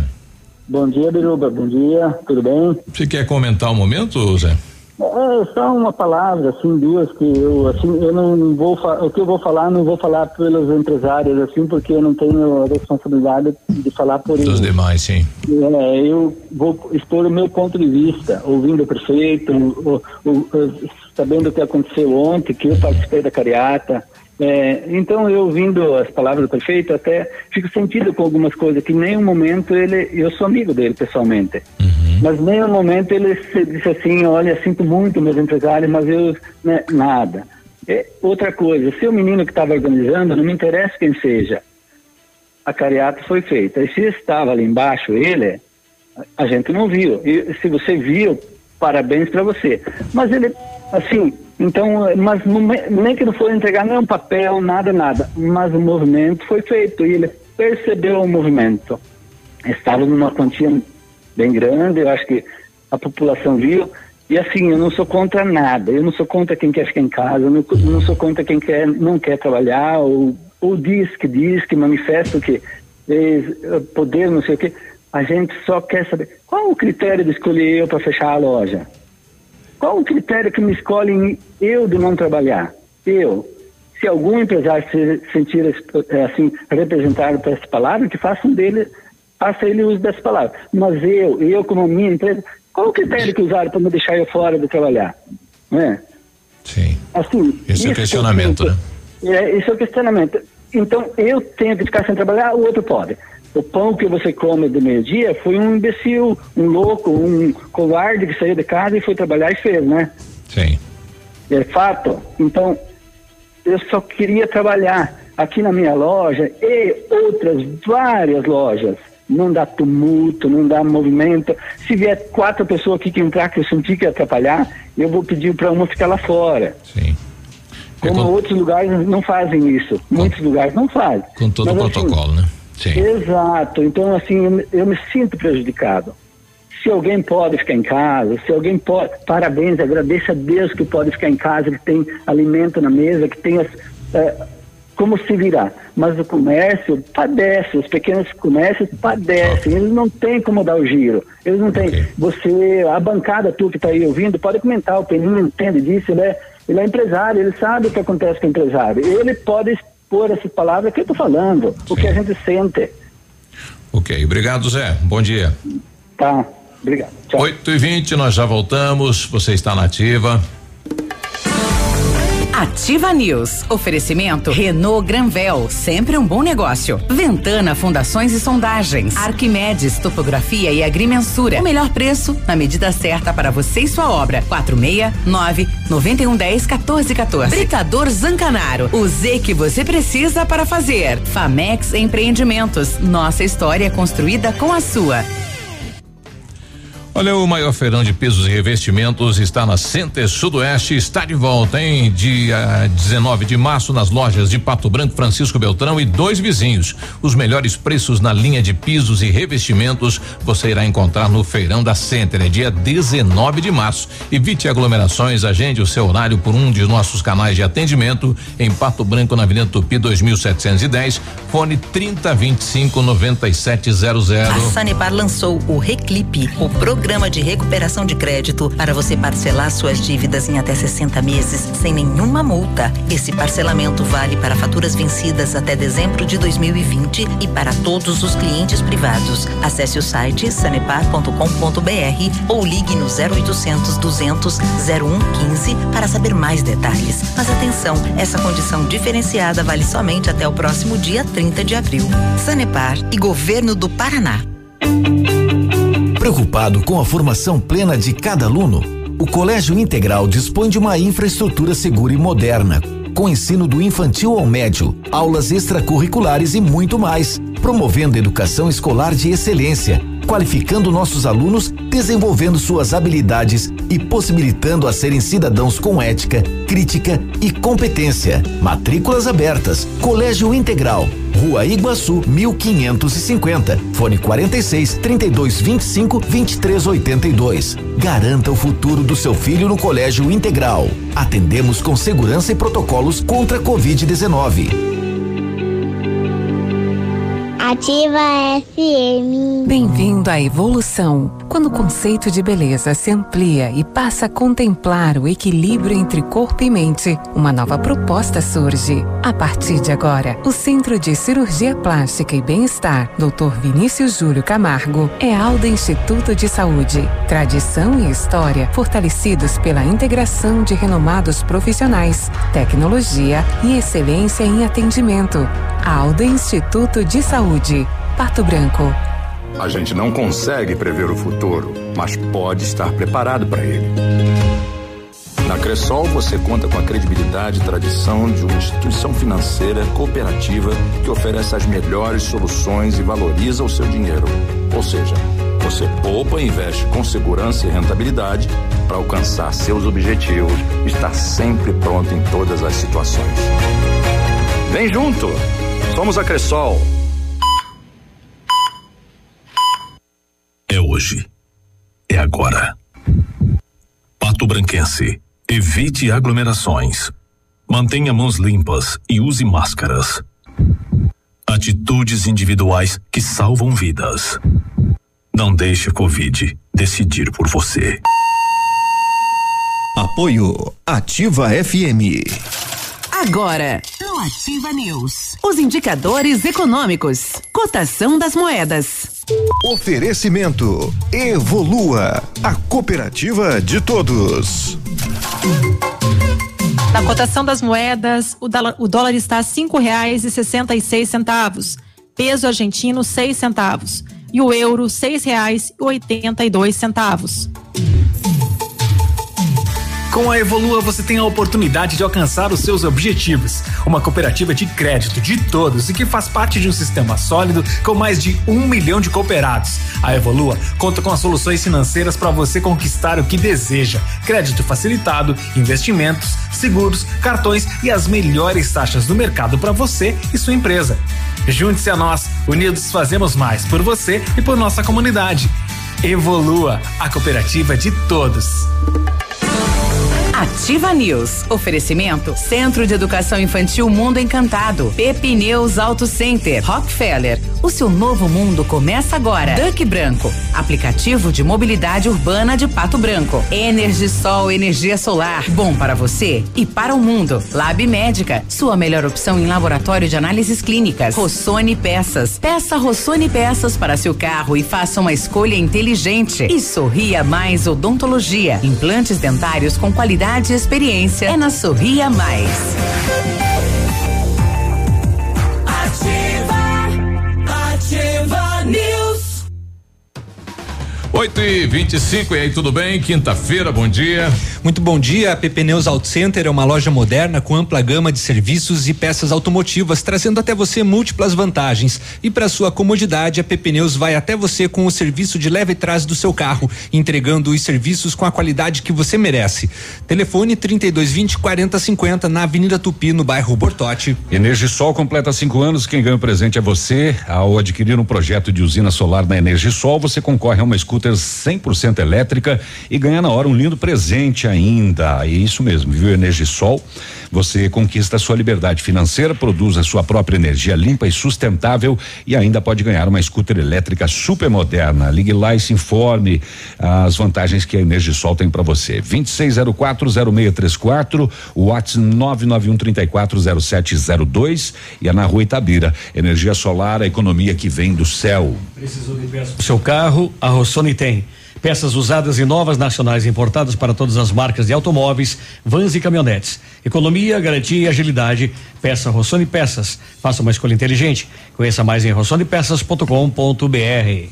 Bom dia, Biruba. Bom dia, tudo bem? Você quer comentar um momento, Zé? É só uma palavra, assim, duas, que eu, assim, eu não vou, o que eu vou falar, não vou falar pelos empresários, assim, porque eu não tenho a responsabilidade de falar por eles. Dos demais, sim. É, eu vou expor o meu ponto de vista, ouvindo o prefeito, o, o, o, sabendo o que aconteceu ontem, que eu participei da cariata. É, então, eu ouvindo as palavras do prefeito, até fico sentido com algumas coisas, que em nenhum momento ele, eu sou amigo dele pessoalmente. Uhum. Mas nem no momento ele se disse assim, olha, sinto muito meus empresários, mas eu, né, nada. E outra coisa, se o menino que estava organizando, não me interessa quem seja, a cariata foi feita. E se estava ali embaixo ele, a gente não viu. E se você viu, parabéns para você. Mas ele, assim, então, mas não, nem que não foi entregar nenhum papel, nada, nada. Mas o movimento foi feito e ele percebeu o movimento. Estava numa quantia bem grande, eu acho que a população viu, e assim, eu não sou contra nada, eu não sou contra quem quer ficar em casa, eu não, não sou contra quem quer, não quer trabalhar, ou, ou diz que diz, que manifesta o que, poder, não sei o que, a gente só quer saber, qual o critério de escolher eu para fechar a loja? Qual o critério que me escolhem eu de não trabalhar? Eu, se algum empresário se sentir assim, representado por essa palavra, que façam dele... faça ele uso dessas palavras. Mas eu, eu como a minha empresa, qual o critério que usaram para me deixar eu fora de trabalhar? Não é? Sim. Assim, esse isso é o questionamento, né? É, esse é o questionamento. Então, eu tenho que ficar sem trabalhar, o outro pode. O pão que você come do meio-dia foi um imbecil, um louco, um covarde que saiu de casa e foi trabalhar e fez, né? Sim. É fato. Então, eu só queria trabalhar aqui na minha loja e outras várias lojas. Não dá tumulto, não dá movimento. Se vier quatro pessoas aqui que entrar, que eu senti que ia atrapalhar, eu vou pedir para uma ficar lá fora. Sim. Como com... outros lugares não fazem isso. Com... Muitos lugares não fazem. Com todo mas, o protocolo, assim, né? Sim. Exato. Então, assim, eu, eu me sinto prejudicado. Se alguém pode ficar em casa, se alguém pode... Parabéns, agradeço a Deus que pode ficar em casa, que tem alimento na mesa, que tem... As, é, como se virar, mas o comércio padece, os pequenos comércios padecem, eles não têm como dar o giro, eles não têm, você, a bancada tu que está aí ouvindo, pode comentar, o Peninha entende disso, ele é, ele é empresário, ele sabe o que acontece com o empresário, ele pode expor essas palavras que eu estou falando, sim, o que a gente sente. Ok, obrigado, Zé, bom dia. Tá, obrigado. Tchau. oito e vinte, nós já voltamos, você está na Ativa. Ativa News. Oferecimento Renault Granvel, sempre um bom negócio. Ventana Fundações e Sondagens. Arquimedes Topografia e Agrimensura. O melhor preço na medida certa para você e sua obra. quatro seis nove, nove um um zero, um quatro um quatro. Britador Zancanaro. O Z que você precisa para fazer. Famex Empreendimentos. Nossa história construída com a sua. Olha, o maior feirão de pisos e revestimentos está na Center Sudoeste, está de volta em dia dezenove de março nas lojas de Pato Branco, Francisco Beltrão e dois vizinhos. Os melhores preços na linha de pisos e revestimentos você irá encontrar no feirão da Center, é dia dezenove de março. Evite aglomerações, agende o seu horário por um de nossos canais de atendimento em Pato Branco, na Avenida Tupi dois mil setecentos e dez, fone trinta, vinte e cinco, noventa e sete, zero zero. A Sanepar lançou o Reclipe, o programa Programa de recuperação de crédito para você parcelar suas dívidas em até sessenta meses sem nenhuma multa. Esse parcelamento vale para faturas vencidas até dezembro de dois mil e vinte e para todos os clientes privados. Acesse o site sanepar ponto com ponto br ou ligue no zero oitocentos, duzentos, zero cento e quinze para saber mais detalhes. Mas atenção, essa condição diferenciada vale somente até o próximo dia trinta de abril. Sanepar e Governo do Paraná. Preocupado com a formação plena de cada aluno, o Colégio Integral dispõe de uma infraestrutura segura e moderna, com ensino do infantil ao médio, aulas extracurriculares e muito mais, promovendo educação escolar de excelência, qualificando nossos alunos, desenvolvendo suas habilidades e possibilitando a serem cidadãos com ética, crítica e competência. Matrículas abertas. Colégio Integral. Rua Iguaçu, mil quinhentos e cinquenta. Fone quarenta e seis, trinta e dois vinte e cinco, vinte e três oitenta e dois. Garanta o futuro do seu filho no Colégio Integral. Atendemos com segurança e protocolos contra a covid dezenove. Ativa F M. Bem-vindo à evolução. Quando o conceito de beleza se amplia e passa a contemplar o equilíbrio entre corpo e mente, uma nova proposta surge. A partir de agora, o Centro de Cirurgia Plástica e Bem-Estar, doutor Vinícius Júlio Camargo, é Aldo Instituto de Saúde. Tradição e história fortalecidos pela integração de renomados profissionais, tecnologia e excelência em atendimento. Aldo Instituto de Saúde, Pato Branco. A gente não consegue prever o futuro, mas pode estar preparado para ele. Na Cressol, você conta com a credibilidade e tradição de uma instituição financeira cooperativa que oferece as melhores soluções e valoriza o seu dinheiro. Ou seja, você poupa e investe com segurança e rentabilidade para alcançar seus objetivos e estar sempre pronto em todas as situações. Vem junto! Somos a Cressol. É hoje. É agora. Pato Branquense, evite aglomerações. Mantenha mãos limpas e use máscaras. Atitudes individuais que salvam vidas. Não deixe a Covid decidir por você. Apoio Ativa F M. Agora, no Ativa News, os indicadores econômicos, cotação das moedas. Oferecimento, Evolua, a cooperativa de todos. Na cotação das moedas, o dólar, o dólar está a cinco reais e sessenta e seis centavos, peso argentino seis centavos e o euro seis reais e oitenta e dois centavos. Com a Evolua você tem a oportunidade de alcançar os seus objetivos. Uma cooperativa de crédito de todos e que faz parte de um sistema sólido com mais de um milhão de cooperados. A Evolua conta com as soluções financeiras para você conquistar o que deseja. Crédito facilitado, investimentos, seguros, cartões e as melhores taxas do mercado para você e sua empresa. Junte-se a nós, unidos fazemos mais por você e por nossa comunidade. Evolua, a cooperativa de todos. Ativa News. Oferecimento Centro de Educação Infantil Mundo Encantado, Pep Pneus Auto Center, Rockefeller. O seu novo mundo começa agora. Duque Branco, aplicativo de mobilidade urbana de Pato Branco. EnergiSol, energia solar, bom para você e para o mundo. Lab Médica, sua melhor opção em laboratório de análises clínicas. Rossoni Peças, peça Rossoni Peças para seu carro e faça uma escolha inteligente. E Sorria Mais Odontologia, implantes dentários com qualidade e experiência é na Sorria Mais. Ativa, Ativa News. oito e vinte e cinco, e aí, tudo bem? Quinta-feira, bom dia. Muito bom dia. A Pep Pneus Auto Center é uma loja moderna com ampla gama de serviços e peças automotivas, trazendo até você múltiplas vantagens. E para sua comodidade, a Pep Pneus vai até você com o serviço de leva e trás do seu carro, entregando os serviços com a qualidade que você merece. Telefone trinta e dois vinte, quarenta cinquenta na Avenida Tupi, no bairro Bortote. EnergiSol completa cinco anos. Quem ganha o presente é você. Ao adquirir um projeto de usina solar na EnergiSol, você concorre a uma scooter cem por cento elétrica e ganha na hora um lindo presente ainda. Ainda, é isso mesmo, viu? EnergiSol, você conquista a sua liberdade financeira, produz a sua própria energia limpa e sustentável e ainda pode ganhar uma scooter elétrica super moderna. Ligue lá e se informe as vantagens que a EnergiSol tem para você. vinte e seis zero quatro, zero seis três quatro, WhatsApp nove nove um, três quatro zero sete zero dois e é na Rua Itabira. Energia solar, a economia que vem do céu. Precisou de peças pro seu carro? A Rossoni tem. Peças usadas e novas nacionais importadas para todas as marcas de automóveis, vans e caminhonetes. Economia, garantia e agilidade. Peça Rossoni Peças. Faça uma escolha inteligente. Conheça mais em rossoni peças ponto com ponto b r.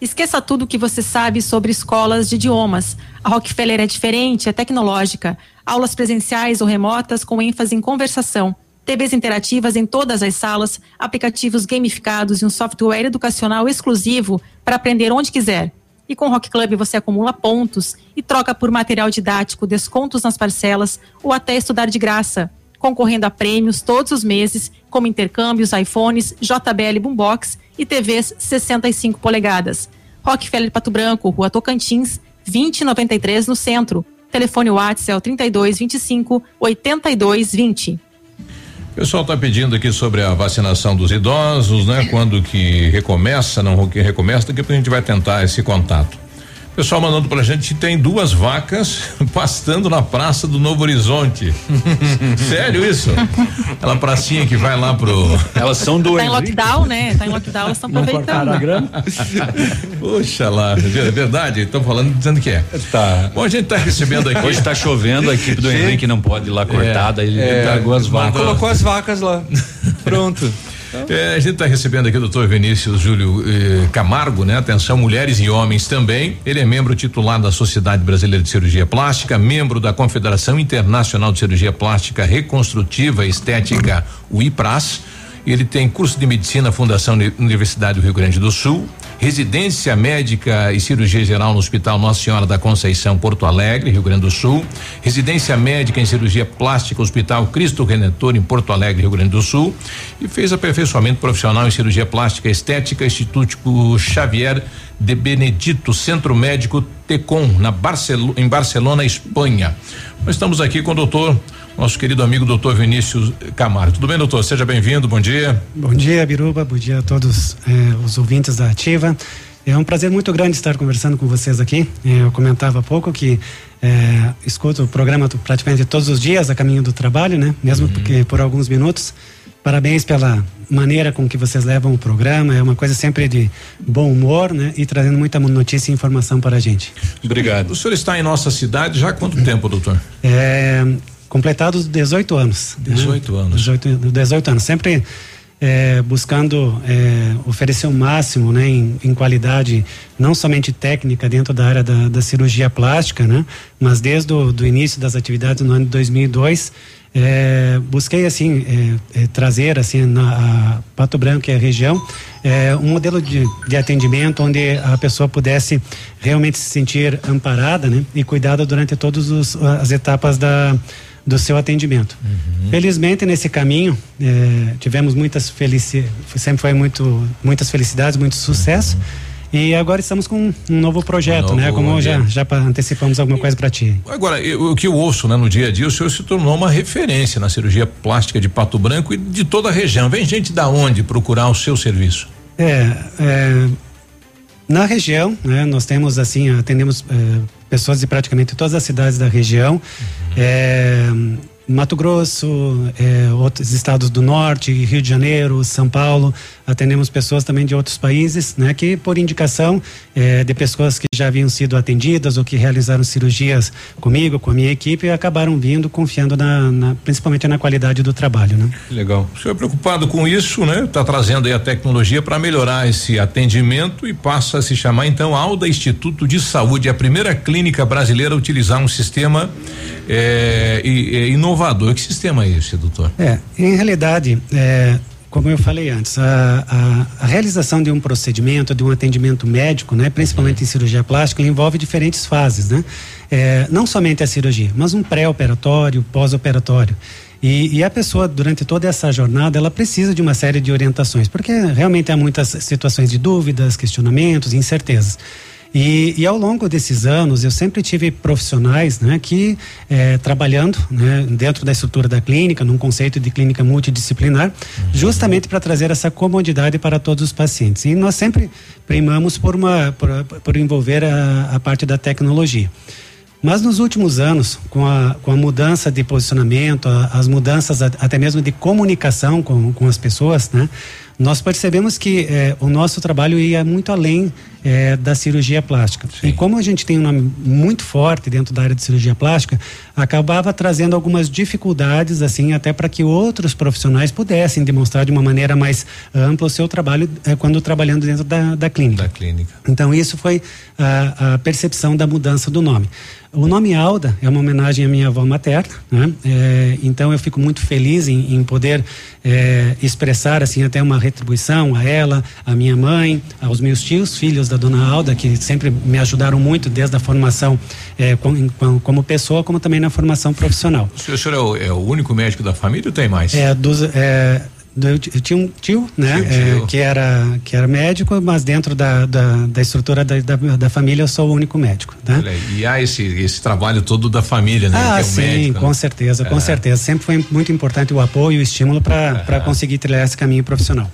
Esqueça tudo o que você sabe sobre escolas de idiomas. A Rockefeller é diferente, é tecnológica. Aulas presenciais ou remotas com ênfase em conversação. T Vs interativas em todas as salas, aplicativos gamificados e um software educacional exclusivo para aprender onde quiser. E com o Rock Club você acumula pontos e troca por material didático, descontos nas parcelas ou até estudar de graça, concorrendo a prêmios todos os meses, como intercâmbios, iPhones, J B L Boombox e T Vs sessenta e cinco polegadas. Rockefeller Pato Branco, Rua Tocantins, vinte e noventa e três, no centro. Telefone WhatsApp é o trinta e dois, vinte e cinco, oitenta e dois, vinte. O pessoal está pedindo aqui sobre a vacinação dos idosos, né? Quando que recomeça, não que recomeça, daqui a pouco a gente vai tentar esse contato. O pessoal mandando pra gente, tem duas vacas pastando na praça do Novo Horizonte. Sério isso? Aquela pracinha que vai lá pro... Elas são doentes. Tá em lockdown, né? Tá em lockdown, elas estão aproveitando. A grana. Puxa lá, é verdade, estão falando, dizendo que é. Tá. Bom, a gente tá recebendo aqui. Hoje tá chovendo, a equipe do Henrique não pode ir lá cortada, é, ele é, pegou as vacas. Colocou as vacas lá. Pronto. É, a gente está recebendo aqui o doutor Vinícius Júlio eh, Camargo, né? Atenção, mulheres e homens também. Ele é membro titular da Sociedade Brasileira de Cirurgia Plástica, membro da Confederação Internacional de Cirurgia Plástica Reconstrutiva e Estética, o I P R A S. Ele tem curso de medicina, Fundação Universidade do Rio Grande do Sul, residência médica e cirurgia geral no Hospital Nossa Senhora da Conceição, Porto Alegre, Rio Grande do Sul, residência médica em cirurgia plástica, Hospital Cristo Redentor em Porto Alegre, Rio Grande do Sul, e fez aperfeiçoamento profissional em cirurgia plástica estética, Instituto Xavier de Benedito, Centro Médico Tecom, na Barcel- em Barcelona, Espanha. Nós estamos aqui com o doutor, nosso querido amigo doutor Vinícius Camargo. Tudo bem, doutor? Seja bem-vindo, bom dia. Bom dia, Biruba, bom dia a todos eh, os ouvintes da Ativa. É um prazer muito grande estar conversando com vocês aqui. Eu comentava há pouco que eh, escuto o programa praticamente todos os dias a caminho do trabalho, né? Mesmo uhum. porque por alguns minutos. Parabéns pela maneira com que vocês levam o programa, é uma coisa sempre de bom humor, né? E trazendo muita notícia e informação para a gente. Obrigado. O senhor está em nossa cidade já há quanto tempo, doutor? É, completados dezoito anos. dezoito né? anos. dezoito, dezoito anos, sempre é, buscando é, oferecer o máximo, né? Em, em qualidade, não somente técnica dentro da área da, da cirurgia plástica, né? Mas desde o do início das atividades no ano de dois mil e dois, É, busquei assim é, é, trazer assim na Pato Branco e a região é, um modelo de, de atendimento onde a pessoa pudesse realmente se sentir amparada, né? E cuidada durante todas as etapas da, do seu atendimento. Uhum. Felizmente nesse caminho é, tivemos muitas felicidades, sempre foi muito, muitas felicidades, muito sucesso. Uhum. E agora estamos com um novo projeto, um novo, né? Como já, já antecipamos alguma coisa para ti. Agora, o que eu ouço, né? No dia a dia, o senhor se tornou uma referência na cirurgia plástica de Pato Branco e de toda a região. Vem gente da onde procurar o seu serviço? É, é na região, né? Nós temos assim, atendemos é, pessoas de praticamente todas as cidades da região, uhum. é, Mato Grosso, é, outros estados do norte, Rio de Janeiro, São Paulo, atendemos pessoas também de outros países, né? Que por indicação é, de pessoas que já haviam sido atendidas ou que realizaram cirurgias comigo, com a minha equipe, e acabaram vindo confiando na, na, principalmente na qualidade do trabalho, né? Legal. O senhor é preocupado com isso, né? Está trazendo aí a tecnologia para melhorar esse atendimento e passa a se chamar então Aldo Instituto de Saúde, a primeira clínica brasileira a utilizar um sistema é, e, e inovador. Que sistema é esse, doutor? É, em realidade, é, como eu falei antes, a, a, a realização de um procedimento, de um atendimento médico, né? Principalmente uhum. em cirurgia plástica, envolve diferentes fases, né? É, não somente a cirurgia, mas um pré-operatório, pós-operatório. E, e a pessoa, durante toda essa jornada, ela precisa de uma série de orientações, porque realmente há muitas situações de dúvidas, questionamentos, incertezas. E, e ao longo desses anos eu sempre tive profissionais, né, que eh, trabalhando, né, dentro da estrutura da clínica, num conceito de clínica multidisciplinar, justamente para trazer essa comodidade para todos os pacientes. E nós sempre primamos por uma por, por envolver a, a parte da tecnologia. Mas nos últimos anos, com a, com a mudança de posicionamento, a, as mudanças a, até mesmo de comunicação com, com as pessoas, né? Nós percebemos que eh, o nosso trabalho ia muito além eh, da cirurgia plástica. Sim. E como a gente tem um nome muito forte dentro da área de cirurgia plástica, acabava trazendo algumas dificuldades, assim, até para que outros profissionais pudessem demonstrar de uma maneira mais ampla o seu trabalho eh, quando trabalhando dentro da, da clínica. Da clínica. Então, isso foi a, a percepção da mudança do nome. O nome Alda é uma homenagem à minha avó materna, né? É, então eu fico muito feliz em, em poder é, expressar assim até uma retribuição a ela, a minha mãe, aos meus tios, filhos da dona Alda, que sempre me ajudaram muito desde a formação é, com, com, como pessoa, como também na formação profissional. O senhor, o senhor é, o, é o único médico da família ou tem mais? É, dos... É, Eu tinha um tio, né? Sim, tio. É, que, era, que era médico, mas dentro da, da, da estrutura da, da, da família eu sou o único médico, né? E há esse, esse trabalho todo da família, né? Ah, que é um sim, médico, com né? certeza, com ah. certeza. Sempre foi muito importante o apoio e o estímulo para ah. conseguir trilhar esse caminho profissional.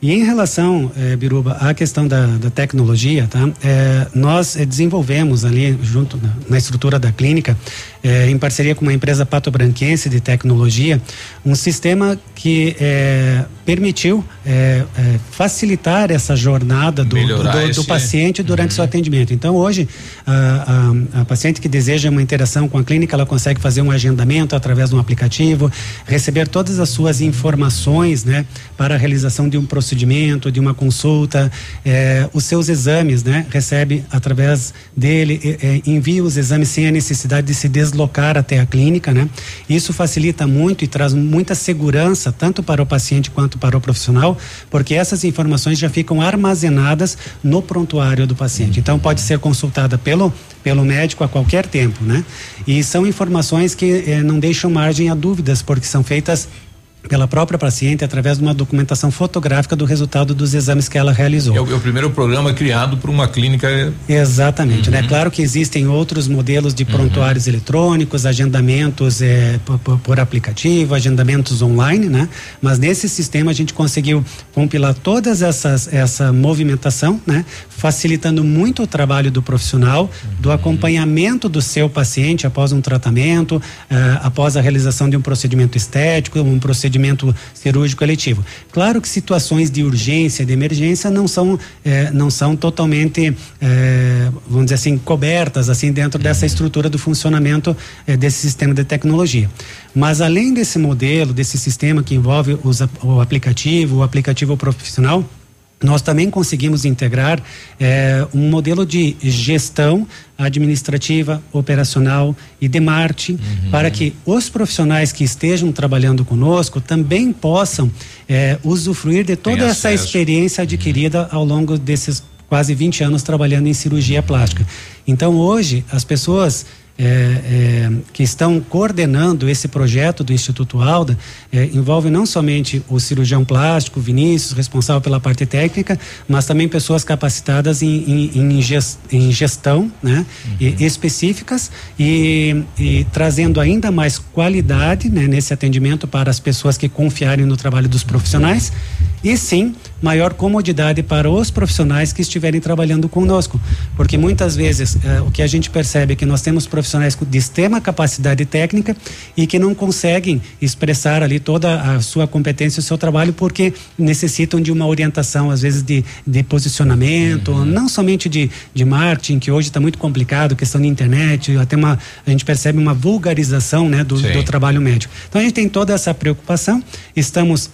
E em relação, eh, Biruba, à questão da, da tecnologia, tá? Eh, nós eh, desenvolvemos ali, junto na, na estrutura da clínica, eh, em parceria com uma empresa patobranquense de tecnologia, um sistema que eh, permitiu eh, eh, facilitar essa jornada do, do, do, do paciente durante uhum. seu atendimento. Então, hoje, a, a, a paciente que deseja uma interação com a clínica, ela consegue fazer um agendamento através de um aplicativo, receber todas as suas informações, né, para a realização de um procedimento. procedimento, de uma consulta, eh, os seus exames, né? Recebe através dele, eh, envia os exames sem a necessidade de se deslocar até a clínica, né? Isso facilita muito e traz muita segurança tanto para o paciente quanto para o profissional, porque essas informações já ficam armazenadas no prontuário do paciente. Então pode ser consultada pelo pelo médico a qualquer tempo, né? E são informações que eh, não deixam margem a dúvidas, porque são feitas pela própria paciente, através de uma documentação fotográfica do resultado dos exames que ela realizou. É o, é o primeiro programa criado por uma clínica. Exatamente, uhum. né? Claro que existem outros modelos de prontuários uhum. eletrônicos, agendamentos eh, por, por aplicativo, agendamentos online, né? Mas nesse sistema a gente conseguiu compilar todas essas, essa movimentação, né? Facilitando muito o trabalho do profissional, uhum. do acompanhamento do seu paciente após um tratamento, eh, após a realização de um procedimento estético, um procedimento cirúrgico eletivo. Claro que situações de urgência, de emergência não são eh, não são totalmente eh, vamos dizer assim, cobertas assim dentro dessa estrutura do funcionamento eh, desse sistema de tecnologia. Mas além desse modelo, desse sistema que envolve os, o aplicativo, o aplicativo profissional, nós também conseguimos integrar eh, um modelo de gestão administrativa, operacional e de marketing, uhum. para que os profissionais que estejam trabalhando conosco também possam eh, usufruir de toda Tem essa acesso. experiência adquirida uhum. ao longo desses quase vinte anos trabalhando em cirurgia uhum. plástica. Então hoje as pessoas É, é, que estão coordenando esse projeto do Instituto Alda, é, envolve não somente o cirurgião plástico, Vinícius, responsável pela parte técnica, mas também pessoas capacitadas em, em, em gestão, né? Uhum. e, específicas e, e trazendo ainda mais qualidade, né? Nesse atendimento para as pessoas que confiarem no trabalho dos profissionais e sim, maior comodidade para os profissionais que estiverem trabalhando conosco, porque muitas vezes é, o que a gente percebe é que nós temos profissionais profissionais de extrema capacidade técnica e que não conseguem expressar ali toda a sua competência e o seu trabalho porque necessitam de uma orientação, às vezes de, de posicionamento, uhum. não somente de, de marketing, que hoje está muito complicado, questão de internet, até uma, a gente percebe uma vulgarização, né, do, do trabalho médico. Então a gente tem toda essa preocupação, estamos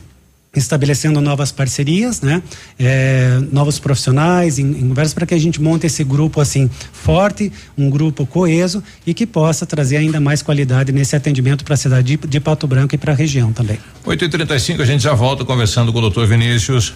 estabelecendo novas parcerias, né? É, novos profissionais em, em conversa para que a gente monte esse grupo assim forte, um grupo coeso e que possa trazer ainda mais qualidade nesse atendimento para a cidade de, de Pato Branco e para a região também. oito e trinta e cinco, a gente já volta conversando com o doutor Vinícius.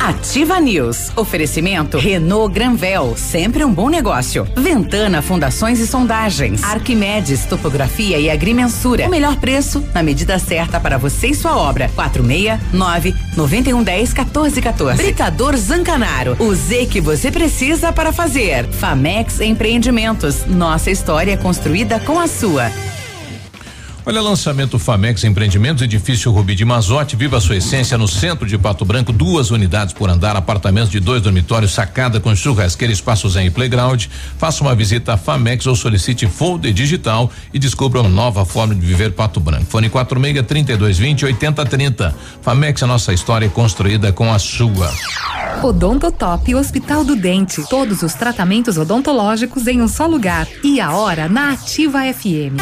Ativa News. Oferecimento Renault Granvel, sempre um bom negócio. Ventana Fundações e Sondagens. Arquimedes Topografia e Agrimensura. O melhor preço na medida certa para você e sua obra. quatro seis nove nove um um zero um quatro quatro um quatro. Britador Zancanaro. O Z que você precisa para fazer. Famex Empreendimentos. Nossa história construída com a sua. Olha, lançamento Famex Empreendimentos, edifício Rubi de Mazotti, viva a sua essência no centro de Pato Branco, duas unidades por andar, apartamentos de dois dormitórios, sacada com churrasqueira, espaços em playground. Faça uma visita à Famex ou solicite folder digital e descubra uma nova forma de viver Pato Branco. Fone quarenta e seis, trinta e dois vinte, oitenta e trinta. Famex, a nossa história construída com a sua. Odonto Top, Hospital do Dente, todos os tratamentos odontológicos em um só lugar. E a hora na Ativa F M.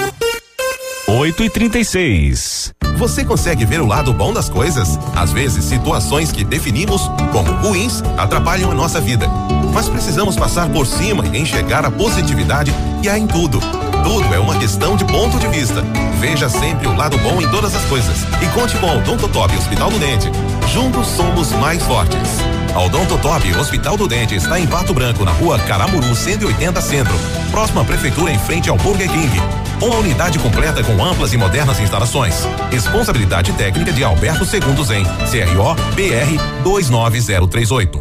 oito e trinta e seis. você consegue ver o lado bom das coisas. Às vezes, situações que definimos como ruins atrapalham a nossa vida. Mas precisamos passar por cima e enxergar a positividade que há em tudo. Tudo é uma questão de ponto de vista. Veja sempre o lado bom em todas as coisas. E conte com o Donto Top Hospital do Dente. Juntos somos mais fortes. A Odonto Top Hospital do Dente está em Pato Branco, na rua Caramuru cento e oitenta Centro, próxima à prefeitura em frente ao Burger King. Uma unidade completa com amplas e modernas instalações. Responsabilidade técnica de Alberto Segundos em C R O B R dois nove zero três oito.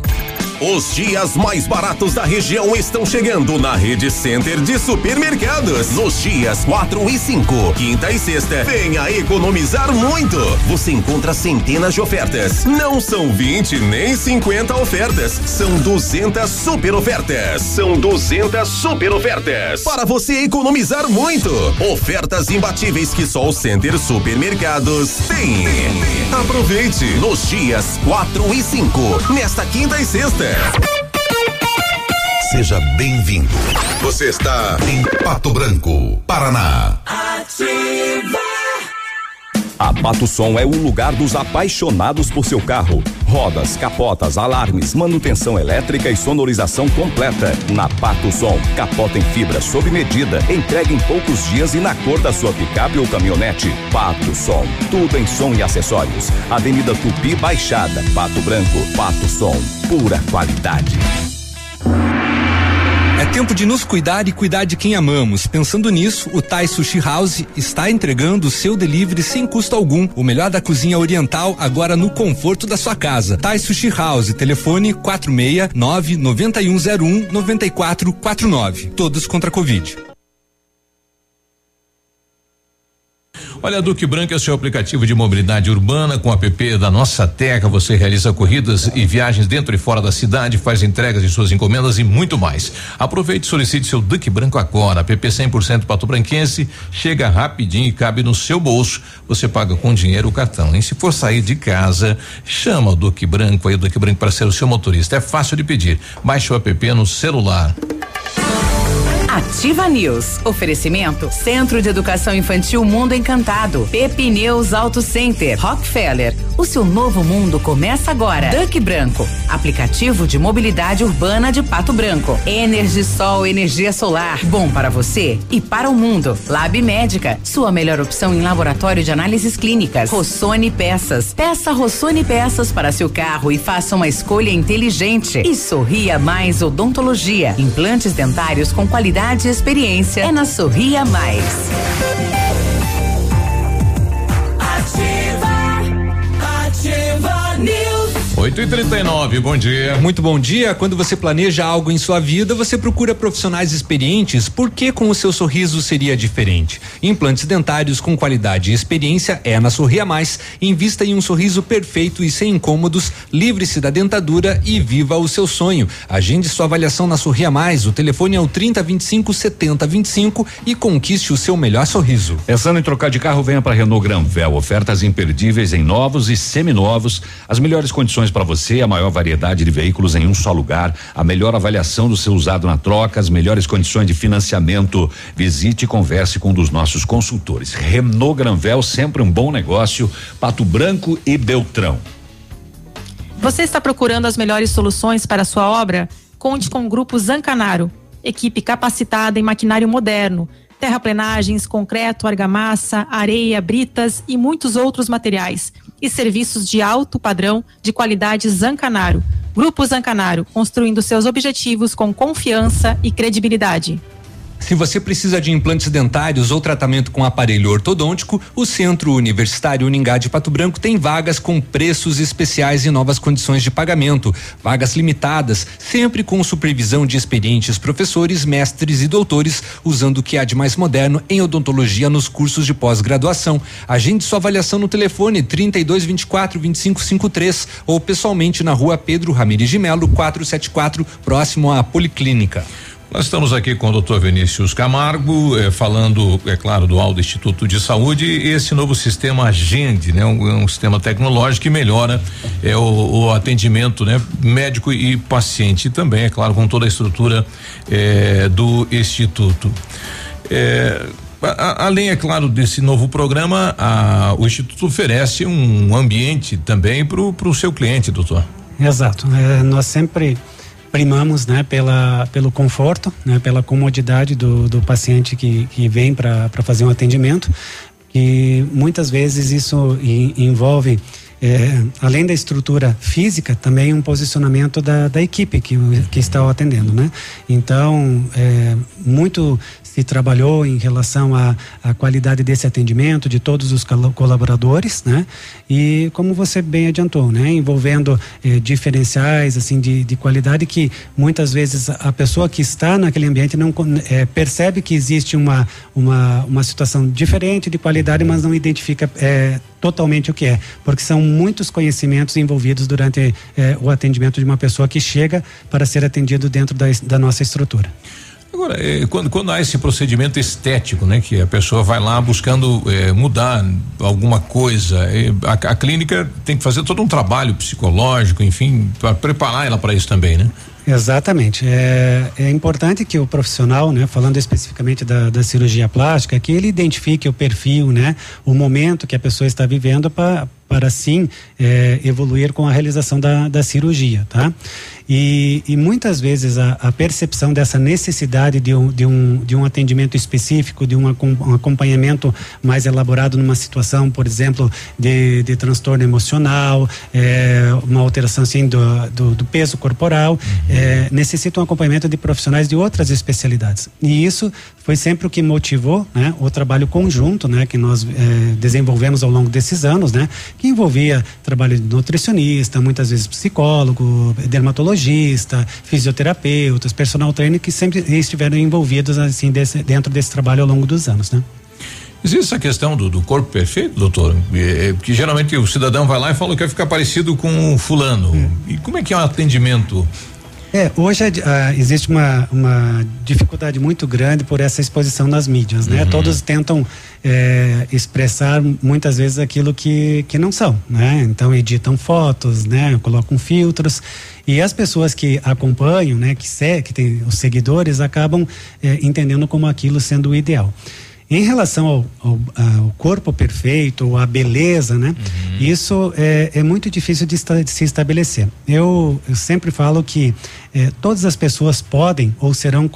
Os dias mais baratos da região estão chegando na Rede Center de Supermercados. Nos dias quatro e cinco, quinta e sexta, venha economizar muito. Você encontra centenas de ofertas. Não são vinte nem cinquenta ofertas, são duzentas super ofertas. São duzentas super ofertas para você economizar muito. Ofertas imbatíveis que só o Center Supermercados tem. Aproveite nos dias quatro e cinco, nesta quinta e sexta. Seja bem-vindo. Você está em Pato Branco, Paraná. Ativa. A Pato Som é o lugar dos apaixonados por seu carro. Rodas, capotas, alarmes, manutenção elétrica e sonorização completa. Na Pato Som, capota em fibra sob medida, entregue em poucos dias e na cor da sua picape ou caminhonete. Pato Som, tudo em som e acessórios. Avenida Tupi Baixada, Pato Branco. Pato Som, pura qualidade. É tempo de nos cuidar e cuidar de quem amamos. Pensando nisso, o Thai Sushi House está entregando o seu delivery sem custo algum. O melhor da cozinha oriental agora no conforto da sua casa. Thai Sushi House, telefone quatro seis nove nove um zero um nove quatro quatro nove. Todos contra a Covid. Olha, Duque Branco é o seu aplicativo de mobilidade urbana. Com o app da Nossa Teca, você realiza corridas e viagens dentro e fora da cidade, faz entregas de suas encomendas e muito mais. Aproveite e solicite seu Duque Branco agora. App cem por cento patobranquense, chega rapidinho e cabe no seu bolso. Você paga com dinheiro ou cartão. E se for sair de casa, chama o Duque Branco aí, o Duque Branco para ser o seu motorista. É fácil de pedir. Baixe o app no celular. Ativa News. Oferecimento Centro de Educação Infantil Mundo Encantado. Pep Pneus Auto Center. Rockefeller. O seu novo mundo começa agora. Duque Branco. Aplicativo de mobilidade urbana de Pato Branco. EnergiSol, energia solar. Bom para você e para o mundo. Lab Médica. Sua melhor opção em laboratório de análises clínicas. Rossoni Peças. Peça Rossoni Peças para seu carro e faça uma escolha inteligente. E Sorria Mais Odontologia. Implantes dentários com qualidade e experiência é na Sorria Mais. Ativa, Ativa News. oito e trinta e nove, bom dia. Muito bom dia. Quando você planeja algo em sua vida, você procura profissionais experientes, porque com o seu sorriso seria diferente. Implantes dentários com qualidade e experiência é na Sorria Mais. Invista em um sorriso perfeito e sem incômodos, livre-se da dentadura e viva o seu sonho. Agende sua avaliação na Sorria Mais. O telefone é o trinta vinte e cinco setenta vinte e cinco e conquiste o seu melhor sorriso. Pensando em trocar de carro, venha para Renault Granvel. Ofertas imperdíveis em novos e seminovos, as melhores condições para você, a maior variedade de veículos em um só lugar, a melhor avaliação do seu usado na troca, as melhores condições de financiamento. Visite e converse com um dos nossos consultores. Renault Granvel, sempre um bom negócio. Pato Branco e Beltrão. Você está procurando as melhores soluções para a sua obra? Conte com o Grupo Zancanaro, equipe capacitada em maquinário moderno, terraplenagens, concreto, argamassa, areia, britas e muitos outros materiais. E serviços de alto padrão de qualidade Zancanaro. Grupo Zancanaro, construindo seus objetivos com confiança e credibilidade. Se você precisa de implantes dentários ou tratamento com aparelho ortodôntico, o Centro Universitário Uningá de Pato Branco tem vagas com preços especiais e novas condições de pagamento. Vagas limitadas, sempre com supervisão de experientes professores, mestres e doutores, usando o que há de mais moderno em odontologia nos cursos de pós-graduação. Agende sua avaliação no telefone trinta e dois vinte e quatro vinte e cinco cinquenta e três ou pessoalmente na rua Pedro Ramires de Melo, quatrocentos e setenta e quatro, próximo à Policlínica. Nós estamos aqui com o doutor Vinícius Camargo, eh, falando, é claro, do Aldo Instituto de Saúde e esse novo sistema Agende, né? Um, um sistema tecnológico que melhora eh, o, o atendimento, né? Médico e paciente, e também, é claro, com toda a estrutura eh, do Instituto. Eh, A, a, além, é claro, desse novo programa, a, o Instituto oferece um ambiente também para o seu cliente, doutor. Exato. É, nós sempre primamos, né, pela, pelo conforto, né, pela comodidade do, do paciente que, que vem para fazer um atendimento. E muitas vezes isso envolve, é, além da estrutura física, também um posicionamento da, da equipe que, que está atendendo, né? Então, é, muito se trabalhou em relação à, à qualidade desse atendimento, de todos os colaboradores, né? E como você bem adiantou, né? Envolvendo é, diferenciais, assim, de, de qualidade que muitas vezes a pessoa que está naquele ambiente não é, percebe que existe uma, uma, uma situação diferente de qualidade, mas não identifica é, totalmente o que é, porque são muitos conhecimentos envolvidos durante eh, o atendimento de uma pessoa que chega para ser atendido dentro da, da nossa estrutura. Agora, eh, quando, quando há esse procedimento estético, né, que a pessoa vai lá buscando eh, mudar alguma coisa, eh, a, a clínica tem que fazer todo um trabalho psicológico, enfim, para preparar ela para isso também, né? Exatamente. É, é importante que o profissional, né, falando especificamente da, da cirurgia plástica, que ele identifique o perfil, né, o momento que a pessoa está vivendo para para assim é, evoluir com a realização da, da cirurgia, tá? E, e muitas vezes a, a percepção dessa necessidade de um, de um, de um atendimento específico, de um acompanhamento mais elaborado numa situação, por exemplo, de, de transtorno emocional, é, uma alteração assim do, do, do peso corporal, uhum. é, necessita um acompanhamento de profissionais de outras especialidades. E isso foi sempre o que motivou, né, o trabalho conjunto, né, que nós eh, desenvolvemos ao longo desses anos, né, que envolvia trabalho de nutricionista, muitas vezes psicólogo, dermatologista, fisioterapeutas, personal trainer, que sempre estiveram envolvidos assim desse, dentro desse trabalho ao longo dos anos, né? Existe essa questão do, do corpo perfeito, doutor? É, que geralmente o cidadão vai lá e fala que quer ficar parecido com o fulano. Hum. E como é que é o atendimento? É, hoje ah, existe uma, uma dificuldade muito grande por essa exposição nas mídias, né? Uhum. Todos tentam é, expressar muitas vezes aquilo que, que não são, né? Então editam fotos, né? Colocam filtros e as pessoas que acompanham, né? Que, se, que tem os seguidores acabam é, entendendo como aquilo sendo o ideal. Em relação ao, ao, ao corpo perfeito, ou à beleza, né? Uhum. Isso é, é muito difícil de, de se estabelecer. Eu, eu sempre falo que eh, todas as pessoas podem ou serão,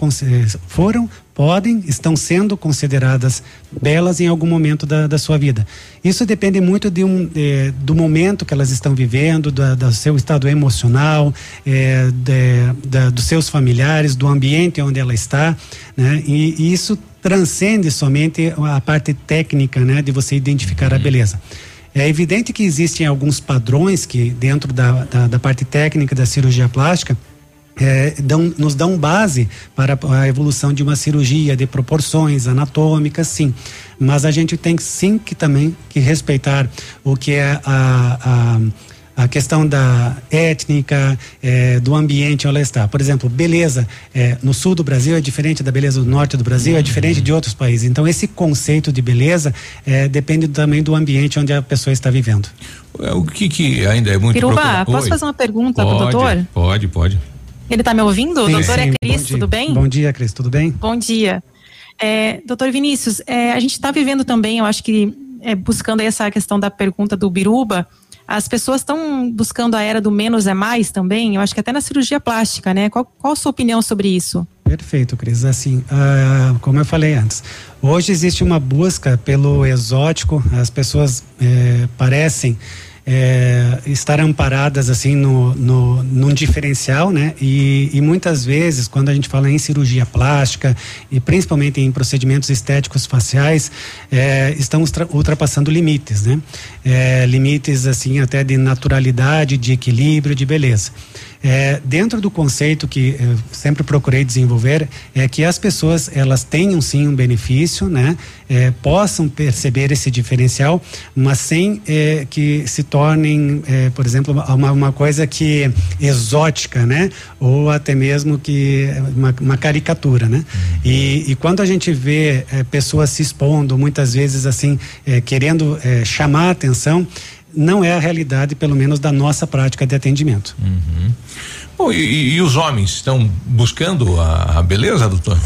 foram, podem, estão sendo consideradas belas em algum momento da, da sua vida. Isso depende muito de um, eh, do momento que elas estão vivendo, da, do seu estado emocional, eh, de, da, dos seus familiares, do ambiente onde ela está, né? E, e isso transcende somente a parte técnica, né, de você identificar a beleza. É evidente que existem alguns padrões que dentro da, da, da parte técnica da cirurgia plástica É, dão, nos dão base para a evolução de uma cirurgia, de proporções anatômicas, sim. Mas a gente tem sim que também que respeitar o que é a, a, a questão da étnica, é, do ambiente onde ela está. Por exemplo, beleza é, no sul do Brasil é diferente da beleza do norte do Brasil, é diferente de outros países. Então esse conceito de beleza é, depende também do ambiente onde a pessoa está vivendo. O que, que ainda é muito Biruba, procura... posso Oi? fazer uma pergunta para o doutor? Pode, pode. Ele tá me ouvindo? Sim, doutor, sim. É Cris, tudo bem? Bom dia, Cris, tudo bem? Bom dia. É, doutor Vinícius, é, a gente tá vivendo também, eu acho que é, buscando essa questão da pergunta do Biruba, as pessoas estão buscando a era do menos é mais também, eu acho que até na cirurgia plástica, né? Qual, qual a sua opinião sobre isso? Perfeito, Cris. Assim, ah, como eu falei antes, hoje existe uma busca pelo exótico, as pessoas eh, parecem... É, estar amparadas assim no, no, num diferencial, né? E, e muitas vezes quando a gente fala em cirurgia plástica e principalmente em procedimentos estéticos faciais, é, estamos ultrapassando limites, né? É, limites assim até de naturalidade, de equilíbrio, de beleza. É, dentro do conceito que eu sempre procurei desenvolver é que as pessoas elas tenham sim um benefício, né? É, possam perceber esse diferencial, mas sem é, que se tornem, é, por exemplo, uma, uma coisa que exótica, né? Ou até mesmo que uma, uma caricatura, né? E, e quando a gente vê é, pessoas se expondo, muitas vezes assim é, querendo é, chamar a atenção, não é a realidade, pelo menos, da nossa prática de atendimento. Uhum. Bom, e, e os homens estão buscando a, a beleza, doutor?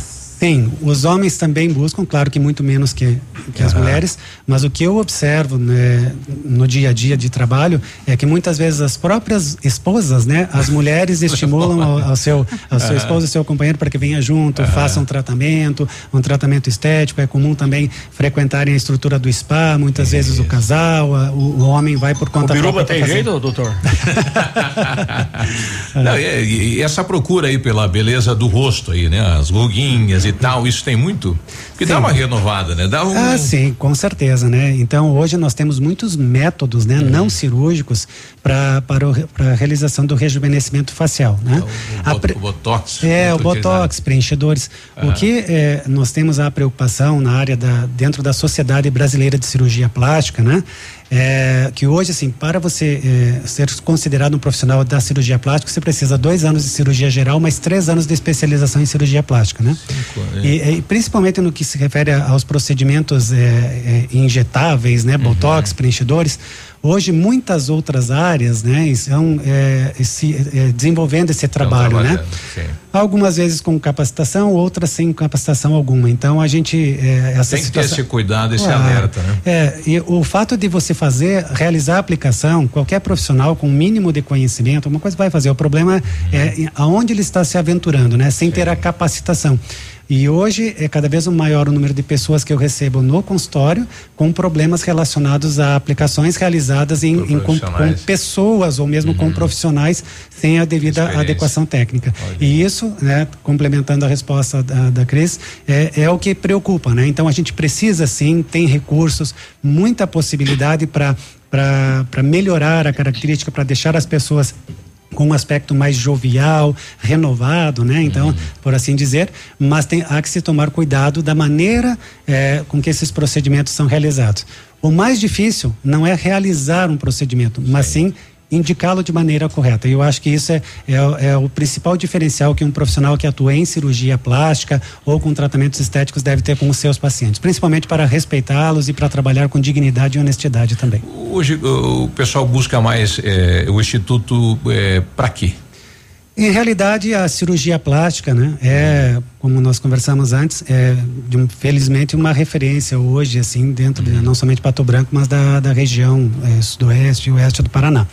Tem. Os homens também buscam, claro que muito menos que, que as mulheres, mas o que eu observo, né, no dia a dia de trabalho é que muitas vezes as próprias esposas, né, as mulheres estimulam ao, ao seu, ao seu esposo e seu companheiro para que venha junto, faça um tratamento, um tratamento estético. É comum também frequentarem a estrutura do spa, muitas é. vezes o casal, o, o homem vai por conta própria. O Biruba tem fazer. jeito, doutor? Não, e, e essa procura aí pela beleza do rosto aí, né, as ruguinhas e tal, isso tem muito? Porque sim. dá uma renovada, né? Dá um... Ah, sim, com certeza, né? Então, hoje nós temos muitos métodos, né? Hum. Não cirúrgicos para para a realização do rejuvenescimento facial, né? O, o, o, pre... o botox. É, o botox, preenchedores. Ah. O que é, nós temos a preocupação na área da, dentro da Sociedade Brasileira de Cirurgia Plástica, né? É, que hoje, assim, para você é, ser considerado um profissional da cirurgia plástica, você precisa dois anos de cirurgia geral, mais três anos de especialização em cirurgia plástica, né? Sim, é. e, e principalmente no que se refere aos procedimentos é, é, injetáveis, né? Botox, uhum. preenchedores. Hoje, muitas outras áreas, né, estão é, se, é, desenvolvendo esse trabalho, né? Sim. Algumas vezes com capacitação, outras sem capacitação alguma. Então, a gente... É, essa Tem situação... que ter esse cuidado, esse ah, alerta, né? É, e o fato de você fazer, realizar a aplicação, qualquer profissional com o mínimo de conhecimento, uma coisa vai fazer. O problema uhum. é aonde ele está se aventurando, né? Sem Sim. ter a capacitação. E hoje é cada vez maior o número de pessoas que eu recebo no consultório com problemas relacionados a aplicações realizadas em, em, com, com pessoas ou mesmo uhum. com profissionais sem a devida adequação técnica. Pode. E isso, né, complementando a resposta da, da Cris, é, é o que preocupa, né? Então a gente precisa sim, tem recursos, muita possibilidade para para melhorar a característica, para deixar as pessoas com um aspecto mais jovial, renovado, né? Então, uhum. por assim dizer, mas tem, há que se tomar cuidado da maneira é, com que esses procedimentos são realizados. O mais difícil não é realizar um procedimento, sim. mas sim indicá-lo de maneira correta. E eu acho que isso é, é, é o principal diferencial que um profissional que atua em cirurgia plástica ou com tratamentos estéticos deve ter com os seus pacientes, principalmente para respeitá-los e para trabalhar com dignidade e honestidade também. Hoje o pessoal busca mais é, o instituto é, para quê? Em realidade, a cirurgia plástica, né, é, como nós conversamos antes, é, de um, felizmente, uma referência hoje, assim, dentro de, não somente Pato Branco, mas da, da região é, sudoeste e oeste do Paraná.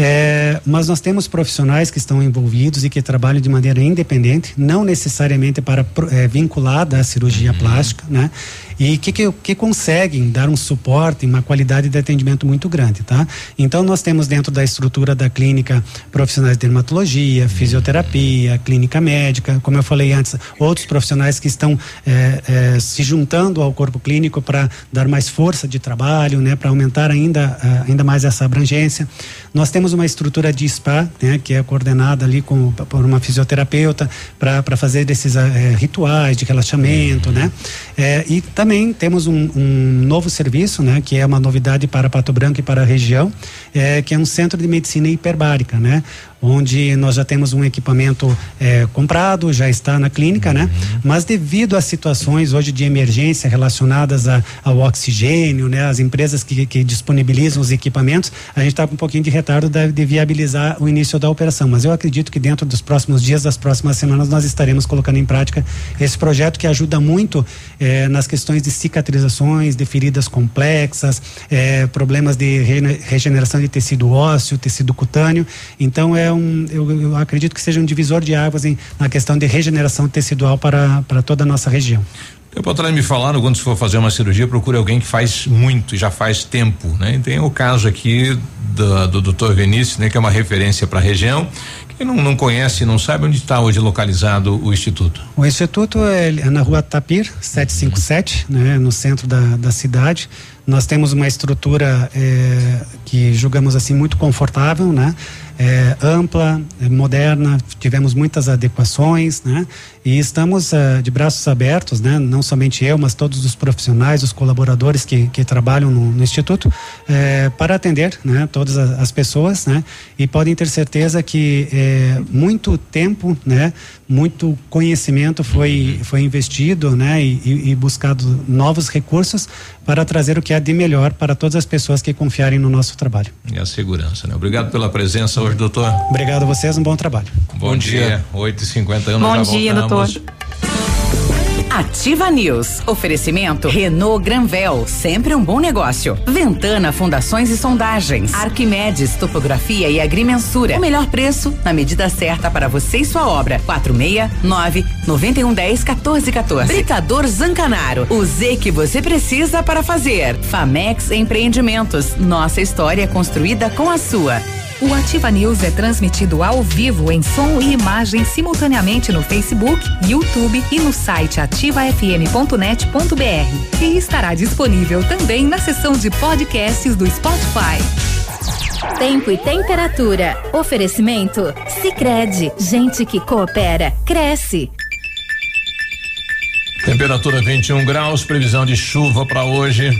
É, mas nós temos profissionais que estão envolvidos e que trabalham de maneira independente, não necessariamente para é, vinculada à cirurgia uhum. plástica, né? E que, que que conseguem dar um suporte, uma qualidade de atendimento muito grande, tá? Então nós temos dentro da estrutura da clínica profissionais de dermatologia, uhum. fisioterapia, clínica médica, como eu falei antes, outros profissionais que estão é, é, se juntando ao corpo clínico para dar mais força de trabalho, né? Para aumentar ainda ainda mais essa abrangência. Nós temos uma estrutura de spa, né, que é coordenada ali com, por uma fisioterapeuta para fazer esses é, rituais de relaxamento, né? É, e também temos um, um novo serviço, né, que é uma novidade para Pato Branco e para a região, é, que é um centro de medicina hiperbárica, né? Onde nós já temos um equipamento é, comprado, já está na clínica, né? Mas devido às situações hoje de emergência relacionadas a, ao oxigênio, né? As empresas que, que disponibilizam os equipamentos, a gente está com um pouquinho de retardo de, de viabilizar o início da operação, mas eu acredito que dentro dos próximos dias, das próximas semanas, nós estaremos colocando em prática esse projeto que ajuda muito é, nas questões de cicatrizações, de feridas complexas, é, problemas de re, regeneração de tecido ósseo, tecido cutâneo. Então é Um, eu, eu acredito que seja um divisor de águas em, na questão de regeneração tecidual para, para toda a nossa região. Tempo atrás me falaram, quando se for fazer uma cirurgia, procure alguém que faz muito, já faz tempo, né? E tem o caso aqui do doutor Vinícius, né? Que é uma referência para a região. Quem não, não conhece, não sabe onde está hoje localizado o Instituto? O Instituto é, é na rua Tapir, setecentos e cinquenta e sete, né? No centro da, da cidade. Nós temos uma estrutura é, que julgamos assim muito confortável, né? É, ampla, é, moderna, tivemos muitas adequações, né? E estamos uh, de braços abertos, né? Não somente eu, mas todos os profissionais, os colaboradores que, que trabalham no, no Instituto, é, para atender, né? Todas as pessoas, né? E podem ter certeza que é, muito tempo, né? Muito conhecimento foi, foi investido, né? E, e buscado novos recursos para trazer o que há de melhor para todas as pessoas que confiarem no nosso trabalho. E a segurança, né? Obrigado pela presença hoje, doutor. Obrigado a vocês, um bom trabalho. Bom, bom dia, dia. oito e cinquenta, nós já voltamos. Bom dia, doutor. Ativa News. Oferecimento Renault Granvel, sempre um bom negócio. Ventana Fundações e Sondagens. Arquimedes Topografia e Agrimensura. O melhor preço na medida certa para você e sua obra. quatro seis nove nove um um zero um quatro quatro um quatro. Britador Zancanaro. O Z que você precisa para fazer. Famex Empreendimentos. Nossa história construída com a sua. O Ativa News é transmitido ao vivo em som e imagem simultaneamente no Facebook, YouTube e no site ativa f m ponto net ponto b r. E estará disponível também na seção de podcasts do Spotify. Tempo e temperatura. Oferecimento Sicredi. Gente que coopera, cresce. Temperatura vinte e um graus, previsão de chuva para hoje.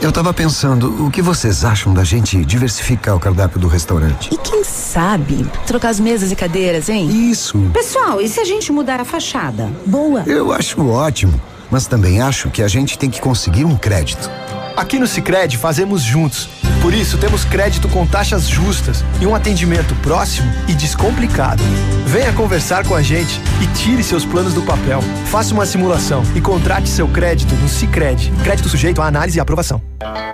Eu tava pensando, o que vocês acham da gente diversificar o cardápio do restaurante? E quem sabe trocar as mesas e cadeiras, hein? Isso. Pessoal, e se a gente mudar a fachada? Boa. Eu acho ótimo, mas também acho que a gente tem que conseguir um crédito. Aqui no Sicredi fazemos juntos. Por isso, temos crédito com taxas justas e um atendimento próximo e descomplicado. Venha conversar com a gente e tire seus planos do papel. Faça uma simulação e contrate seu crédito no Sicredi. Crédito sujeito à análise e aprovação.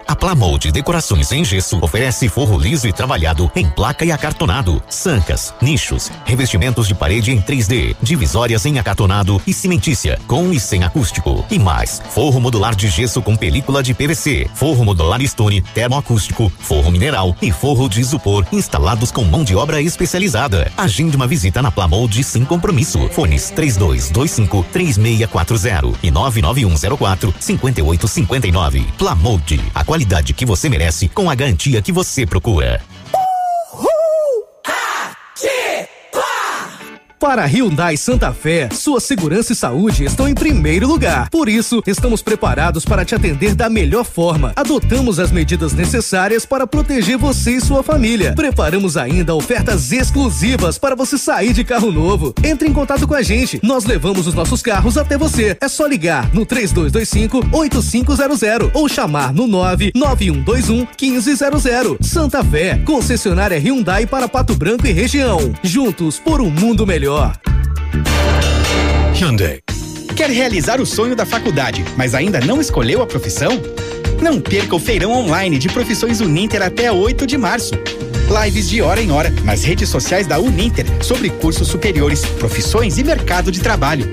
A Plamold Decorações em Gesso oferece forro liso e trabalhado em placa e acartonado, sancas, nichos, revestimentos de parede em três D, divisórias em acartonado e cimentícia, com e sem acústico. E mais, forro modular de gesso com película de P V C, forro modular stone termoacústico, forro mineral e forro de isopor instalados com mão de obra especializada. Agende uma visita na Plamold sem compromisso. Fones três dois dois cinco três seis quatro zero e nove nove um zero quatro cinco oito cinco nove. Plamold. A qualidade que você merece com a garantia que você procura. Para a Hyundai Santa Fé, sua segurança e saúde estão em primeiro lugar. Por isso, estamos preparados para te atender da melhor forma. Adotamos as medidas necessárias para proteger você e sua família. Preparamos ainda ofertas exclusivas para você sair de carro novo. Entre em contato com a gente. Nós levamos os nossos carros até você. É só ligar no três dois dois cinco oito cinco zero zero ou chamar no nove nove um dois um um cinco zero zero. Santa Fé, concessionária Hyundai para Pato Branco e região. Juntos por um mundo melhor. Hyundai. Quer realizar o sonho da faculdade, mas ainda não escolheu a profissão? Não perca o feirão online de profissões Uninter até oito de março. Lives de hora em hora nas redes sociais da Uninter sobre cursos superiores, profissões e mercado de trabalho.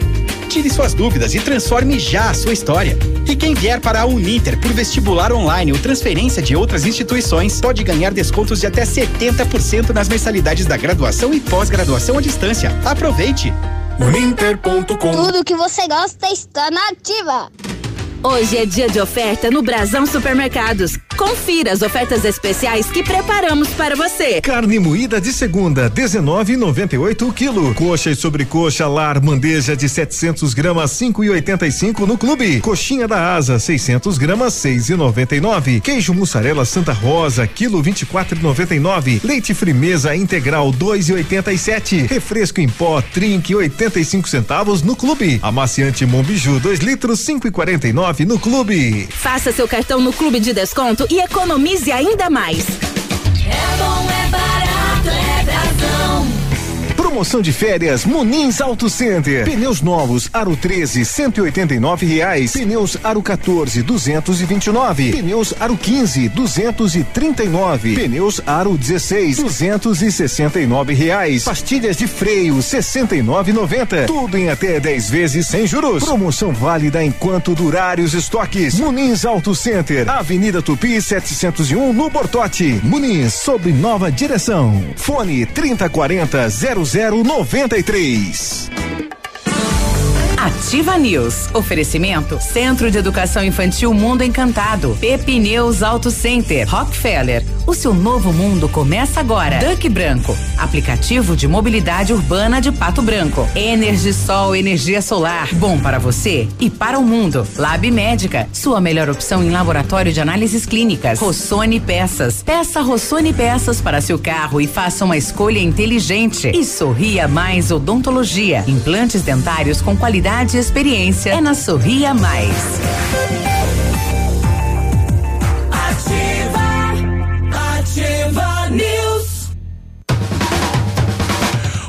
Tire suas dúvidas e transforme já a sua história. E quem vier para a Uninter por vestibular online ou transferência de outras instituições pode ganhar descontos de até setenta por cento nas mensalidades da graduação e pós-graduação à distância. Aproveite! Uninter ponto com. Tudo que você gosta está na Ativa! Hoje é dia de oferta no Brasão Supermercados. Confira as ofertas especiais que preparamos para você. Carne moída de segunda, dezenove e noventa e oito o quilo. Coxa e sobrecoxa lar bandeja de setecentos gramas, cinco e oitenta e cinco no clube. Coxinha da asa, seiscentos gramas, seis e noventa e nove. Queijo mussarela Santa Rosa, quilo vinte e quatro e noventa e nove. Leite Frimeza integral, dois e oitenta e sete. Refresco em pó Trinque, oitenta e cinco centavos no clube. Amaciante Mombiju, dois litros, cinco e quarenta e nove. No clube. Faça seu cartão no clube de desconto e economize ainda mais. É bom, é barato, é Brasão. Promoção de férias Munins Auto Center. Pneus novos Aro treze, cento e oitenta e nove reais. Pneus Aro quatorze, duzentos e vinte e nove. Pneus Aro quinze, duzentos e trinta e nove. Pneus Aro dezesseis, duzentos e sessenta e nove reais. Pastilhas de freio sessenta e nove e noventa. Tudo em até dez vezes sem juros. Promoção válida enquanto durarem os estoques. Munins Auto Center, Avenida Tupi setecentos e um, no Bortote. Munins, sob nova direção. Fone trinta quarenta zero zero noventa e três. Ativa News. Oferecimento Centro de Educação Infantil Mundo Encantado. Pep Pneus Auto Center. Rockefeller. O seu novo mundo começa agora. Duque Branco. Aplicativo de mobilidade urbana de Pato Branco. EnergiSol, energia solar. Bom para você e para o mundo. Lab Médica. Sua melhor opção em laboratório de análises clínicas. Rossoni Peças. Peça Rossoni Peças para seu carro e faça uma escolha inteligente. E Sorria Mais Odontologia. Implantes dentários com qualidade e experiência é na Sorria Mais. Ativa, Ativa News.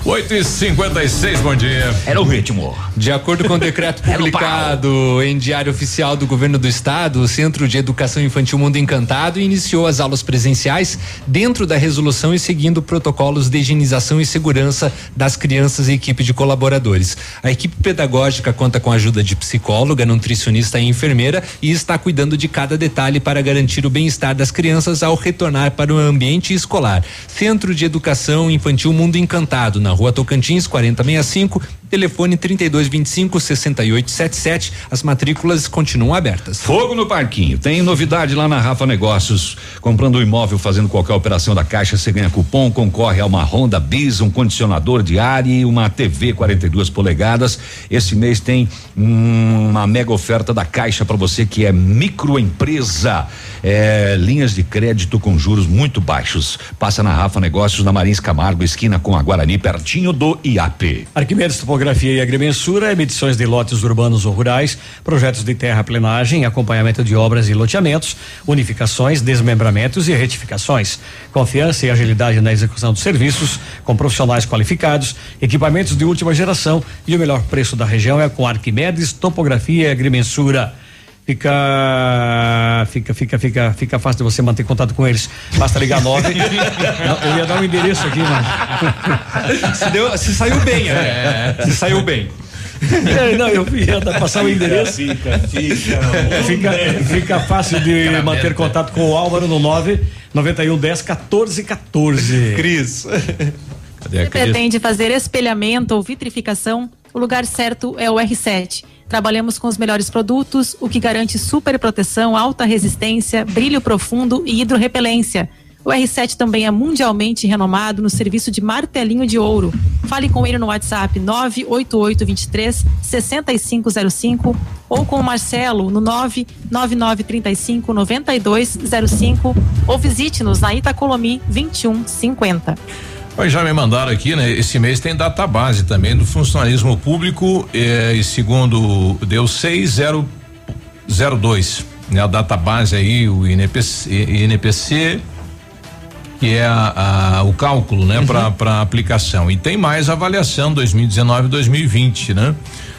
oito e cinquenta e seis, bom dia. Era o ritmo. De acordo com o decreto publicado em Diário Oficial do Governo do Estado, o Centro de Educação Infantil Mundo Encantado iniciou as aulas presenciais dentro da resolução e seguindo protocolos de higienização e segurança das crianças e equipe de colaboradores. A equipe pedagógica conta com a ajuda de psicóloga, nutricionista e enfermeira e está cuidando de cada detalhe para garantir o bem-estar das crianças ao retornar para o ambiente escolar. Centro de Educação Infantil Mundo Encantado, na Rua Tocantins, quarenta e sessenta e cinco, telefone trinta e dois vinte e cinco, sessenta e oito setenta e sete. As matrículas continuam abertas. Fogo no parquinho. Tem novidade lá na Rafa Negócios. Comprando um imóvel, fazendo qualquer operação da Caixa, você ganha cupom, concorre a uma Honda Bis, um condicionador de ar e uma T V quarenta e duas polegadas. Esse mês tem hum, uma mega oferta da Caixa para você que é microempresa. É, linhas de crédito com juros muito baixos. Passa na Rafa Negócios, na Marins Camargo, esquina com a Guarani, pertinho do I A P. Arquimedes Topografia e Agrimensura, medições de lotes urbanos ou rurais, projetos de terraplenagem, acompanhamento de obras e loteamentos, unificações, desmembramentos e retificações. Confiança e agilidade na execução dos serviços, com profissionais qualificados, equipamentos de última geração e o melhor preço da região é com Arquimedes Topografia e Agrimensura. Fica, fica, fica, fica, fica fácil de você manter contato com eles. Basta ligar nove. Eu ia dar um endereço aqui, mano. Se, deu, se saiu bem, né? É. Se saiu bem. É, não, eu ia passar o endereço. Fica, fica, fica, fica fácil de Caramba. manter contato com o Álvaro no nove nove um um zero um quatro quatro um quatro. Cris. Você pretende fazer espelhamento ou vitrificação? O lugar certo é o R sete. Trabalhamos com os melhores produtos, o que garante super proteção, alta resistência, brilho profundo e hidrorrepelência. O R sete também é mundialmente renomado no serviço de martelinho de ouro. Fale com ele no WhatsApp nove oito oito dois três, seis cinco zero cinco ou com o Marcelo no nove nove nove três cinco, nove dois zero cinco ou visite-nos na Itacolomi vinte e um cinquenta. Mas já me mandaram aqui, né? Esse mês tem data base também do funcionalismo público eh, e segundo deu seis mil e dois, né? A data base aí, o I N P C, I N P C que é a, a, o cálculo, né? Uhum. Para para aplicação. E tem mais avaliação dois mil e dezenove, dois mil e vinte, né?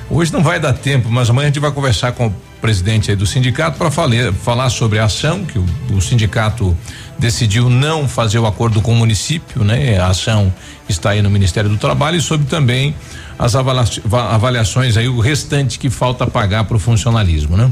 Hoje não vai dar tempo, mas amanhã a gente vai conversar com o presidente aí do sindicato para falar, falar sobre a ação que o, o sindicato decidiu não fazer o acordo com o município, né? A ação está aí no Ministério do Trabalho e sobre também as avaliações aí, o restante que falta pagar para o funcionalismo, né?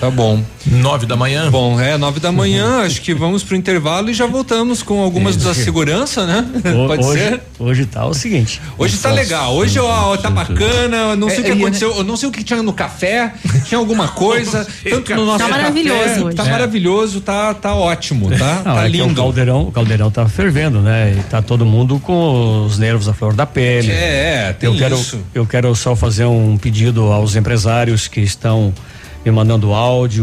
Tá bom. Nove da manhã? Bom, é, nove da manhã, acho que vamos pro intervalo e já voltamos com algumas da segurança, né? O, Pode hoje, ser? Hoje tá o seguinte. Hoje tá legal, hoje ó, tá bacana, não sei é, o que é, aconteceu, eu não sei o que tinha no café, tinha alguma coisa, tanto no nosso tá café, maravilhoso hoje. Tá é. maravilhoso, tá, tá ótimo, tá? Não, tá é lindo. O caldeirão, o caldeirão tá fervendo, né? E tá todo mundo com os nervos à flor da pele. É, é tem eu quero, isso. Eu quero só fazer um pedido aos empresários que estão me mandando áudio,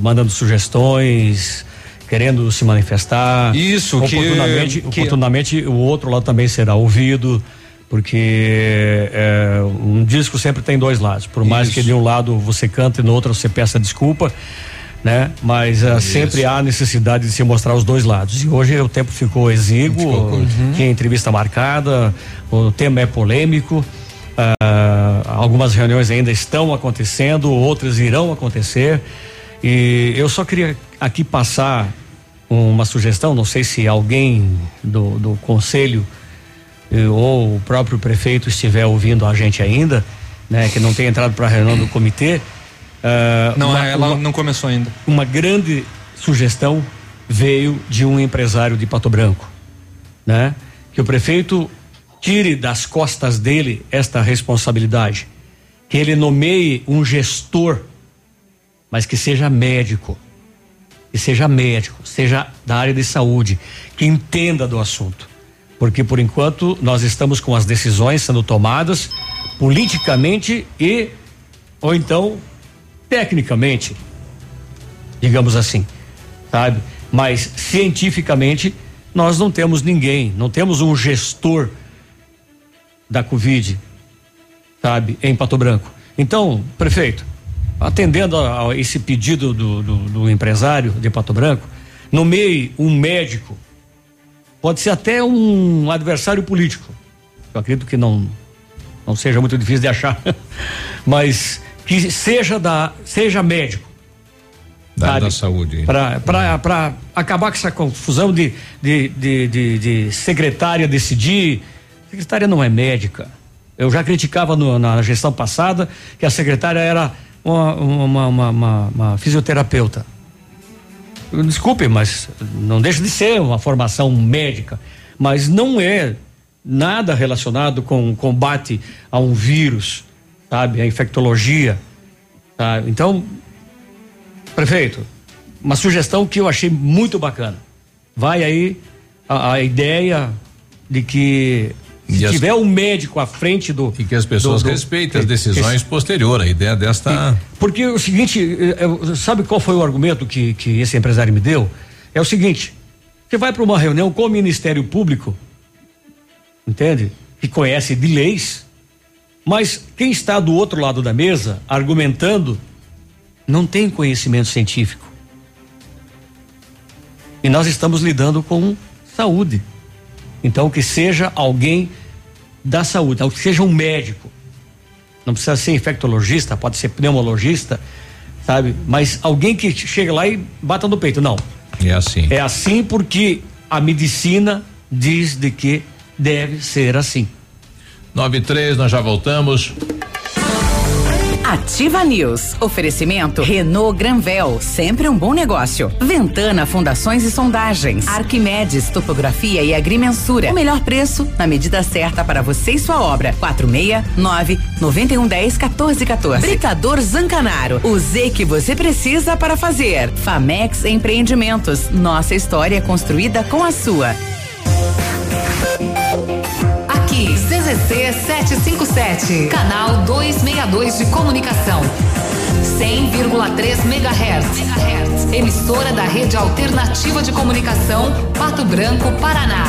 mandando sugestões, querendo se manifestar. Isso, oportunamente, que... Oportunamente que... o outro lado também será ouvido, porque é, um disco sempre tem dois lados. Por mais Isso. que de um lado você cante e no outro você peça desculpa, né? Mas uh, sempre há necessidade de se mostrar os dois lados. E hoje o tempo ficou exíguo, uhum. tinha entrevista marcada, o tema é polêmico. Uh, algumas reuniões ainda estão acontecendo, outras irão acontecer e eu só queria aqui passar uma sugestão, não sei se alguém do, do conselho ou o próprio prefeito estiver ouvindo a gente ainda, né, que não tem entrado para a reunião do comitê. Uh, não, uma, ela uma, não começou ainda. Uma grande sugestão veio de um empresário de Pato Branco, né, que o prefeito tire das costas dele esta responsabilidade, que ele nomeie um gestor, mas que seja médico, que seja médico, seja da área de saúde, que entenda do assunto, porque por enquanto nós estamos com as decisões sendo tomadas politicamente e ou então tecnicamente, digamos assim, sabe? Mas cientificamente nós não temos ninguém, não temos um gestor da Covid, sabe, em Pato Branco. Então, prefeito, atendendo a, a esse pedido do, do, do empresário de Pato Branco, nomeie um médico, pode ser até um adversário político, eu acredito que não, não seja muito difícil de achar, mas que seja da, seja médico da, da saúde, para acabar com essa confusão de de, de, de de secretária decidir. Secretária não é médica. Eu já criticava no, na gestão passada que a secretária era uma, uma, uma, uma, uma fisioterapeuta. Desculpe, mas não deixa de ser uma formação médica, mas não é nada relacionado com combate a um vírus, sabe? A infectologia, tá? Então, prefeito, uma sugestão que eu achei muito bacana. Vai aí a, a ideia de que se as, tiver um médico à frente do... E que as pessoas do, do, respeitem do, as decisões posteriores, a ideia desta... Porque o seguinte, eu, sabe qual foi o argumento que, que esse empresário me deu? É o seguinte, você vai para uma reunião com o Ministério Público, entende? Que conhece de leis, mas quem está do outro lado da mesa, argumentando, não tem conhecimento científico. E nós estamos lidando com saúde. Então, que seja alguém da saúde, que seja um médico. Não precisa ser infectologista, pode ser pneumologista, sabe? Mas alguém que chega lá e bata no peito. Não. É assim. É assim porque a medicina diz de que deve ser assim. nove e três, nós já voltamos. Ativa News. Oferecimento Renault Granvel, sempre um bom negócio. Ventana Fundações e Sondagens. Arquimedes Topografia e Agrimensura. O melhor preço na medida certa para você e sua obra. quatro seis nove, nove um um zero, um quatro um quatro. Britador Zancanaro. O Z que você precisa para fazer. Famex Empreendimentos. Nossa história construída com a sua. C C C setecentos e cinquenta e sete, canal duzentos e sessenta e dois de comunicação, cem vírgula três megahertz, emissora da Rede Alternativa de Comunicação, Pato Branco, Paraná.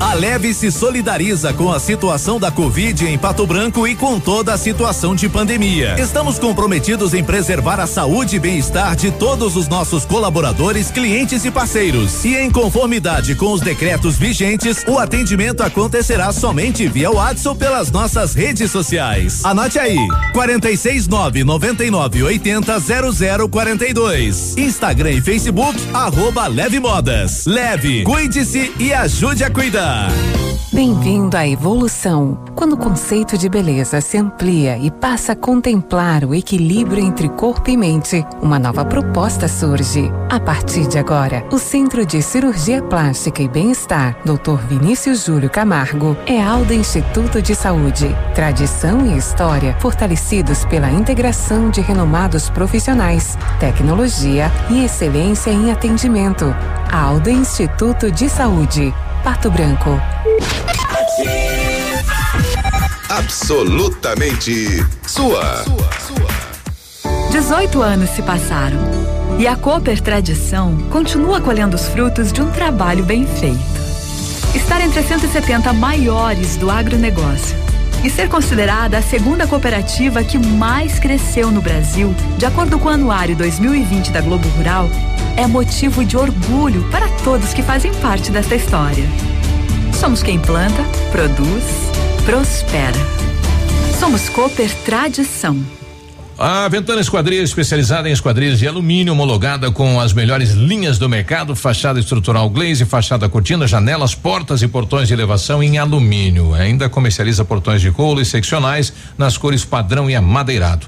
A Leve se solidariza com a situação da Covid em Pato Branco e com toda a situação de pandemia. Estamos comprometidos em preservar a saúde e bem-estar de todos os nossos colaboradores, clientes e parceiros. E em conformidade com os decretos vigentes, o atendimento acontecerá somente via WhatsApp pelas nossas redes sociais. Anote aí: quatro seis nove, nove nove oito zero, zero zero quatro dois. Instagram e Facebook, arroba Leve Modas. Leve, cuide-se e ajude a cuidar. Bem-vindo à evolução. Quando o conceito de beleza se amplia e passa a contemplar o equilíbrio entre corpo e mente, uma nova proposta surge. A partir de agora, o Centro de Cirurgia Plástica e Bem-Estar, doutor Vinícius Júlio Camargo, é Aldo Instituto de Saúde. Tradição e história fortalecidos pela integração de renomados profissionais, tecnologia e excelência em atendimento. Aldo Instituto de Saúde. Pato Branco. Absolutamente sua. dezoito anos se passaram e a Cooper Tradição continua colhendo os frutos de um trabalho bem feito. Estar entre as cento e setenta maiores do agronegócio e ser considerada a segunda cooperativa que mais cresceu no Brasil, de acordo com o anuário dois mil e vinte da Globo Rural, é motivo de orgulho para todos que fazem parte desta história. Somos quem planta, produz, prospera. Somos Cooper Tradição. A Ventana Esquadria, especializada em esquadrias de alumínio, homologada com as melhores linhas do mercado, fachada estrutural glaze, fachada cortina, janelas, portas e portões de elevação em alumínio. Ainda comercializa portões de couro e seccionais nas cores padrão e amadeirado.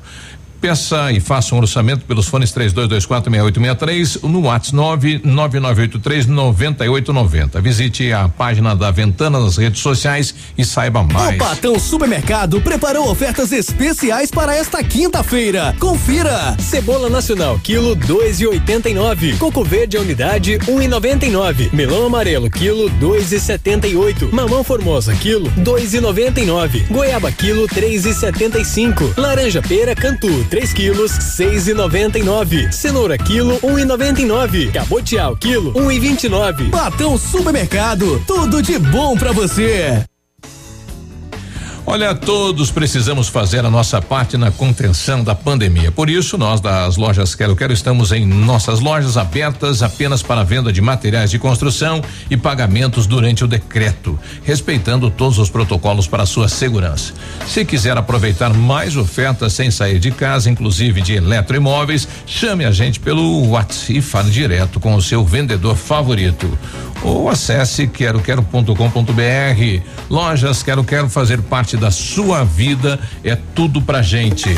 Peça e faça um orçamento pelos fones três dois dois quatro, seis oito seis três, no WhatsApp nove nove nove oito três, nove oito nove zero. Visite a página da Ventana nas redes sociais e saiba mais. O Patão Supermercado preparou ofertas especiais para esta quinta-feira. Confira! Cebola nacional, quilo dois e oitenta e nove. Coco verde a unidade, um e noventa e nove. Melão amarelo, quilo dois e setenta e oito. Mamão formosa, quilo dois e noventa e nove. Goiaba, quilo três e setenta e cinco. Laranja pera Cantu, três quilos, seis e noventa e nove. Cenoura quilo, um e noventa e nove. Cabotial quilo, um e vinte e nove. Patão Supermercado, tudo de bom pra você. Olha, todos precisamos fazer a nossa parte na contenção da pandemia. Por isso, nós das lojas Quero Quero estamos em nossas lojas abertas apenas para a venda de materiais de construção e pagamentos durante o decreto, respeitando todos os protocolos para sua segurança. Se quiser aproveitar mais ofertas sem sair de casa, inclusive de eletroimóveis, chame a gente pelo WhatsApp e fale direto com o seu vendedor favorito. Ou acesse quero quero ponto com ponto br. Lojas Quero Quero, fazer parte da sua vida é tudo pra gente.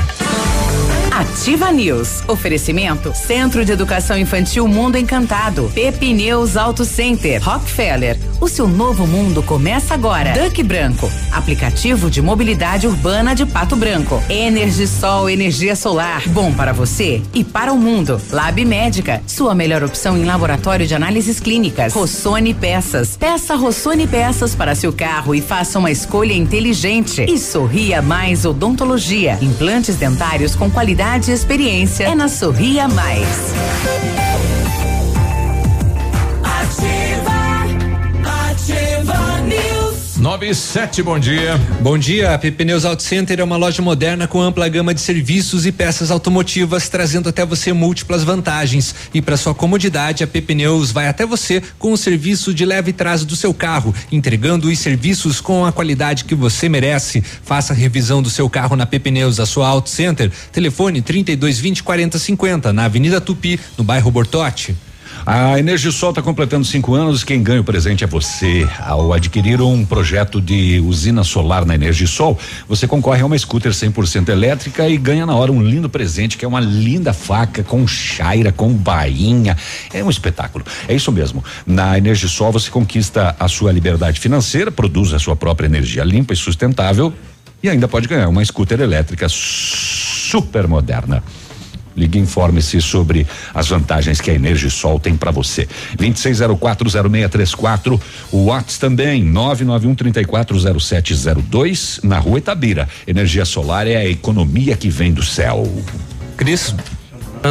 Ativa News. Oferecimento: Centro de Educação Infantil Mundo Encantado, Pep Pneus Auto Center, Rockefeller. O seu novo mundo começa agora. Duque Branco, aplicativo de mobilidade urbana de Pato Branco. EnergiSol, energia solar, bom para você e para o mundo. Lab Médica, sua melhor opção em laboratório de análises clínicas. Rossoni Peças, peça Rossoni Peças para seu carro e faça uma escolha inteligente. E Sorria Mais Odontologia, implantes dentários com qualidade e experiência é na Sorria Mais. Ativa, Ativa News. nove e sete, bom dia. Bom dia. A Pep Pneus Auto Center é uma loja moderna com ampla gama de serviços e peças automotivas, trazendo até você múltiplas vantagens. E para sua comodidade, a Pep Pneus vai até você com o serviço de leve trás do seu carro, entregando os serviços com a qualidade que você merece. Faça a revisão do seu carro na Pep Pneus, a sua Auto Center. Telefone trinta e dois, vinte, quarenta, cinquenta, na Avenida Tupi, no bairro Bortote. A EnergiSol está completando cinco anos. Quem ganha o presente é você. Ao adquirir um projeto de usina solar na EnergiSol, você concorre a uma scooter cem por cento elétrica e ganha na hora um lindo presente, que é uma linda faca com chaira, com bainha. É um espetáculo. É isso mesmo. Na EnergiSol você conquista a sua liberdade financeira, produz a sua própria energia limpa e sustentável e ainda pode ganhar uma scooter elétrica super moderna. Ligue e informe-se sobre as vantagens que a EnergiSol tem para você. vinte e seis, zero quatro, zero seis três quatro. O WhatsApp também, nove nove um, três quatro zero sete zero dois, na Rua Itabira. Energia solar é a economia que vem do céu. Cris,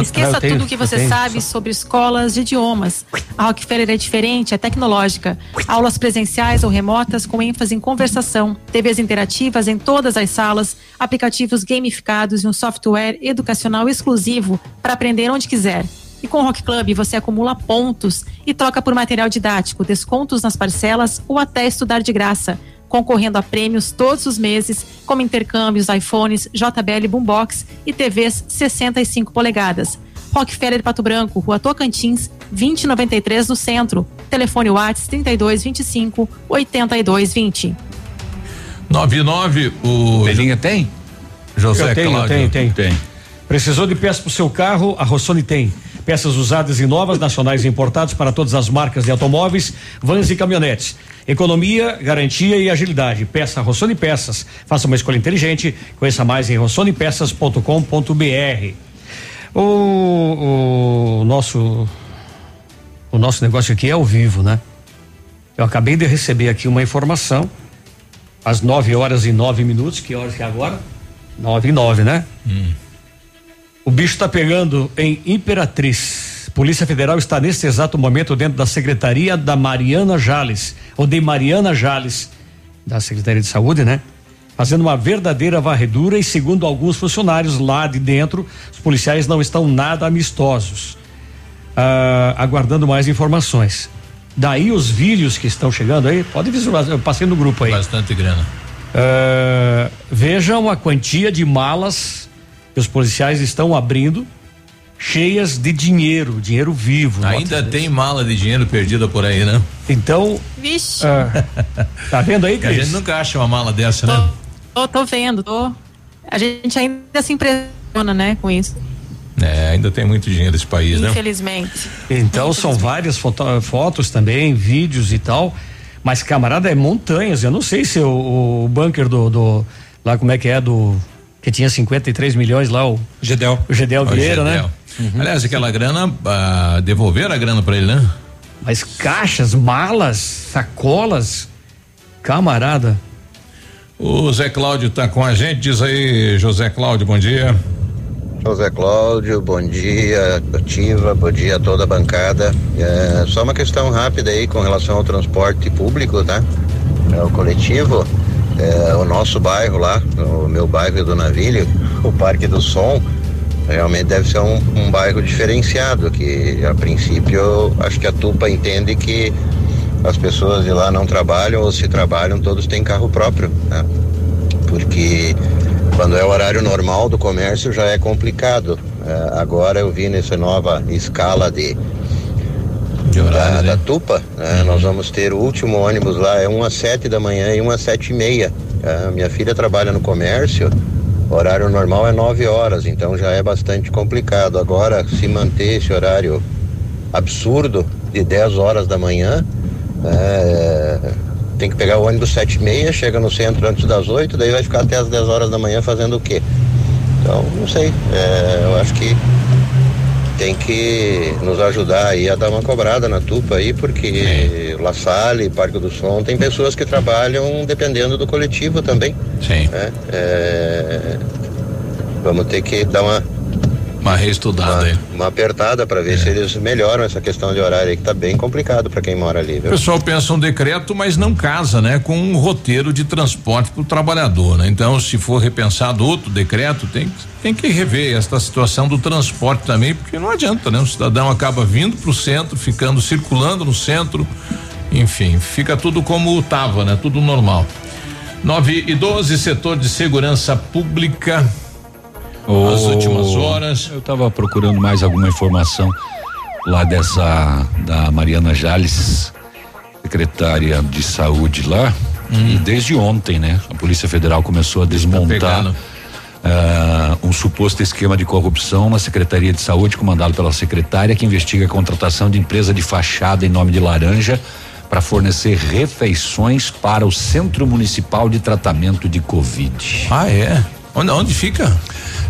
esqueça tenho, tudo que você tenho, sabe só. Sobre escolas de idiomas. A Rockefeller é diferente, é tecnológica. Aulas presenciais ou remotas com ênfase em conversação, T Vs interativas em todas as salas, aplicativos gamificados e um software educacional exclusivo para aprender onde quiser. E com o Rock Club você acumula pontos e troca por material didático, descontos nas parcelas ou até estudar de graça, concorrendo a prêmios todos os meses, como intercâmbios, iPhones, J B L Boombox e T Vs sessenta e cinco polegadas. Rockefeller Pato Branco, Rua Tocantins, vinte e noventa e três, no centro. Telefone WhatsApp trinta e dois, vinte e cinco, oitenta e dois, vinte. noventa e nove, o... Peninha tem? José Cláudio. Tem, tem, tem. Precisou de peça pro seu carro? A Rossoni tem. Peças usadas e novas, nacionais e importados para todas as marcas de automóveis, vans e caminhonetes. Economia, garantia e agilidade. Peça Rossoni Peças. Faça uma escolha inteligente. Conheça mais em rossoni peças ponto com ponto br. O, o nosso o nosso negócio aqui é ao vivo, né? Eu acabei de receber aqui uma informação às nove horas e nove minutos. Que horas que é agora? Nove e nove, né? Hum. O bicho tá pegando em Imperatriz. Polícia Federal está nesse exato momento dentro da Secretaria da Mariana Jales, ou de Mariana Jales, da Secretaria de Saúde, né? Fazendo uma verdadeira varredura e, segundo alguns funcionários lá de dentro, os policiais não estão nada amistosos. Ah, aguardando mais informações. Daí os vídeos que estão chegando aí, pode visualizar, eu passei no grupo aí. Bastante grana. Ah, vejam a quantia de malas. Os policiais estão abrindo, cheias de dinheiro, dinheiro vivo. Ainda tem mala de dinheiro perdida por aí, né? Então, vixe. Ah, tá vendo aí, Cris? A gente nunca acha uma mala dessa, tô, né? Tô, tô vendo, tô. A gente ainda se impressiona, né, com isso. É, ainda tem muito dinheiro nesse país, infelizmente, né? Então, infelizmente. Então, são várias foto, fotos também, vídeos e tal, mas camarada, é montanhas, eu não sei se o, o bunker do, do, lá como é que é, do que tinha cinquenta e três milhões lá, o Gedel. O Gedel Vieira, né? Uhum. Aliás, aquela grana, uh, devolveram a grana pra ele, né? Mas caixas, malas, sacolas, camarada. O Zé Cláudio tá com a gente, diz aí, José Cláudio, bom dia. José Cláudio, bom dia, Ativa, bom dia a toda a bancada. É, só uma questão rápida aí com relação ao transporte público, tá? É o coletivo. é, o nosso bairro lá, o meu bairro é do Navílio, o Parque do Som, realmente deve ser um, um bairro diferenciado, que a princípio acho que a Tupa entende que as pessoas de lá não trabalham, ou se trabalham, todos têm carro próprio, né? Porque quando é o horário normal do comércio já é complicado. É, agora eu vi nessa nova escala de, de horário, da, né? da Tupa, né? Uhum. Nós vamos ter o último ônibus lá, é um às sete da manhã e um às sete e meia. É, minha filha trabalha no comércio, o horário normal é nove horas, então já é bastante complicado. Agora, se manter esse horário absurdo de dez horas da manhã, é, tem que pegar o ônibus sete e meia, chega no centro antes das oito, daí vai ficar até as dez horas da manhã fazendo o quê? Então, não sei, é, eu acho que tem que nos ajudar aí a dar uma cobrada na Tupa aí, porque La Salle, Parque do Som, tem pessoas que trabalham dependendo do coletivo também. Sim. Né? É, vamos ter que dar uma Uma reestudada aí. Uma, uma apertada para ver é. se eles melhoram essa questão de horário aí, que tá bem complicado para quem mora ali, viu? O pessoal pensa um decreto, mas não casa, né? Com um roteiro de transporte pro trabalhador, né? Então, se for repensado outro decreto, tem, tem que rever esta situação do transporte também, porque não adianta, né? O cidadão acaba vindo pro centro, ficando, circulando no centro, enfim, fica tudo como tava, né? Tudo normal. nove e doze, setor de segurança pública. As últimas horas. Eu estava procurando mais alguma informação lá dessa da Mariana Jales, secretária de saúde lá. Hum. E desde ontem, né? A Polícia Federal começou a desmontar tá uh, um suposto esquema de corrupção na Secretaria de Saúde, comandado pela secretária, que investiga a contratação de empresa de fachada em nome de Laranja para fornecer refeições para o Centro Municipal de Tratamento de Covid. Ah, é? Onde, onde fica?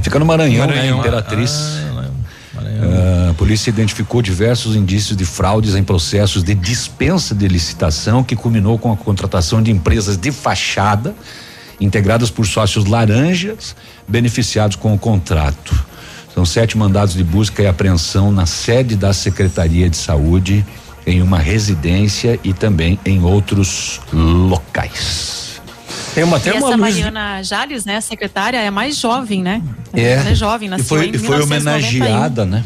Fica no Maranhão, Maranhão né? Imperatriz. Ah, Maranhão. A polícia identificou diversos indícios de fraudes em processos de dispensa de licitação, que culminou com a contratação de empresas de fachada, integradas por sócios laranjas, beneficiados com o contrato. São sete mandados de busca e apreensão na sede da Secretaria de Saúde, em uma residência e também em outros locais. Tem uma, tem e uma essa luz... Mariana Jales, né, secretária, é mais jovem, né? É, é jovem, nasceu e foi, em e foi homenageada, né?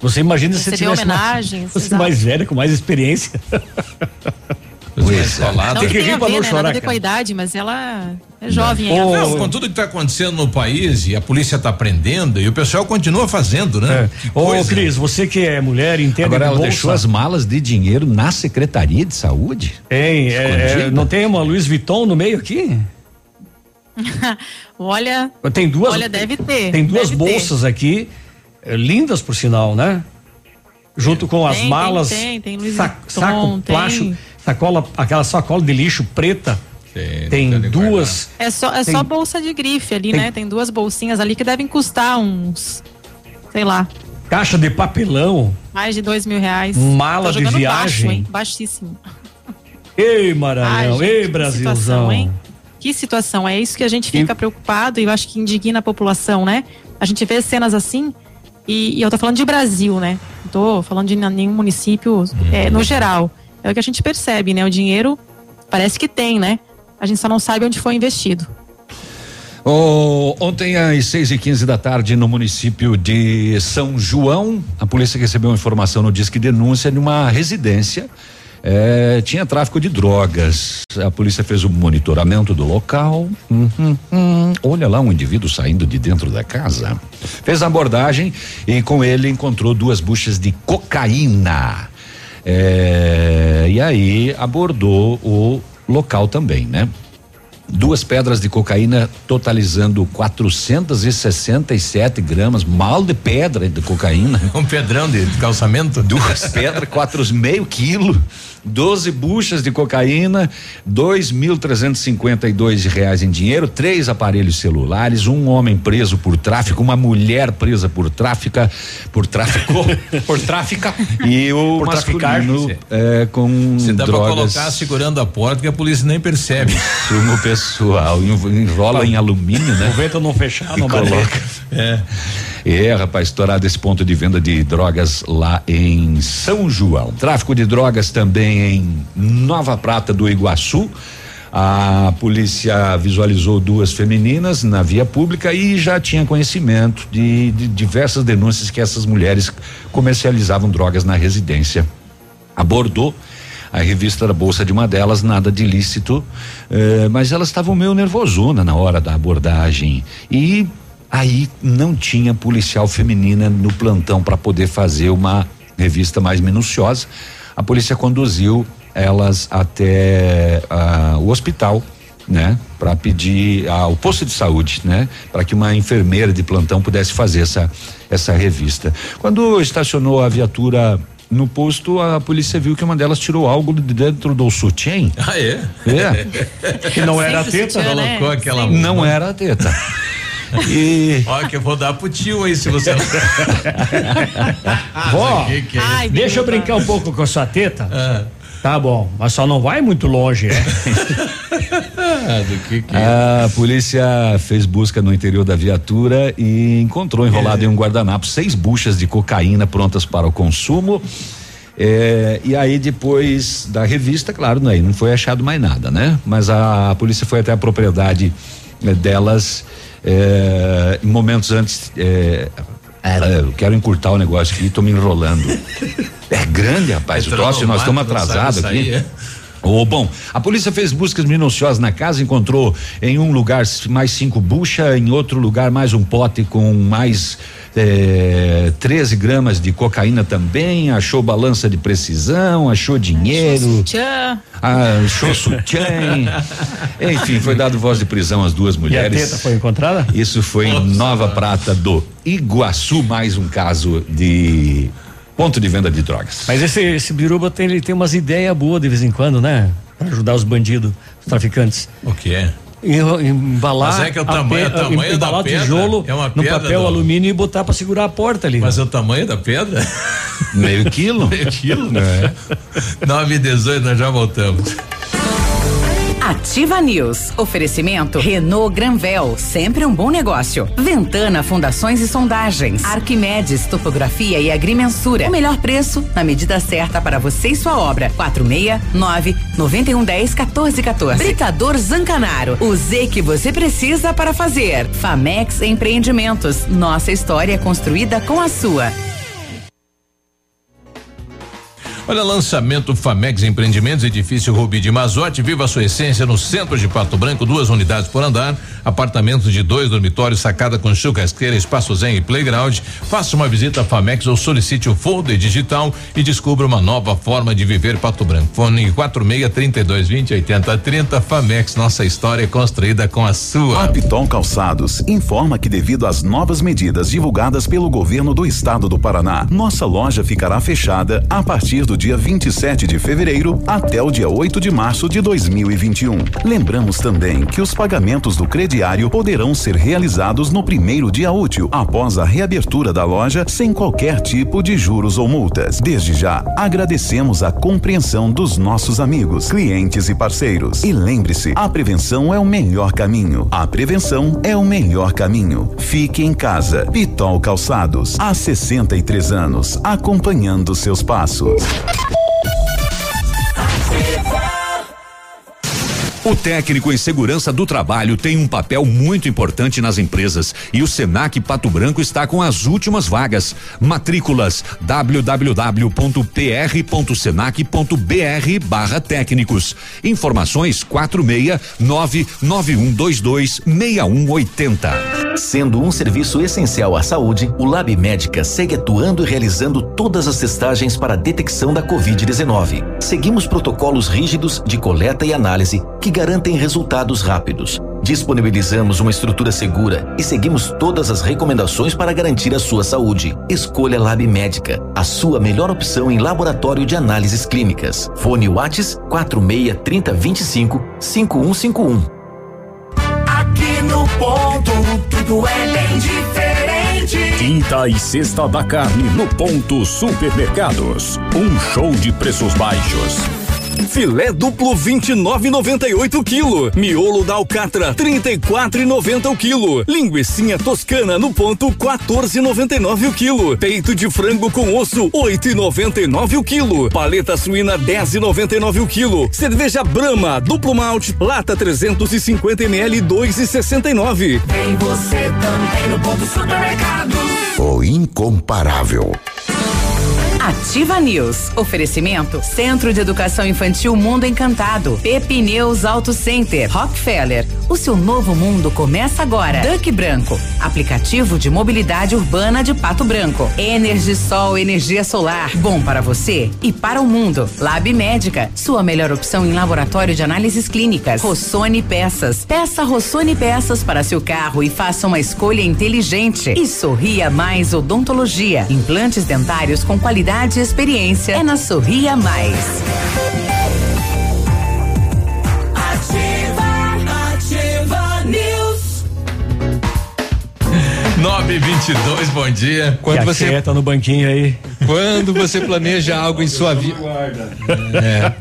Você imagina se tivesse uma, mais velha, com mais experiência. Pois é. Não tem que tem vir para não chorar, né? Com a idade, mas ela é jovem. Não. Ainda. Não, com tudo que está acontecendo no país e a polícia está prendendo e o pessoal continua fazendo, né? É. Ô, coisa. Cris, você que é mulher, entende. Agora ela bolsa. Deixou as malas de dinheiro na Secretaria de Saúde? Tem, é, é, não tem uma Louis Vuitton no meio aqui? Olha, tem duas, olha, deve ter. Tem duas bolsas ter. aqui, é, lindas por sinal, né? Junto com tem, as malas, tem, tem, tem saco, saco plástico, sacola, aquela sacola de lixo preta. Sim, tem duas. É só é tem, só bolsa de grife ali, tem, né? Tem duas bolsinhas ali que devem custar uns, sei lá. Caixa de papelão. Mais de dois mil reais. Mala de viagem. Baixo, hein? Baixíssimo. Ei, Maranhão, ah, gente, ei, Brasilzão. Que situação, hein? Que situação, é isso que a gente fica e... preocupado e eu acho que indigna a população, né? A gente vê cenas assim. E, e eu tô falando de Brasil, né? Não tô falando de nenhum município, é, no geral. É o que a gente percebe, né? O dinheiro parece que tem, né? A gente só não sabe onde foi investido. Oh, ontem às seis e quinze da tarde no município de São João, a polícia recebeu uma informação no Disque Denúncia de uma residência, é, tinha tráfico de drogas. A polícia fez o monitoramento do local. Hum, hum, hum. Olha lá um indivíduo saindo de dentro da casa. Fez a abordagem e com ele encontrou duas buchas de cocaína. É, e aí abordou o local também, né? Duas pedras de cocaína totalizando quatrocentos e sessenta e sete gramas, mal de pedra de cocaína. Um pedrão de calçamento? Duas pedras, quatro meio quilo, doze buchas de cocaína, dois mil trezentos e cinquenta e dois reais em dinheiro, três aparelhos celulares, um homem preso por tráfico, uma mulher presa por tráfica, por tráfico, por tráfica e o por masculino é, com Você dá drogas. Pra colocar segurando a porta que a polícia nem percebe. Turma pessoal Pessoal, enrola em alumínio, né? O vento não fechar, não coloca. É. é, rapaz, estourado esse ponto de venda de drogas lá em São João. Tráfico de drogas também em Nova Prata do Iguaçu. A polícia visualizou duas femininas na via pública e já tinha conhecimento de, de diversas denúncias que essas mulheres comercializavam drogas na residência. Abordou a revista da bolsa de uma delas, nada de ilícito, eh, mas elas estavam meio nervosona na hora da abordagem. E aí não tinha policial feminina no plantão para poder fazer uma revista mais minuciosa. A polícia conduziu elas até ah, o hospital, né, para pedir ao posto de saúde, né, para que uma enfermeira de plantão pudesse fazer essa essa revista. Quando estacionou a viatura no posto, a polícia viu que uma delas tirou algo de dentro do sutiã. Ah, é? É. Que não era a teta. Ela colocou aquela. Não era a teta. E... Ó, que eu vou dar pro tio aí se você. Vó, que que é? Ai, deixa eu brincar um pouco com a sua teta. Ah. Tá bom, mas só não vai muito longe. É? Ah, do que que é? A polícia fez busca no interior da viatura e encontrou enrolado é. em um guardanapo seis buchas de cocaína prontas para o consumo. É, e aí depois da revista, claro, não, não foi achado mais nada, né? Mas a, a polícia foi até a propriedade né, delas é, em momentos antes. É, eu quero encurtar o negócio aqui, tô me enrolando. É grande, rapaz, o troço, nós estamos atrasados aqui. É. Oh, bom, a polícia fez buscas minuciosas na casa, encontrou em um lugar mais cinco bucha, em outro lugar mais um pote com mais eh, treze gramas de cocaína também, achou balança de precisão, achou dinheiro, achou sutiã, enfim, foi dado voz de prisão às duas mulheres. E a teta foi encontrada? Isso foi Nossa. em Nova Prata do Iguaçu, mais um caso de ponto de venda de drogas. Mas esse, esse Biruba tem, ele tem umas ideias boas de vez em quando, né? Pra ajudar os bandidos, os traficantes. O que é? Embalar. Mas é que é o tamanho, pe... o tamanho embalar da pedra, tijolo é uma pedra no papel do... alumínio e botar pra segurar a porta ali. Mas né? É o tamanho da pedra? Meio quilo? Meio quilo, né? nove e dezoito, nós já voltamos. Ativa News. Oferecimento Renault Granvel, sempre um bom negócio. Ventana Fundações e Sondagens. Arquimedes Topografia e Agrimensura. O melhor preço na medida certa para você e sua obra. quatro seis nove nove um um zero um quatro quatro um quatro. Britador Zancanaro. O Z que você precisa para fazer. Famex Empreendimentos. Nossa história construída com a sua. Olha, lançamento Famex Empreendimentos, edifício Rubi de Mazotti, viva a sua essência no centro de Pato Branco, duas unidades por andar, apartamentos de dois dormitórios, sacada com churrasqueira, espaço zen e playground. Faça uma visita à Famex ou solicite o folder digital e descubra uma nova forma de viver Pato Branco. Fone quatro seis três dois dois zero oito zero três zero. Famex, nossa história é construída com a sua. A Piton Calçados informa que devido às novas medidas divulgadas pelo governo do estado do Paraná, nossa loja ficará fechada a partir do do dia vinte e sete de fevereiro até o dia oito de março de dois mil e vinte e um. Lembramos também que os pagamentos do crediário poderão ser realizados no primeiro dia útil, após a reabertura da loja, sem qualquer tipo de juros ou multas. Desde já, agradecemos a compreensão dos nossos amigos, clientes e parceiros. E lembre-se, a prevenção é o melhor caminho. A prevenção é o melhor caminho. Fique em casa. Pitol Calçados, há sessenta e três anos, acompanhando seus passos. O técnico em segurança do trabalho tem um papel muito importante nas empresas e o Senac Pato Branco está com as últimas vagas. Matrículas w w w ponto p r ponto senac ponto b r barra técnicos. Informações quatro seis nove nove um dois dois seis um oito zero. Sendo um serviço essencial à saúde, o Lab Médica segue atuando e realizando todas as testagens para a detecção da covid dezenove. Seguimos protocolos rígidos de coleta e análise que garantem resultados rápidos. Disponibilizamos uma estrutura segura e seguimos todas as recomendações para garantir a sua saúde. Escolha Lab Médica, a sua melhor opção em laboratório de análises clínicas. Fone Whats quatro seis três zero dois cinco cinco um cinco um. Aqui no ponto, tudo é bem diferente. Quinta e sexta da carne no Ponto Supermercados. Um show de preços baixos. Filé duplo vinte e nove reais e noventa e oito o quilo. Miolo da alcatra trinta e quatro reais e noventa o quilo. Linguicinha toscana no ponto quatorze reais e noventa e nove o quilo. Peito de frango com osso oito reais e noventa e nove o quilo. Paleta suína dez reais e noventa e nove o quilo. Cerveja Brahma duplo malte lata trezentos e cinquenta mililitros dois reais e sessenta e nove. Tem você também no ponto supermercado. O incomparável. Ativa News. Oferecimento Centro de Educação Infantil Mundo Encantado. Pep Pneus Auto Center. Rockefeller. O seu novo mundo começa agora. Duque Branco. Aplicativo de mobilidade urbana de Pato Branco. EnergiSol, energia solar. Bom para você e para o mundo. Lab Médica. Sua melhor opção em laboratório de análises clínicas. Rossoni Peças. Peça Rossoni Peças para seu carro e faça uma escolha inteligente. E Sorria Mais Odontologia. Implantes dentários com qualidade e experiência é na Sorria Mais. Ativa, Ativa News. nove e vinte e dois, bom dia. Quando e você tá no banquinho aí. Quando você planeja algo em sua vida. É.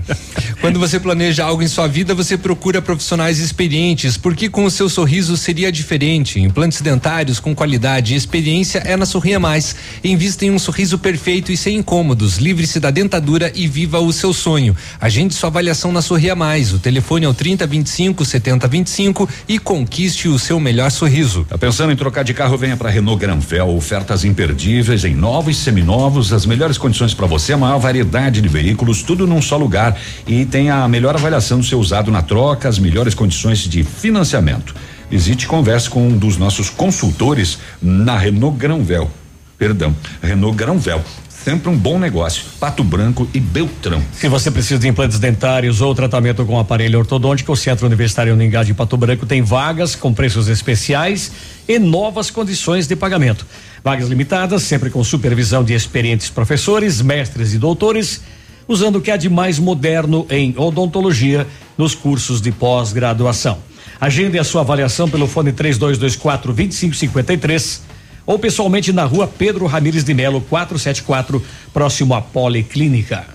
Quando você planeja algo em sua vida, você procura profissionais experientes, porque com o seu sorriso seria diferente. Implantes dentários com qualidade e experiência é na Sorria Mais. Invista em um sorriso perfeito e sem incômodos. Livre-se da dentadura e viva o seu sonho. Agende sua avaliação na Sorria Mais. O telefone é o trinta vinte e cinco, setenta vinte e cinco e conquiste o seu melhor sorriso. Tá pensando em trocar de carro? Venha para Renault Granvel. Ofertas imperdíveis em novos, seminovos, as melhores condições para você, a maior variedade de veículos, tudo num só lugar, e tem a melhor avaliação do seu usado na troca, as melhores condições de financiamento. Visite e converse com um dos nossos consultores na Renault Granvel. Perdão, Renault Granvel. Sempre um bom negócio. Pato Branco e Beltrão. Se você precisa de implantes dentários ou tratamento com aparelho ortodôntico, o Centro Universitário Uningá de Pato Branco tem vagas com preços especiais e novas condições de pagamento. Vagas limitadas, sempre com supervisão de experientes professores, mestres e doutores, usando o que há de mais moderno em odontologia nos cursos de pós-graduação. Agende a sua avaliação pelo fone trinta e dois vinte e quatro, vinte e cinco cinquenta e três. Ou pessoalmente na rua Pedro Ramires de Melo, quatrocentos e setenta e quatro, próximo à Policlínica.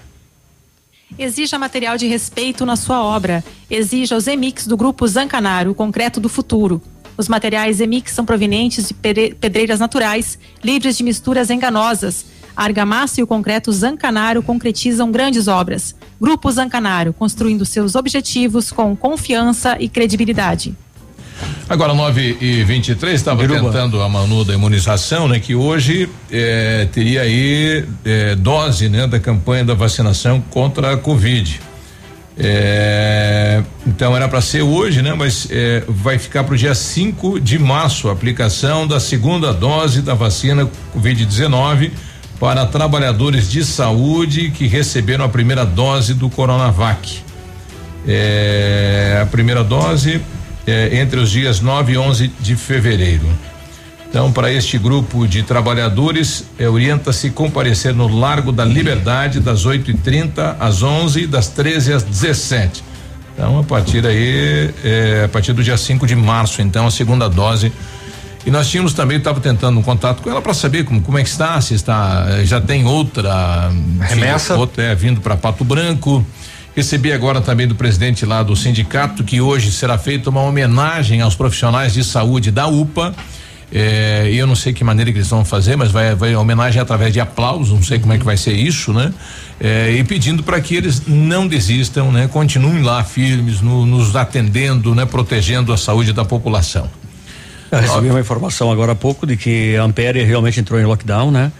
Exija material de respeito na sua obra. Exija os Emix do Grupo Zancanaro, o concreto do futuro. Os materiais Emix são provenientes de pedreiras naturais, livres de misturas enganosas. A argamassa e o concreto Zancanaro concretizam grandes obras. Grupo Zancanaro, construindo seus objetivos com confiança e credibilidade. Agora nove e vinte e três, estava tentando a Manu da imunização, né? Que hoje eh, teria aí eh, dose, né? Da campanha da vacinação contra a Covid. Eh, então era para ser hoje, né? Mas eh, vai ficar para o dia cinco de março a aplicação da segunda dose da vacina Covid dezenove para trabalhadores de saúde que receberam a primeira dose do Coronavac. Eh, a primeira dose. É, entre os dias nove e onze de fevereiro. Então, para este grupo de trabalhadores, é, orienta-se comparecer no Largo da Liberdade das oito e trinta às onze, das treze às dezessete. Então, a partir aí, é, a partir do dia cinco de março, então, a segunda dose. E nós tínhamos também, estava tentando um contato com ela para saber como como é que está, se está, já tem outra remessa, vindo, outra é vindo para Pato Branco. Recebi agora também do presidente lá do sindicato que hoje será feita uma homenagem aos profissionais de saúde da U P A. É, eu não sei que maneira que eles vão fazer, mas vai haver homenagem através de aplausos, não sei como é que vai ser isso, né? É, e pedindo para que eles não desistam, né? Continuem lá firmes, no, nos atendendo, né? Protegendo a saúde da população. Eu recebi uma informação agora há pouco de que a Ampere realmente entrou em lockdown, né?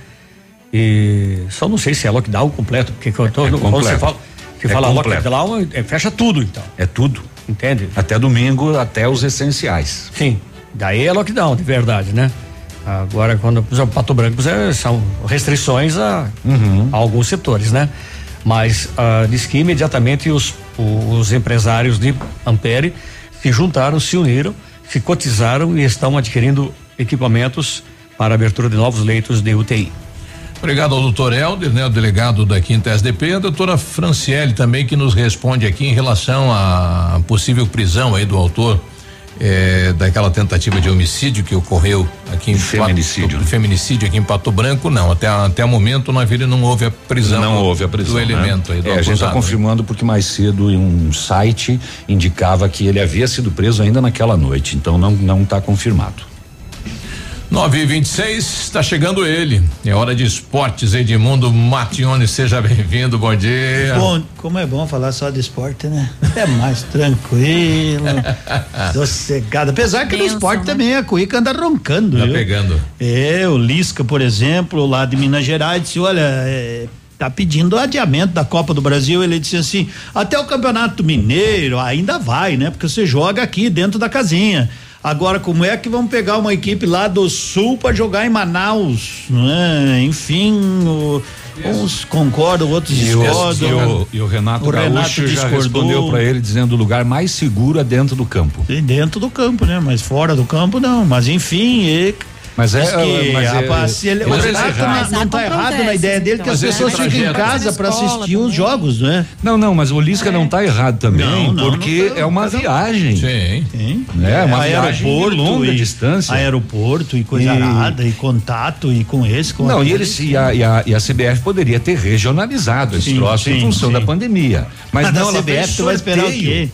E só não sei se é lockdown completo, porque eu tô, é completo. Quando você fala. Que é fala lockdown, é, fecha tudo então. É tudo. Entende? Até domingo, até os essenciais. Sim. Daí é lockdown, de verdade, né? Agora, quando, por exemplo, Pato Branco, é, são restrições a, uhum. a alguns setores, né? Mas ah, diz que imediatamente os, os empresários de Ampere se juntaram, se uniram, se cotizaram e estão adquirindo equipamentos para abertura de novos leitos de U T I. Obrigado ao doutor Helder, né? O delegado da Quinta S D P, a doutora Franciele também que nos responde aqui em relação à possível prisão aí do autor é, daquela tentativa de homicídio que ocorreu aqui em feminicídio, Pato, né? feminicídio aqui em Pato Branco, não, até até o momento na vila não houve a prisão. Não houve a prisão do elemento, né? aí do é, acusado, a gente está confirmando, né? Porque mais cedo um site indicava que ele havia sido preso ainda naquela noite, então não não está confirmado. nove e vinte e seis, está chegando ele. É hora de esportes. Edmundo Martione, seja bem-vindo, bom dia. Bom, como é bom falar só de esporte, né? É mais tranquilo, sossegado. Apesar que Benção, no esporte, né? Também a cuíca anda roncando. Tá viu? Pegando. É, o Lisca, por exemplo, lá de Minas Gerais, disse, olha, é, tá pedindo adiamento da Copa do Brasil. Ele disse assim, até o Campeonato Mineiro ainda vai, né? Porque você joga aqui dentro da casinha. Agora, como é que vamos pegar uma equipe lá do sul para jogar em Manaus? Né? Enfim, o, uns concordam, outros discordam. E o, e o Renato Gaúcho já respondeu para ele dizendo o lugar mais seguro é dentro do campo. E dentro do campo, né? Mas fora do campo não. Mas enfim, e mas é, que, mas rapaz, é, ele, o Renato errado. Não está errado na ideia dele, então, que as pessoas ficam em casa para assistir também. Os jogos, né? Não, não, mas o Lisca é. não está errado também, não, não, porque não é uma viagem. Sim. Sim. É uma aeroporto, viagem longa e, distância. Aeroporto e coisa e, arada, e contato e com esse, com não, e eles e a, e, a, e a C B F poderia ter regionalizado esse sim, troço sim, em função sim. da pandemia. Mas, mas não, a C B F tu vai esperar o quê?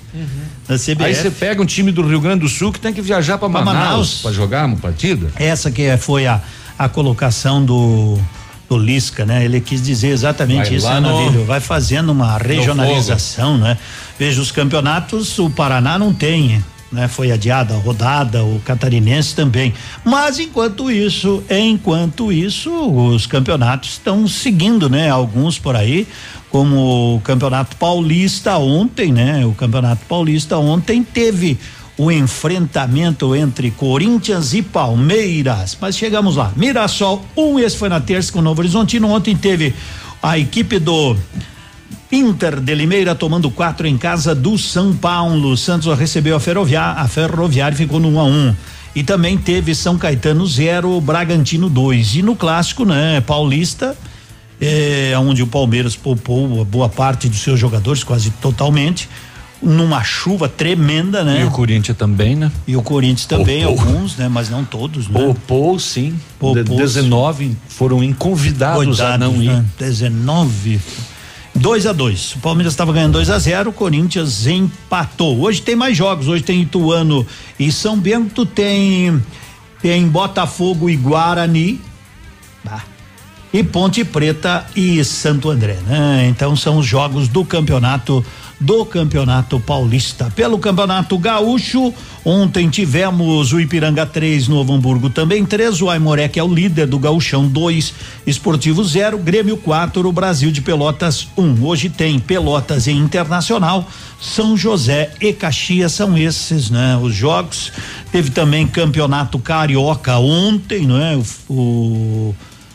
Aí você pega um time do Rio Grande do Sul que tem que viajar para Manaus, Manaus para jogar uma partida? Essa que foi a, a colocação do, do Lisca, né? Ele quis dizer exatamente vai isso, né, Navílio? Vai fazendo uma regionalização, né? Veja, os campeonatos, o Paraná não tem, né? Foi adiada a rodada, o catarinense também. Mas enquanto isso, enquanto isso, os campeonatos estão seguindo, né? Alguns por aí, como o Campeonato Paulista ontem, né? O Campeonato Paulista ontem teve o enfrentamento entre Corinthians e Palmeiras, mas chegamos lá, Mirassol um, esse foi na terça com o Novo Horizontino. Ontem teve a equipe do Inter de Limeira tomando quatro em casa do São Paulo. O Santos recebeu a Ferroviária, a Ferroviária ficou no um a um. E também teve São Caetano zero, Bragantino dois. E no clássico, né, Paulista, é onde o Palmeiras poupou boa parte dos seus jogadores, quase totalmente, numa chuva tremenda, né? E o Corinthians também, né? E o Corinthians também, Popou. alguns, né? Mas não todos, né? Popou, sim. Popou. dezenove foram inconvidados Coitados, a não ir. Né? dezenove. dois a dois. O Palmeiras estava ganhando dois a zero, o Corinthians empatou. Hoje tem mais jogos, hoje tem Ituano e São Bento, tem tem Botafogo e Guarani. Ah. E Ponte Preta e Santo André, né? Então são os jogos do campeonato do Campeonato Paulista. Pelo Campeonato Gaúcho, ontem tivemos o Ipiranga três, Novo Hamburgo também três, o Aimoré, que é o líder do Gauchão dois, Esportivo zero, Grêmio quatro, o Brasil de Pelotas um. Um. Hoje tem Pelotas e Internacional, São José e Caxias, são esses, né? Os jogos. Teve também Campeonato Carioca ontem, né? O, o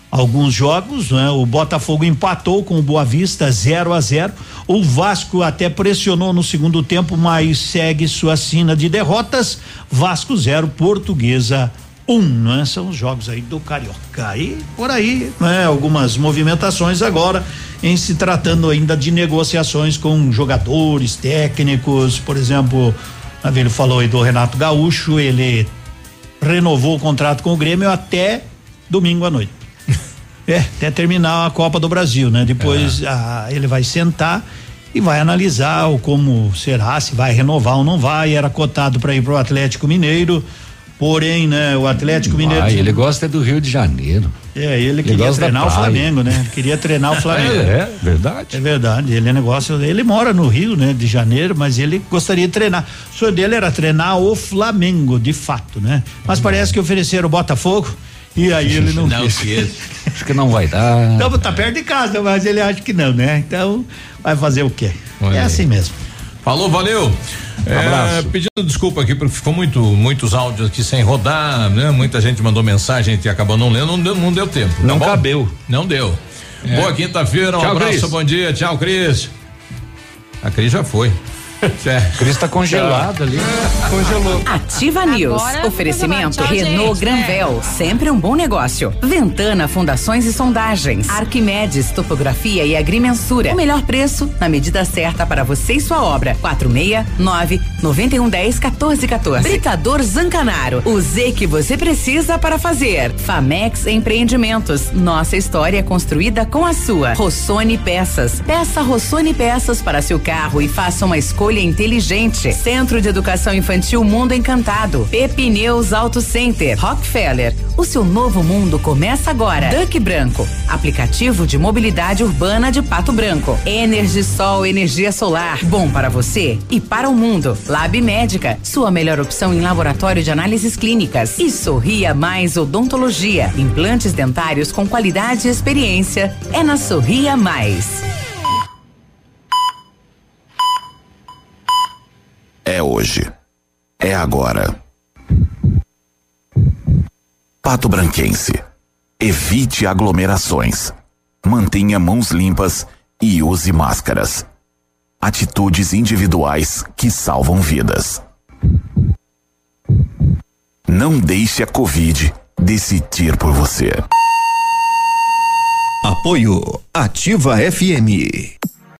alguns jogos, né? O Botafogo empatou com o Boa Vista zero a zero. O Vasco até pressionou no segundo tempo, mas segue sua sina de derrotas. Vasco zero, Portuguesa um, né? São os jogos aí do Carioca. E por aí, né? Algumas movimentações agora em se tratando ainda de negociações com jogadores, técnicos. Por exemplo, a Velho falou aí do Renato Gaúcho, ele renovou o contrato com o Grêmio até domingo à noite. É, até terminar a Copa do Brasil, né? Depois é. a, ele vai sentar e vai analisar o como será, se vai renovar ou não vai. Era cotado para ir pro Atlético Mineiro, porém, né? O Atlético Mineiro. Ah, ele gosta é do Rio de Janeiro. É, ele, ele queria treinar o Flamengo, né? Queria treinar o Flamengo. É, é verdade. É verdade, ele é negócio, ele mora no Rio, né? De Janeiro, mas ele gostaria de treinar. O sonho dele era treinar o Flamengo, de fato, né? Mas é. parece que ofereceram o Botafogo. E aí ele não, não quis. Acho que não vai dar. Então tá perto de casa, mas ele acha que não, né? Então vai fazer o quê? Oi. É assim mesmo. Falou, valeu. É, abraço. Pedindo desculpa aqui porque ficou muito, muitos áudios aqui sem rodar, né? Muita gente mandou mensagem e acabou não lendo, não deu, não deu tempo. Não tá cabeu. Não deu. É. Boa quinta-feira, um tchau, abraço, Cris. Bom dia, tchau, Cris. A Cris já foi. O Cris tá congelado ali. Congelou. Ativa News. Agora, oferecimento tchau, Renault gente, Granvel. Né? Sempre um bom negócio. Ventana Fundações e Sondagens. Arquimedes Topografia e Agrimensura. O melhor preço na medida certa para você e sua obra. quatro seis nove nove um um zero um quatro quatro um quatro. Britador Zancanaro. O Z que você precisa para fazer. Famex Empreendimentos. Nossa história construída com a sua. Rossoni Peças. Peça Rossoni Peças para seu carro e faça uma escolha inteligente. Centro de Educação Infantil Mundo Encantado. Pep Pneus Auto Center. Rockefeller. O seu novo mundo começa agora. Duque Branco. Aplicativo de mobilidade urbana de Pato Branco. EnergiSol, energia solar. Bom para você e para o mundo. Lab Médica. Sua melhor opção em laboratório de análises clínicas. E Sorria Mais Odontologia. Implantes dentários com qualidade e experiência. É na Sorria Mais. É hoje. É agora. Pato Branquense. Evite aglomerações. Mantenha mãos limpas e use máscaras. Atitudes individuais que salvam vidas. Não deixe a Covid decidir por você. Apoio Ativa F M.